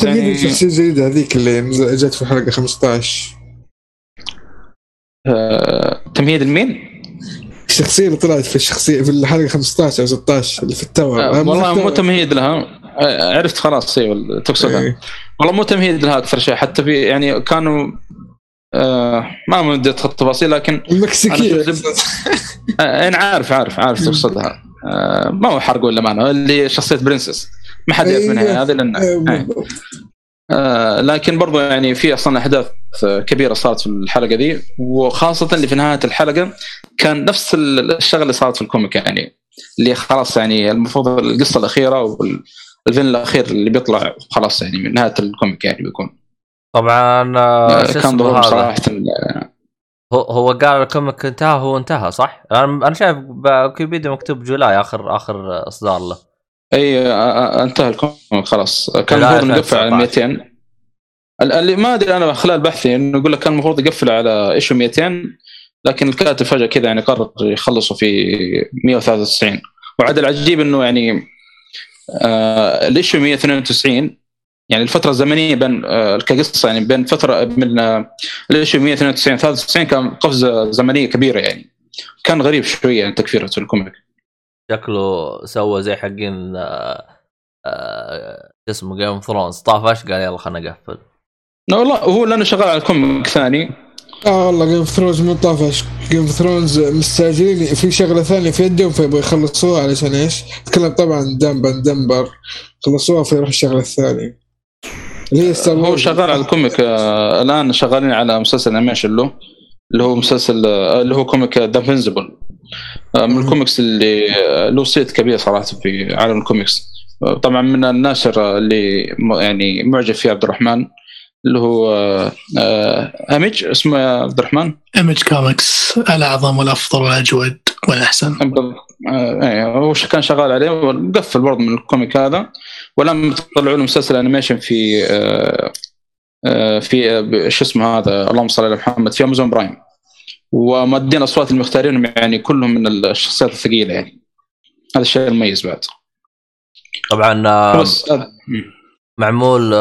تجديد شخصية جديدة هذيك اللي جت في حلقة 15. تمهيد المين؟ الشخصية اللي طلعت في الشخصية في الحلقة 15 أو 16 اللي في التوأم. والله مو تمهيد لها، عرفت خلاص هي تقصدها. إيه. والله مو تمهيد لها أكثر شيء حتى في يعني كانوا ما بدي أدخل تفاصيل لكن. المكسيكية. أنا عارف تقصدها. ما هو حرق ولا معنى اللي شخصية برنسس ما حد يعرف منها هذه لأن. لكن برضو يعني في أصلاً أحداث كبيرة صارت في الحلقة دي، وخاصة اللي في نهاية الحلقة كان نفس الشغل اللي صارت في الكوميك يعني اللي خلاص يعني المفروض القصة الأخيرة والفين الأخير اللي بيطلع خلاص يعني من نهاية الكوميك يعني بيكون طبعاً كان ضروري صراحة. هو قال الكوميك انتهى، هو انتهى صح؟ أنا شايف بويكيبيديا مكتوب جولاي آخر إصدار له. اي انتهى الكوميك خلاص. كان المفروض نقفل على 200 اللي ما ادري انا خلال بحثي انه يقول لك كان المفروض يقفل على ايشو 200 لكن الكاتب فجأة كذا يعني قرر يخلصوا في 193. وعاد العجيب انه يعني الايشو 192 يعني الفترة الزمنية بين القصة يعني بين فترة من الايشو 192 93 كان قفزة زمنية كبيرة يعني كان غريب شوية يعني تكفيرة الكوميك. شكله سوى زي حقين اسمه Game of Thrones طافش قال يلا خلنا نقفل. لا والله هو لأنه شغال على كوميك ثاني. والله Game of Thrones مو طافش، Game of Thrones مستعجلين في شغلة ثانية في يدهم فيبغوا يخلصوها. علشان إيش؟ تكلم طبعا دمبر خلصوها فيروح الشغلة الثانية اللي هي هو شغال على الكوميك الآن. شغالين على مسلسل أميش اللي هو مسلسل اللي هو كوميك دافنزبل من الكوميكس اللي له صيت كبير صراحة في عالم الكوميكس. طبعا من الناشر اللي يعني معجب فيه عبد الرحمن اللي هو إيمج، اسمه عبد الرحمن إيمج كوميكس، الأعظم والأفضل والأجود والأحسن. هو كان شغال عليه ومقفل برضه من الكوميك هذا، ولما طلعوا له مسلسل أنيميشن في شو اسمه هذا، اللهم صل على محمد، في أمازون برايم، ومادين أصوات المختارين يعني كلهم من الشخصيات الثقيلة يعني. هذا الشيء المميز بعد. طبعا معمول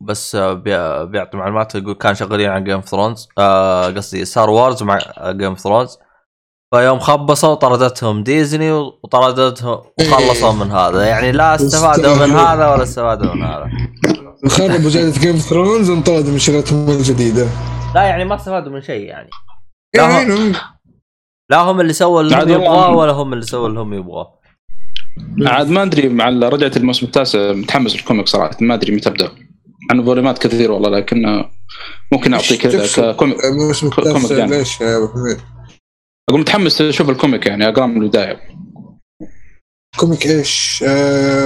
بس بيعطي معلومات، يقول كان شغالين عن Game of Thrones، قصدي Star Wars مع Game of Thrones، فيوم خبصوا طردتهم ديزني وطردتهم وخلصوا من هذا يعني. لا استفادوا من هذا ولا استفادوا من هذا. خربوا جائزة Game of Thrones وانطردوا من شريتهم الجديدة. لا يعني ما استفادوا من شيء يعني. لا هم اللي سووا اللي يبغاه ولا هم اللي سووا اللي هم يبغاه. عاد ما ادري مع رجعة الموسم التاسع متحمس الكوميك صراحة، ما ادري متى ابدا، عنده فوليمات كثير والله، لكن ممكن اعطي كذا كوميك يعني. ليش يا ابو حميد؟ اقول متحمس اشوف الكوميك يعني، اقرا من البداية. كوميك ايش؟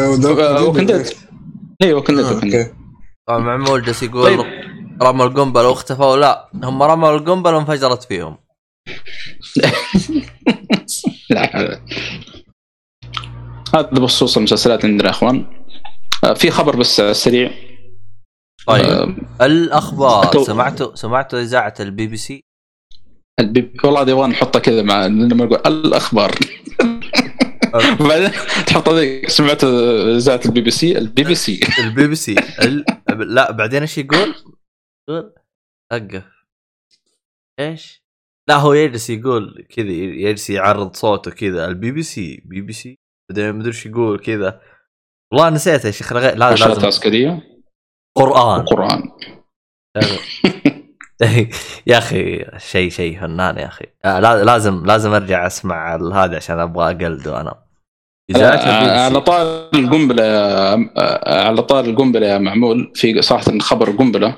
وكنت طبعا معمول جالس يقول طيب. رموا القنبلة واختفوا. لا هم رموا القنبلة وانفجرت فيهم. لا هذا بخصوص المسلسلات عندنا اخوان. في خبر بس سريع طيب. الاخبار سمعتوا اذاعة البي بي سي؟ والله ديوان نحطها كذا مع لما نقول الاخبار بعدين تحط هذيك. سمعت اذاعة البي بي سي لا بعدين ايش يقول وقف ايش؟ لا هو يجلس يقول كذا، يجلس يعرض صوته كذا البي بي سي بعدين ما ادري ايش يقول كذا، والله نسيت يا شيخ. لازم عسكرية قرآن يا اخي شيء فنان يا اخي. لازم ارجع اسمع هذا عشان ابغى اقلده انا. على طار القنبله يا معمول، في صراحه خبر قنبله.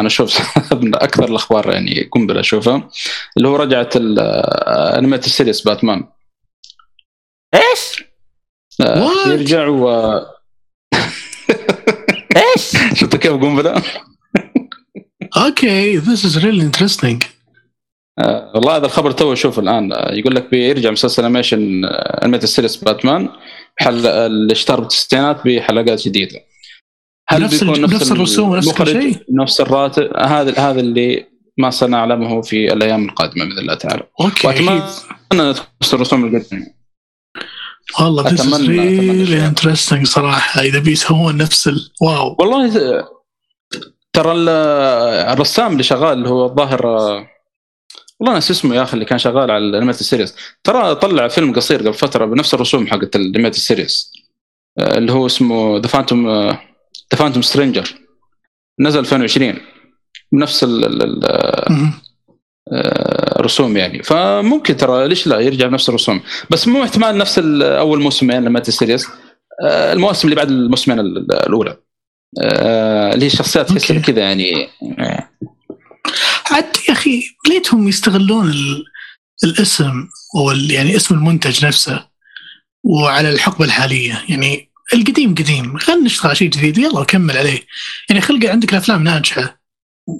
انا اشوف من اكثر الاخبار يعني قنبله اشوفها، اللي هو رجعت انمي السيريس باتمان. ايش يرجع ايش شفت كيف قنبله؟ اوكي this is really interesting. والله هذا الخبر تو اشوفه الان. يقول لك بيرجع مسلسل انيميشن السيريس باتمان، الاشتهر بالتسعينات بحلقات جديده. نفس الرسوم ونفس كل شيء نفس الراتب. هذا اللي ما سنعلمه في الايام القادمه باذن الله تعالى. واتمنى ان نفس الرسوم القديمه والله. اتمنى انترستنج صراحه اذا بيسوون نفس الواو والله. ترى الرسام اللي شغال هو الظاهر والله ناس اسمه يا اخي اللي كان شغال على الانميات السيريس، ترى طلع فيلم قصير قبل فتره بنفس الرسوم حقت الانميات السيريس اللي هو اسمه The Phantom Stranger، نزل 2020 بنفس الرسوم يعني. فممكن ترى ليش لا يرجع بنفس الرسوم، بس مو احتمال نفس اول موسمين يعني الانميات السيريس، المواسم اللي بعد الموسمين الاولى اللي الشخصيات تحس كذا يعني. عاد يا أخي ليتهم يستغلون الاسم يعني اسم المنتج نفسه وعلى الحقبة الحالية يعني. القديم قديم، خلنا نشتغل شيء جديد يلا وكمل عليه يعني. خلق عندك الأفلام ناجحة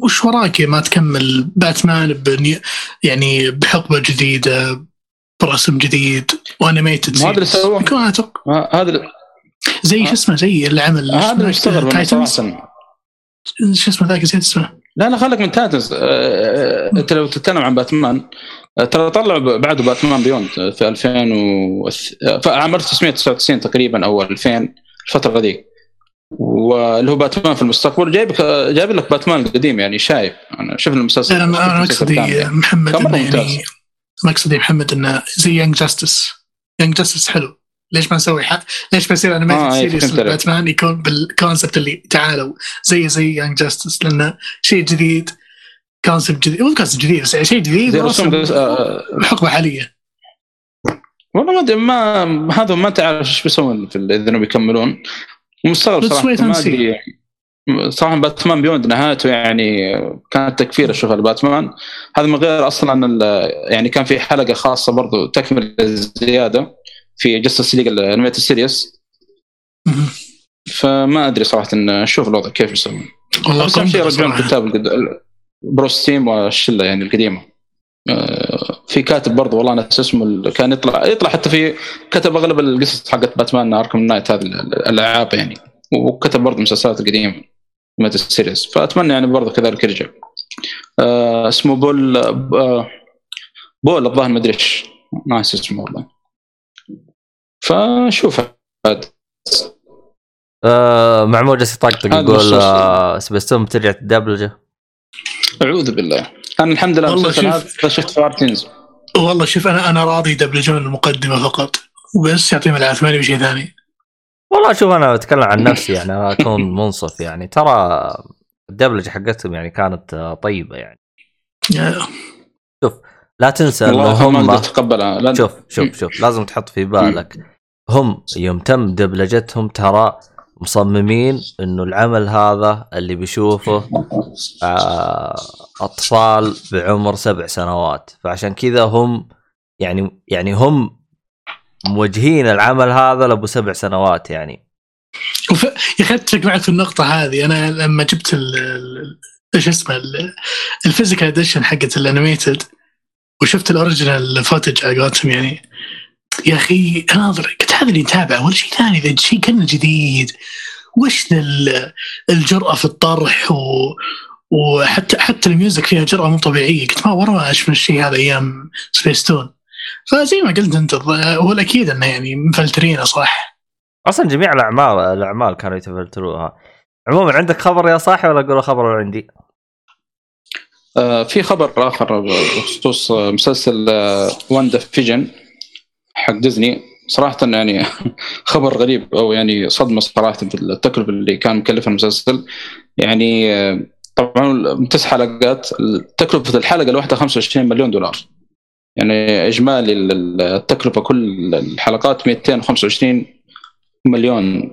وش وراك ما تكمل باتمان يعني بحقبة جديدة برسم جديد وانيميتد سيريز. هذا زي شو اسمه زي العمل هذا يشتغل تايتنز، شو اسمه ذاك زي اسمه لا خلك من تايتنز. انت لو تتكلم عن باتمان ترى طلع بعده باتمان بيوند في 2000 عام 1999 تقريبا او 2000 الفتره ذيك، واللي هو باتمان في المستقبل جايب لك باتمان القديم يعني. شايف انا شفت المسلسل. انا مقصدي محمد يعني انه زي يانج جاستس. حلو، ليش ما نسوي ليش ما يصير انيميشن سيريس باتمان يكون بالكونسبت اللي تعالوا زي يانج جاستس، لانه شيء جديد كونسبت جديد والكونسبت جديد بس شيء جديد حقبة حالية. والله ما هذا ما تعرف ايش بيسوون في اذا بيكملون. مستغرب صراحة باتمان بيوند نهايته يعني كانت تكفير الشغل باتمان هذا، من غير اصلا يعني كان في حلقة خاصة برضو تكمل زيادة في جاستس ليج الانميات السيريس. فما ادري صراحه نشوف الوضع كيف يسوون. والله اهم شيء رجعوا الكتاب بروستيم والشله يعني القديمه. في كاتب برضه والله انا اسمه كان يطلع حتى في كتب اغلب القصص حقت باتمان اركم نايت هذه الالعاب يعني، وكتب برضه مسلسلات القديمه الانميات السيريس. فاتمنى يعني برضه كذلك يرجع. اسمه بول الظاهر ما ادري ايش ناس اسمه والله. فشوف هذا مع موجس يطقطق يقول سبستون بترجع الدبلجه. اعوذ بالله. انا الحمد لله شفت فارتينز والله. شوف انا راضي دبلجون المقدمه فقط وبس، يعطيهم العافيه ما شيء ثاني والله. شوف انا اتكلم عن نفسي يعني اكون منصف يعني، ترى الدبلجه حقتهم يعني كانت طيبه يعني. شوف لا تنسى هم تقبلها. شوف لازم تحط في بالك هم يوم تم دبلجتهم ترى مصممين انه العمل هذا اللي بيشوفه اطفال بعمر 7 سنوات، فعشان كذا هم يعني هم موجهين العمل هذا لابو 7 سنوات يعني. يا اخي تجمعت في النقطه هذه. انا لما جبت ايش اسمه الفيزيكال اديشن حقت الانيميتد وشفت الاوريجينال فوتج اقاتهم يعني، يا اخي اناظر قلت هذا اللي تابعه ولا شيء ثاني، ذا شيء كان جديد. وش الجرأة في الطرح وحتى الميوزك فيها جرأة مو طبيعيه. كنت ما ورا ايش من الشيء هذا ايام سبيستون. فزي ما قلت انت هو اكيد انه يعني مفلترين صح. اصلا جميع الاعمال كانوا يتفلتروها. عموما عندك خبر يا صاحي ولا اقول خبر عندي؟ في خبر آخر بخصوص مسلسل واندا فيجن حق ديزني. صراحة يعني خبر غريب أو يعني صدمة صراحة في التكلفة اللي كان مكلفها المسلسل يعني. طبعا 9 حلقات، تكلفة الحلقة الواحدة $25 مليون يعني. إجمالي التكلفة كل الحلقات $225 مليون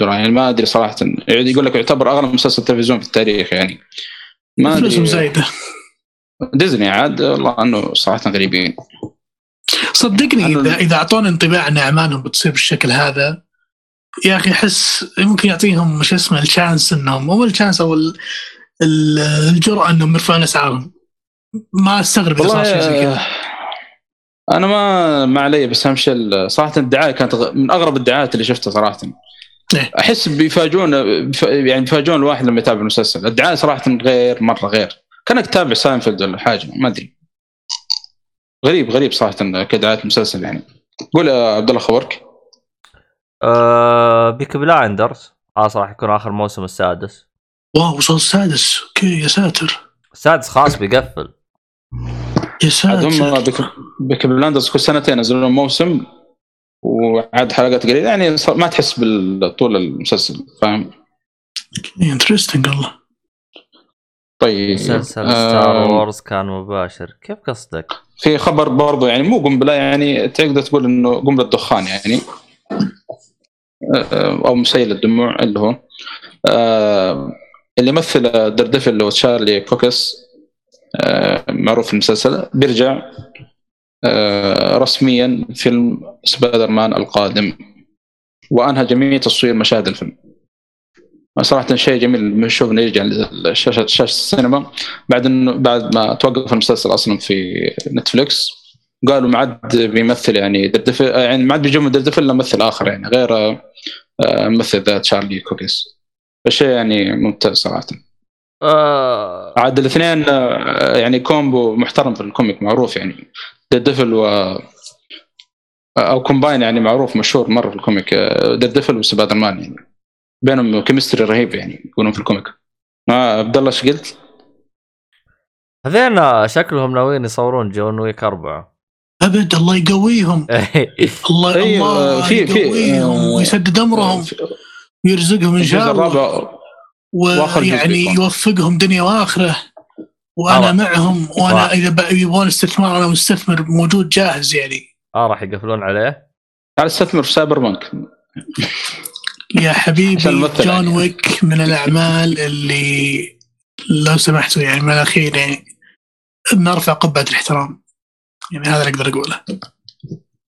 يعني. ما أدري صراحة، يقول لك يعتبر أغلى مسلسل تلفزيون في التاريخ يعني. فلوسهم زايدة ديزني عاد والله أنه صراحة غريبين. صدقني إذا أعطونا انطباع أن أعمالهم بتصير بالشكل هذا يا أخي، أحس ممكن يعطيهم مش اسمه الشانس أنهم أول شانس أو الجرأة أنهم يرفعون أسعارهم. ما أستغرب إذا صار شيء زي كذا. أنا ما علي، بس أهم شيء صراحة الدعاية كانت من أغرب الدعايات اللي شفتها صراحة. احس بيفاجئون الواحد لما يتابع المسلسل. الدعايه صراحه غير مره، غير كانك تتابع ساينفيلد ولا حاجه، ما ادري، غريب صراحه كدعايه مسلسل. يعني قول عبد الله خبرك. بيكي بلايندرز صراحه يكون اخر موسم، السادس. واو، وصل السادس؟ اوكي يا ساتر، السادس خاص بيقفل يا ساتر. بيكي بلايندرز كل سنتين ينزلون موسم وعاد حلقات قليله، يعني ما تحس بالطول المسلسل، فاهم؟ انترستنج والله. طيب مسلسل ستار وورز كان مباشر، كيف قصدك؟ في خبر برضه، يعني مو قنبله، يعني تقدر تقول انه قنبله دخان يعني، او مسيل الدموع، اللي هو اللي مثل دردفل اللي هو تشارلي كوكس، معروف في المسلسل، بيرجع رسميا فيلم سبايدر مان القادم، وأنهى جميع تصوير مشاهد الفيلم. صراحة شيء جميل نشوفه يرجع شاشة السينما بعد ما توقف المسلسل أصلا في نتفليكس. قالوا معد بيمثل يعني دردفل، يعني معد بيجمع دردفل لممثل آخر يعني غير ممثل ذا تشارلي كوكس، فشيء يعني ممتاز صراحة. عاد الاثنين يعني كومبو محترم في الكوميك، معروف يعني دردفل أو كومباين، يعني معروف مشهور مرة في الكوميك، دردفل وسبايدر مان يعني بينهم كيمستري رهيب يعني يكونون في الكوميك. عبد الله ايش قلت؟ هذين شكلهم ناويين يصورون جون ويك 4 أبد. الله يقويهم. الله يقويهم ويسدد أمرهم ويرزقهم إن شاء الله، ويعني يوفقهم دنيا وآخرة، وأنا معهم، وأنا إذا يبغون استثمار أنا مستثمر موجود جاهز يعني. راح يقفلون عليه، على استثمر في سايبر بانك. يا حبيبي جون ويك من الأعمال اللي لو سمحتوا يعني من الأخير يعني نرفع قبعة الاحترام، يعني هذا أقدر أقوله.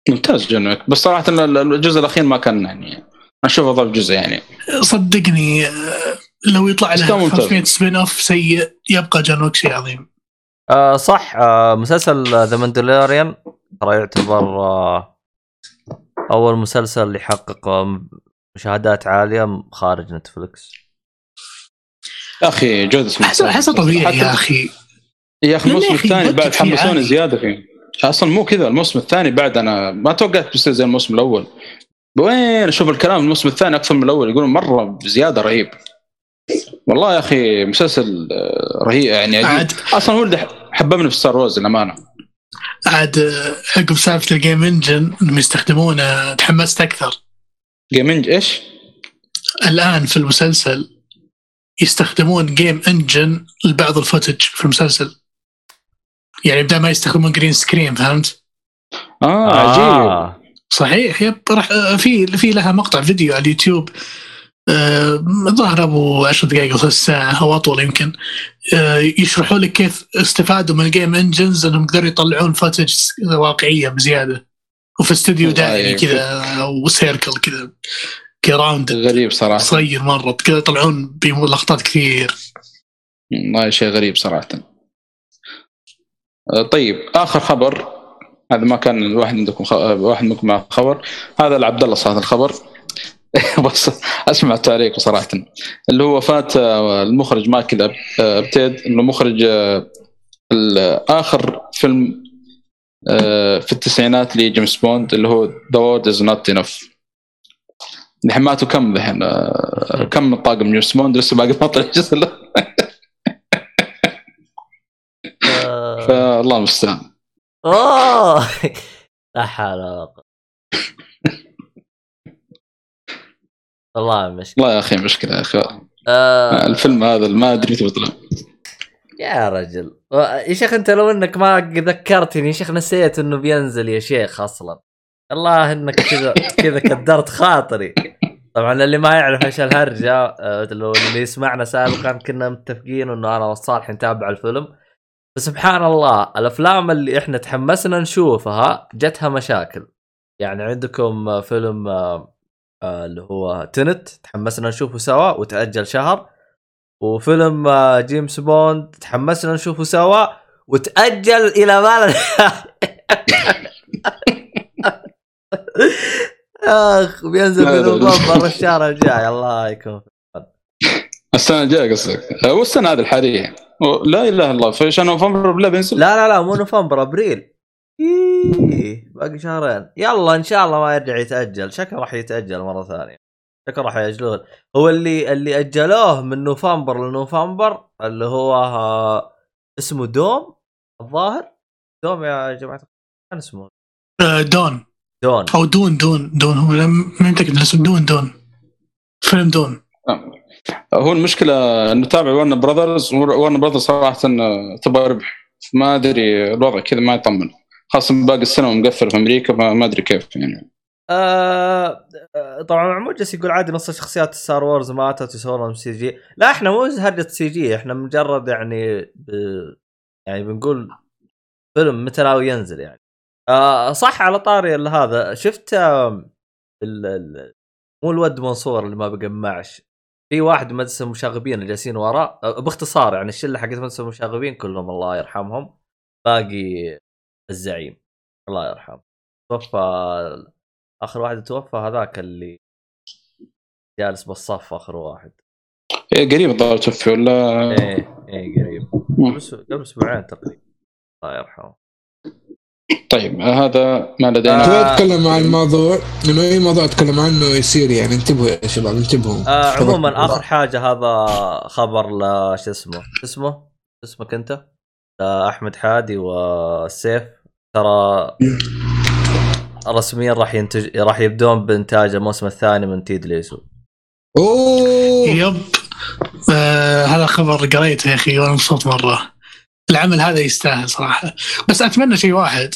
ممتاز جون ويك، بس صراحة الجزء الأخير ما كان يعني أشوفه ضرب جزء يعني، صدقني لو يطلع له 500 سبين أوف سيء يبقى جون ويك شيء عظيم. صح. مسلسل ذا ماندلوريان ترى يعتبر أول مسلسل اللي حقق مشاهدات عالية خارج نتفلكس. أخي جودة حسن طبيعي يا أخي. يا أخي الموسم الثاني بعد حمسون زيادة فيه أصلا، مو كذا الموسم الثاني بعد، أنا ما توقعت بيصير زي الموسم الأول. وين شوف الكلام، الموسم الثاني أكثر من الأول، يقولون مرة بزيادة رهيب. والله يا أخي مسلسل رهيب يعني أصلا هو اللي حببني في ستار وورز الأمانة. عاد حقه بسالفة الجيم انجن اللي يستخدمونه، تحمست أكثر. جيم انجن إيش؟ الآن في المسلسل يستخدمون جيم انجن لبعض الفوتج في المسلسل، يعني بدأ ما يستخدمون جرين سكرين، فهمت؟ عجيب صحيح. راح في لها مقطع فيديو على اليوتيوب، ظهر أبو 10 دقائق أو ساعة أو أطول يمكن، يشرحوا لك كيف استفادوا من الجيم انجنز أنهم قدروا يطلعون فوتج واقعية بزيادة، وفي استوديو دائري كذا أو سيركل كذا كراوند غريب صراحة، صغير مرة كذا، يطلعون بلقطات كثير. والله شيء غريب صراحة. طيب آخر خبر، هذا ما كان واحد منكم مع خبر، هذا لعبد الله صراحة الخبر. بس أسمع التعليق صراحة، اللي هو وفاة المخرج مايكل أبتيد، إنه مخرج الآخر فيلم في التسعينات لجيمس بوند اللي هو The World Is Not Enough. نحماته كم ذهن، كم من طاقم جيمس بوند لسه باقي ما طلع جزء له. فالله المستعان. لا حول. والله مشكلة. والله يا أخي مشكلة يا أخي. الفيلم هذا ما أدري تبطله. يا رجل يا شيخ، أنت لو إنك ما ذكرتني يا شيخ نسيت إنه بينزل يا شيخ أصلا. الله إنك كذا كدرت خاطري. طبعا اللي ما يعرف إيش الهرجة، اللي يسمعنا سابقا كنا متفقين إنه أنا وصالح نتابع الفيلم. سبحان الله، الأفلام اللي إحنا تحمسنا نشوفها جتها مشاكل. يعني عندكم فيلم اللي هو تنت تحمسنا نشوفه سوا وتأجل شهر، وفيلم جيمس بوند تحمسنا نشوفه سوا وتأجل إلى مال. اخ بينزل بالنوفمبر الشهر الجاي الله يكون السنه الجايه قصدك والسنه هذه الحاليه لا اله الا الله فشان نوفمبر بلا بينزل لا مو نوفمبر ابريل باقي شهرين يلا ان شاء الله ما يرجع يتاجل شكله راح يتاجل مره ثانيه شكله راح ياجلوه هو اللي اجلوه من نوفمبر لنوفمبر اللي هو اسمه دوم الظاهر دوم يا جماعه كان اسمه دون او دون هو ما يمتلك الاسم دون فيلم دون هو المشكله انه تابع وارنر براذرز صراحه تبغى ربح ما ادري الوضع كذا ما يطمن خاصه باقي السنه ومقفل في امريكا ما ادري كيف يعني طبعا عموجس يقول عادي نص شخصيات ستار وورز ماتت يصورون سي جي لا احنا مو هرجه سي جي احنا مجرد يعني بنقول فيلم متى ينزل يعني صح على طاري هذا شفت مو الود منصور اللي ما بجمعش في واحد مدرسة المشاغبين جالسين وراء باختصار يعني الشله حقت مدرسة المشاغبين كلهم الله يرحمهم باقي الزعيم الله يرحمه توفى اخر واحد توفى هذاك اللي جالس بالصف اخر واحد ايه قريب ضاع توفى ولا ايه قريب قبل اسبوعين تقريبا الله يرحمه طيب هذا ما لدينا اتكلم عن الموضوع انه اي موضوع اتكلم عنه يصير يعني انتبهوا يا شباب انتبهوا عموما اخر حاجه هذا خبر لش اسمك انت احمد حادي والسيف ترى رسميا راح يبدون بانتاج الموسم الثاني من تيد ليسو اوه يب هذا خبر قريته يا اخي وانا مبسوط مره العمل هذا يستاهل صراحة بس أتمنى شيء واحد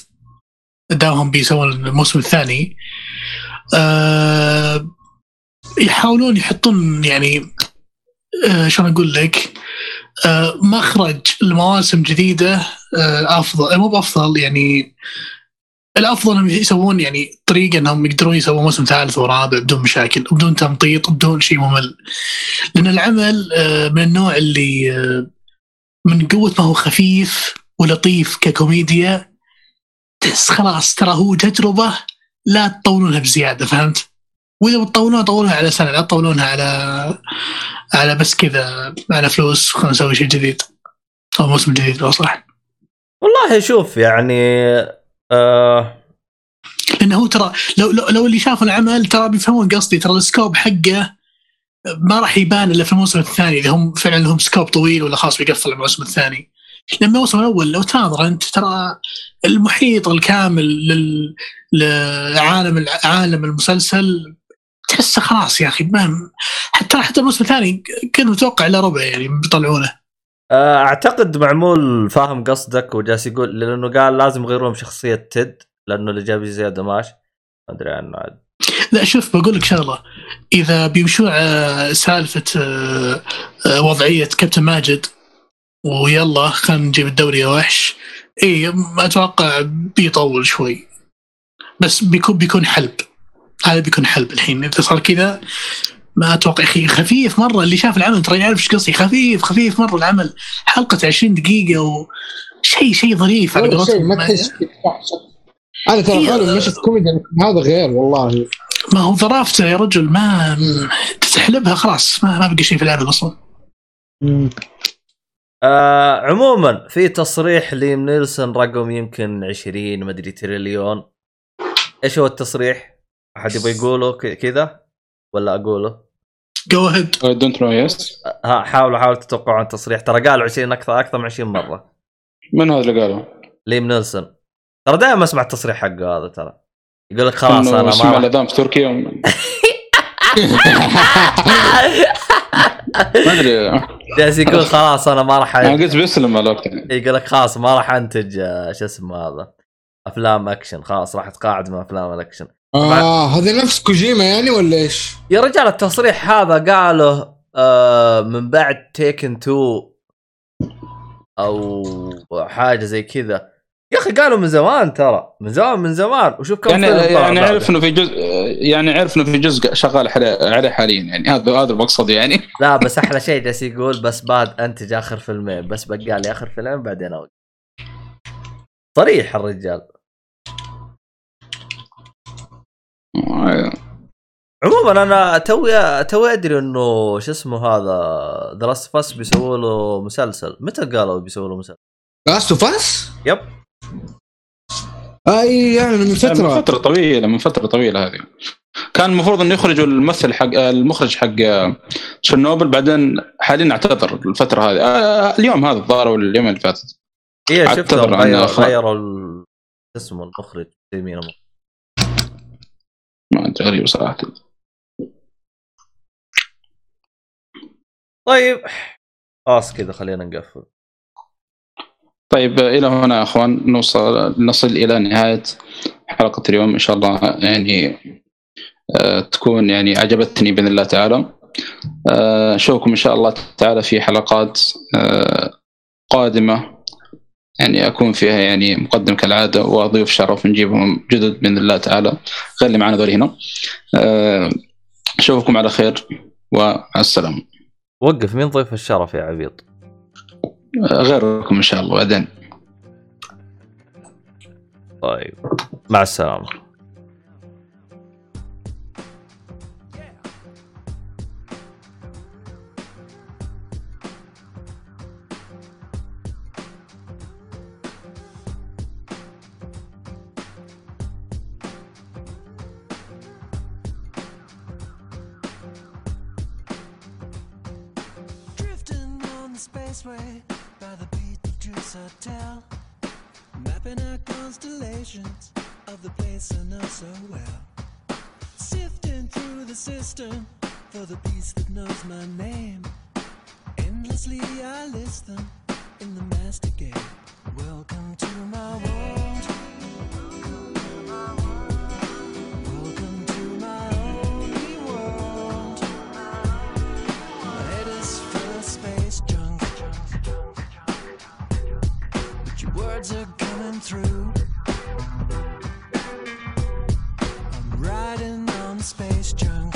داوهم بيسوون الموسم الثاني يحاولون يحطون يعني شلون أقول لك مخرج المواسم جديدة أفضل مو بأفضل يعني الأفضل أنهم يسوون يعني طريقة أنهم يقدرون يسوون موسم ثالث ورابع بدون مشاكل بدون تمطيط بدون شيء ممل لأن العمل من النوع اللي من قوة ما هو خفيف ولطيف ككوميديا تحس خلاص ترى هو تجربة لا تطولونها بزيادة فهمت وإذا بتطولونها طولونها على سنة لا تطولونها على بس كذا على فلوس خلنا نسوي شيء جديد أو موسم جديد أو صح والله شوف يعني لأنه هو ترى لو اللي شاف العمل ترى بيفهمون قصدي ترى السكوب حقه ما راح يبان إلا في الموسم الثاني إذا هم فعلاً لهم سكوب طويل ولا خاص بيقفل الموسم الثاني لما الموسم الأول لو تناظر أنت ترى المحيط الكامل للعالم المسلسل تحسه خلاص يا أخي ما حتى الموسم الثاني كنت متوقع إلا ربع يعني بيطلعونه أعتقد معمول فاهم قصدك وجالس يقول لأنه قال لازم يغيرون شخصية تيد لأنه اللي جاب زياد ماش ما أدري عنه عاد لا شوف بقول لك شغله اذا بيمشوا سالفه وضعيه كابتن ماجد ويلا خلينا نجيب الدوري يا وحش اي اتوقع بيطول شوي بس بيكون حلب هذا بيكون حلب الحين اذا صار كذا ما اتوقع اخي خفيف مره اللي شاف العمل ترى يعرف ايش قصدي خفيف مره العمل حلقه 20 دقيقه وشيء ظريف على قولتهم انا ترى قالوا مش كوميدي هذا غير والله ما هو ظرافته يا رجل ما تسحلبها خلاص ما بقى شيء في العمل اصلا عموما في تصريح لنيلسون رقم يمكن 20 ما ادري تريليون ايش هو التصريح احد يبغى يقوله كذا ولا اقوله go ahead I don't know yes ها حاولوا تتوقعون التصريح ترى قالوا 20 اكثر من 20 مره من هذا اللي قاله ليم نيلسون ترى دائما اسمع التصريح حقه هذا ترى يقول لك خلاص انا ما اسمع لدام في تركيا ما ادري جالس يقول خلاص انا ما راح انا قلت بسلم على الوقت يقول لك خلاص ما راح انتج ايش اسمه هذا افلام اكشن خلاص راح اتقاعد من افلام الاكشن هذا نفس كوجيما يعني ولا ايش يا رجال التصريح هذا قاله من بعد تيكن 2 او حاجه زي كذا يا أخي قالوا من زمان ترى من زمان وشوف كم يعني عرف إنه في جزء يعني عرف إنه في جزء شغال على حاليا يعني هذا المقصد يعني لا بس أحلى شيء جالس يقول بس بعد أنتج آخر فيلمين بس بقى لي آخر فيلم بعدين أوقف صريح الرجال عموما انا توي ادري انه شو اسمه هذا درست فاس بيسووا له مسلسل. متى قالوا بيسووا له مسلسل درست فاس؟ يب اي يعني من فترة طويلة هذه كان المفروض انه يخرجوا الممثل حق المخرج حق تشيرنوبل، بعدين حاليا اعتذر الفترة هذه اليوم هذا الظاهر واليوم اللي فات ايه شفتوا غيروا اسمه المخرج يمين ما أنت غريب صراحة. طيب خلاص كذا خلينا نقفل. طيب إلى هنا يا أخوان نصل إلى نهاية حلقة اليوم إن شاء الله يعني تكون يعني عجبتني بإذن الله تعالى. أشوفكم إن شاء الله تعالى في حلقات قادمة يعني أكون فيها يعني مقدم كالعادة وأضيف شرف نجيبهم جدد بإذن الله تعالى غير اللي معنا ذول هنا. أشوفكم على خير ومع السلامة. وقف مين ضيف الشرف يا عبيط؟ غيركم إن شاء الله بعدين. طيب مع السلامة. Spaceway by the Beetlejuice Hotel, mapping our constellations of the place I know so well. Sifting through the system for the beast that knows my name. Endlessly I list them in the master game. Welcome to my world. Welcome to my only world. My head is full of space junk. Words are coming through. I'm riding on space junk,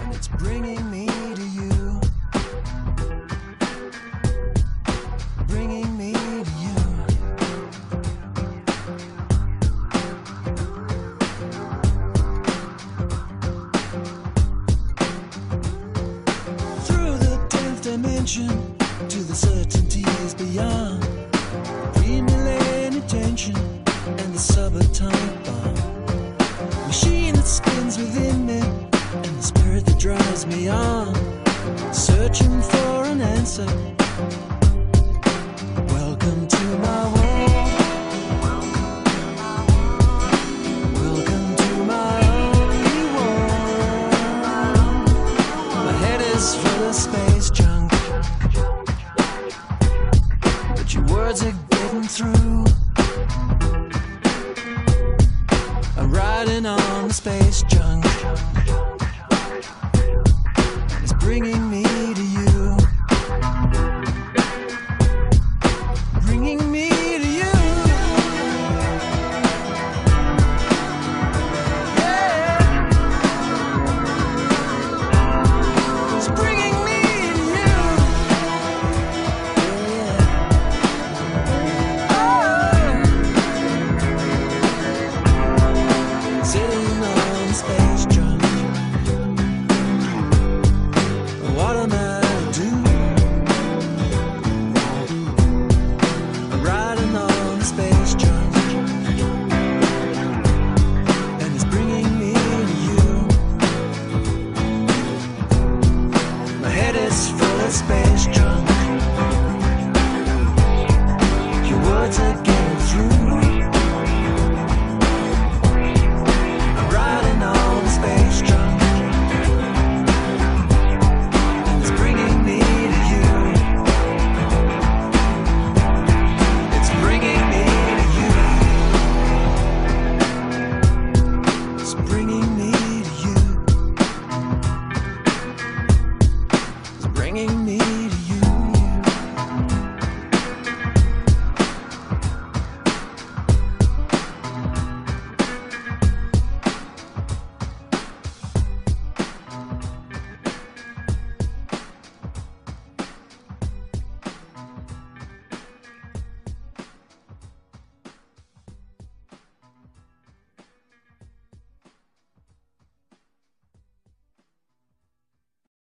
and it's bringing me to you, bringing me to you. Through the 10th dimension. To the certainties beyond, remaining attention and the subatomic bomb. Machine that spins within me and the spirit that drives me on, searching for an answer. Welcome to my world. Words are getting through. I'm riding on the space junk. It's bringing me